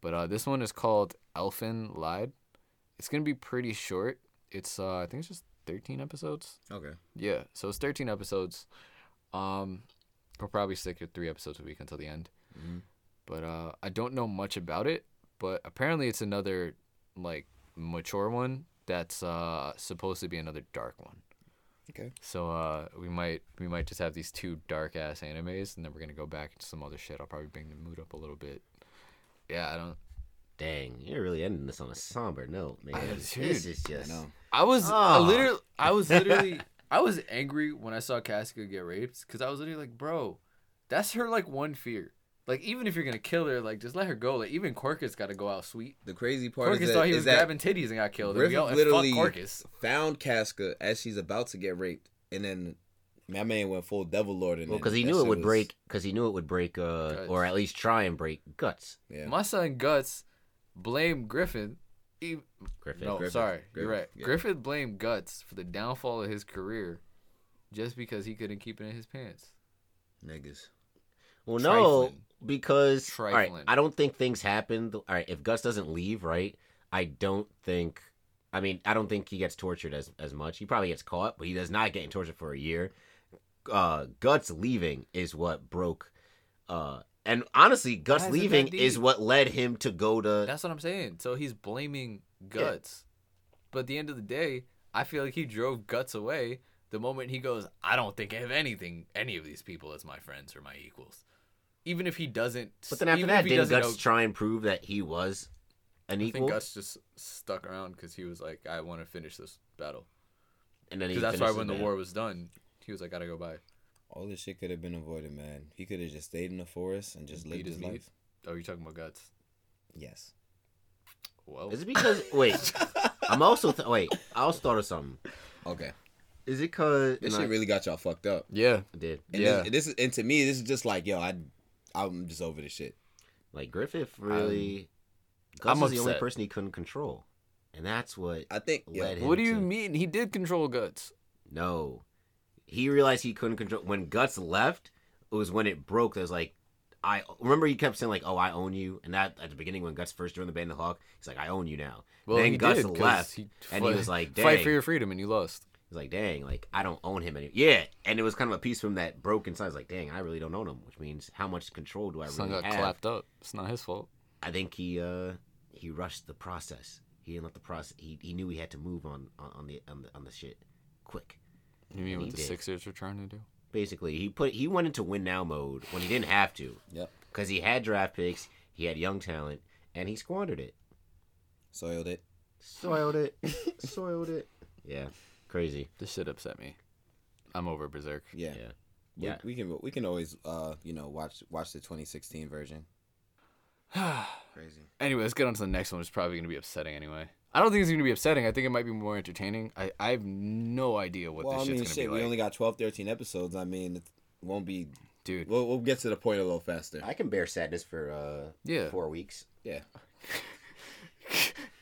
But uh, this one is called Elfin Lied. It's going to be pretty short. It's, uh, I think it's just thirteen episodes. Okay. Yeah, so it's thirteen episodes. Um, we'll probably stick to three episodes a week until the end. Mm-hmm. But uh, I don't know much about it, but apparently it's another, like, mature one that's uh, supposed to be another dark one. Okay. So uh, we might we might just have these two dark-ass animes, and then we're going to go back into some other shit. I'll probably bring the mood up a little bit. Yeah, I don't... Dang, you're really ending this on a somber note, man. I, this is just. I, I was oh. I literally, I was literally, I was angry when I saw Casca get raped because I was literally like, bro, that's her like one fear. Like even if you're gonna kill her, like just let her go. Like even Corcus got to go out sweet. The crazy part Corcus is that Corcus thought he was grabbing titties and got killed. Griffith and literally Corcus found Casca as she's about to get raped, and then my man went full devil lord in well, it. Well, because he knew it would was... break. Because he knew it would break, uh, or at least try and break Guts. Yeah. My son Guts. Blame Griffin. He, Griffin. No, Griffin. sorry. Griffin. You're right. Yeah. Griffin blamed Guts for the downfall of his career just because he couldn't keep it in his pants. Niggas. Well, Trifling. no, because Trifling. All right, I don't think things happen. All right, if Guts doesn't leave, right, I don't think, I mean, I don't think he gets tortured as, as much. He probably gets caught, but he does not get tortured for a year. Uh, Guts leaving is what broke uh And honestly, Guts leaving is what led him to go to... That's what I'm saying. So he's blaming Guts. Yeah. But at the end of the day, I feel like he drove Guts away the moment he goes, I don't think I have anything, any of these people as my friends or my equals. Even if he doesn't... But then after that, didn't Guts know, try and prove that he was an I equal? I think Guts just stuck around because he was like, I want to finish this battle. And then he that's why when the war was done, he was like, gotta go bye. All this shit could have been avoided, man. He could have just stayed in the forest and just lived his meat. life. Oh, you're talking about Guts? Yes. Well, is it because wait? I'm also th- wait. I also thought of something. Okay. Is it because this shit I... really got y'all fucked up? Yeah, it did. And yeah. This, this is and to me, this is just like yo, I, I'm just over this shit. Like Griffith really, um, Guts was the only person he couldn't control, and that's what I think. Led him what do you to... mean? He did control Guts. No. He realized he couldn't control... When Guts left, it was when it broke. That was like... I Remember he kept saying, like, oh, I own you. And that at the beginning, when Guts first joined the band, the Hawk, he's like, I own you now. Well, then Guts did, left, he and fought, he was like, dang. Fight for your freedom, and you lost. He's like, dang, like, I don't own him anymore. Yeah, and it was kind of a piece from that broke inside. I was like, dang, I really don't own him, which means how much control do I Son really got have? got clapped up. It's not his fault. I think he uh, he rushed the process. He didn't let the process... He, he knew he had to move on, on, on, the, on the on the shit quick. You mean what the did. Sixers were trying to do? Basically, he put he went into win-now mode when he didn't have to. Yep. Because he had draft picks, he had young talent, and he squandered it. Soiled it. Soiled it. Soiled it. Yeah, crazy. This shit upset me. I'm over Berserk. Yeah. Yeah. We, yeah. we can we can always uh you know watch watch the twenty sixteen version. Crazy. Anyway, let's get on to the next one. It's probably gonna be upsetting anyway. I don't think it's going to be upsetting. I think it might be more entertaining. I, I have no idea what well, this I mean, shit's going to shit, be like. We only got twelve, thirteen episodes. I mean, it won't be... Dude. We'll, we'll get to the point a little faster. I can bear sadness for uh, yeah. four weeks. Yeah.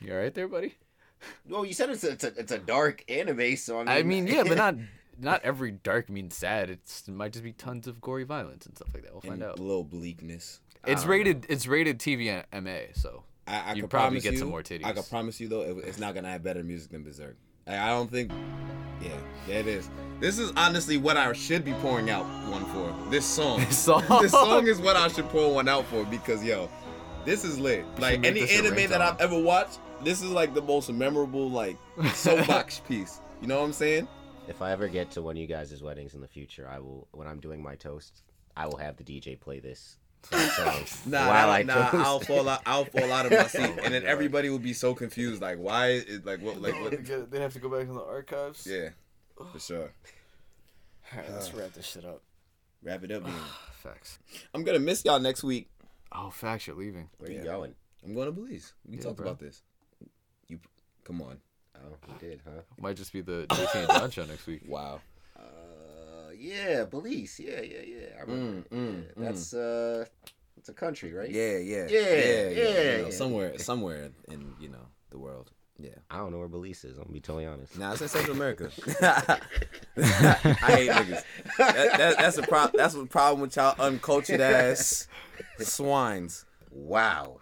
You all right there, buddy? Well, you said it's a, it's a, it's a dark anime, so I mean... I mean, yeah, but not... Not every dark means sad. It's, it might just be tons of gory violence and stuff like that. We'll find and out. A little bleakness. It's rated. Know. It's rated T V M A. So I, I you probably get you, some more titties. I can promise you though, it, it's not gonna have better music than Berserk. Like, I don't think. Yeah, yeah, it is. This is honestly what I should be pouring out one for. This song. This song. This song is what I should pour one out for because yo, this is lit. You like any anime that I've ever watched, this is like the most memorable like soapbox piece. You know what I'm saying? If I ever get to one of you guys' weddings in the future, I will. When I'm doing my toast, I will have the D J play this song nah, while I, I nah, toast. I'll fall out. I'll fall out of my seat, and then everybody will be so confused. Like, why? Is, like, what? Like, what? They have to go back in the archives. Yeah, for sure. All right, let's uh, wrap this shit up. Wrap it up, man. Facts. I'm gonna miss y'all next week. Oh, facts. You're leaving. Where yeah. are you going? I'm going to Belize. We yeah, talked bro. about this. You come on. Oh, he did, huh? Might just be the J C and John show next week. Wow. Uh, yeah, Belize. Yeah, yeah, yeah. I remember. Mm, mm, yeah. Mm. That's uh, it's a country, right? Yeah, yeah, yeah, yeah, yeah, yeah, you know, yeah. Somewhere, somewhere in you know the world. Yeah. I don't know where Belize is. I'm gonna be totally honest. Nah, it's in Central America. I hate niggas. That, that, that's a problem. That's the problem with y'all uncultured ass swines. Wow.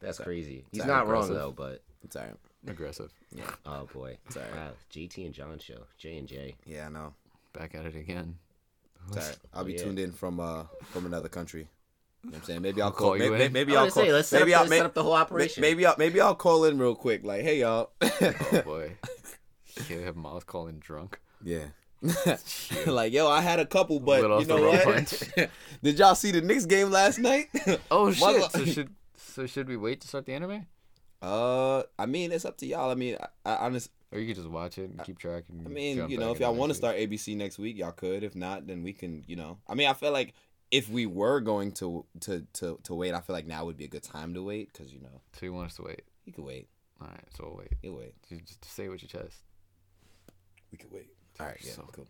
That's crazy. He's not wrong though, but it's alright. Aggressive. Yeah. Oh, boy. Sorry. Wow. J T and John show. J and J. Yeah, I know. Back at it again. Sorry. I'll be yeah. tuned in from uh from another country. You know what I'm saying? Maybe I'll, I'll call, call you maybe, in. Maybe I'll call. Say, let's maybe set up, I'll, let's set up the whole operation. Maybe I'll, maybe I'll call in real quick. Like, hey, y'all. Oh, boy. Can't have Miles calling drunk. Yeah. Like, yo, I had a couple, but a you know what? Did y'all see the Knicks game last night? Oh, shit. Mother- so should So should we wait to start the anime? Uh, I mean, it's up to y'all. I mean, I, I honestly... Or you could just watch it and keep track. And I mean, you know, if y'all want to start A B C next week, y'all could. If not, then we can, you know... I mean, I feel like if we were going to to, to, to wait, I feel like now would be a good time to wait, because, you know... So you want us to wait? You can wait. All right, so we'll wait. You wait. You just say what you chest. We can wait. All right, yeah, so cool.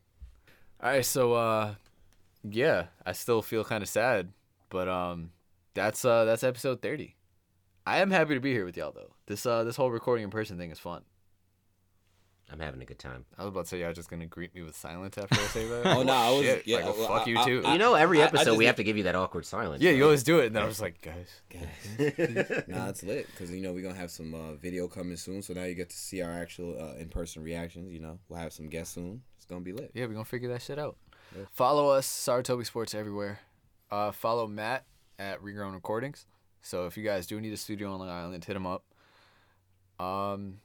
All right, so, uh, yeah, I still feel kind of sad, but um, that's uh, that's episode thirty. I am happy to be here with y'all though. This uh this whole recording in person thing is fun. I'm having a good time. I was about to say y'all just gonna greet me with silence after I say that. Oh no, I was yeah, like, well, well, fuck I, you I, too. I, you know, every episode I, I just, we have to give you that awkward silence. Yeah, right? You always do it, and then I was like, guys, guys. Nah, it's lit because you know we're gonna have some uh, video coming soon, so now you get to see our actual uh, in person reactions. You know, we'll have some guests soon. It's gonna be lit. Yeah, we're gonna figure that shit out. Yeah. Follow us, Saratobi Sports everywhere. Uh, follow Matt at Regrown Recordings. So if you guys do need a studio on Long Island, hit them up. Um,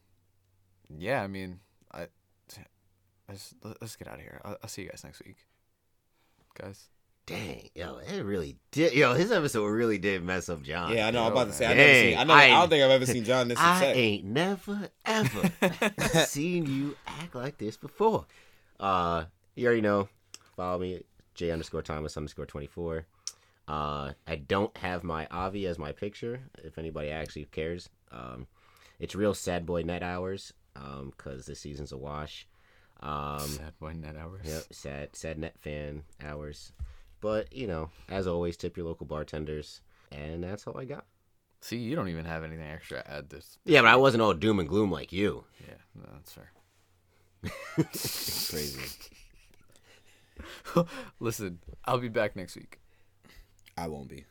yeah, I mean, I, I just, let's get out of here. I'll, I'll see you guys next week, guys. Dang, yo, it really did. Yo, his episode really did mess up John. Yeah, I know. Yo, I'm about to say, I've never seen, I, know, I, I don't think I've ever seen John this upset. I ain't never ever seen you act like this before. Uh, you already know. Follow me, J underscore Thomas underscore twenty four. Uh, I don't have my Avi as my picture, if anybody actually cares. Um, it's real sad boy net hours, um, because this season's a wash. Um, sad boy net hours. Yep, sad, sad net fan hours. But, you know, as always, tip your local bartenders, and that's all I got. See, you don't even have anything extra to add this. Yeah, but I wasn't all doom and gloom like you. Yeah, no, that's fair. Crazy. Listen, I'll be back next week. I won't be.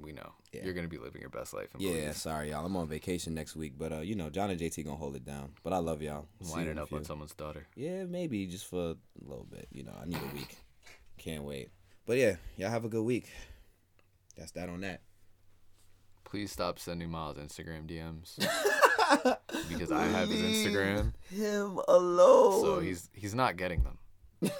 We know. Yeah. You're going to be living your best life. In yeah, sorry, y'all. I'm on vacation next week, but, uh, you know, John and J T going to hold it down. But I love y'all. Lining up on someone's daughter. Yeah, maybe just for a little bit. You know, I need a week. Can't wait. But, yeah, y'all have a good week. That's that on that. Please stop sending Miles Instagram D Ms. Because I have his Instagram. Leave him alone. So he's he's not getting them.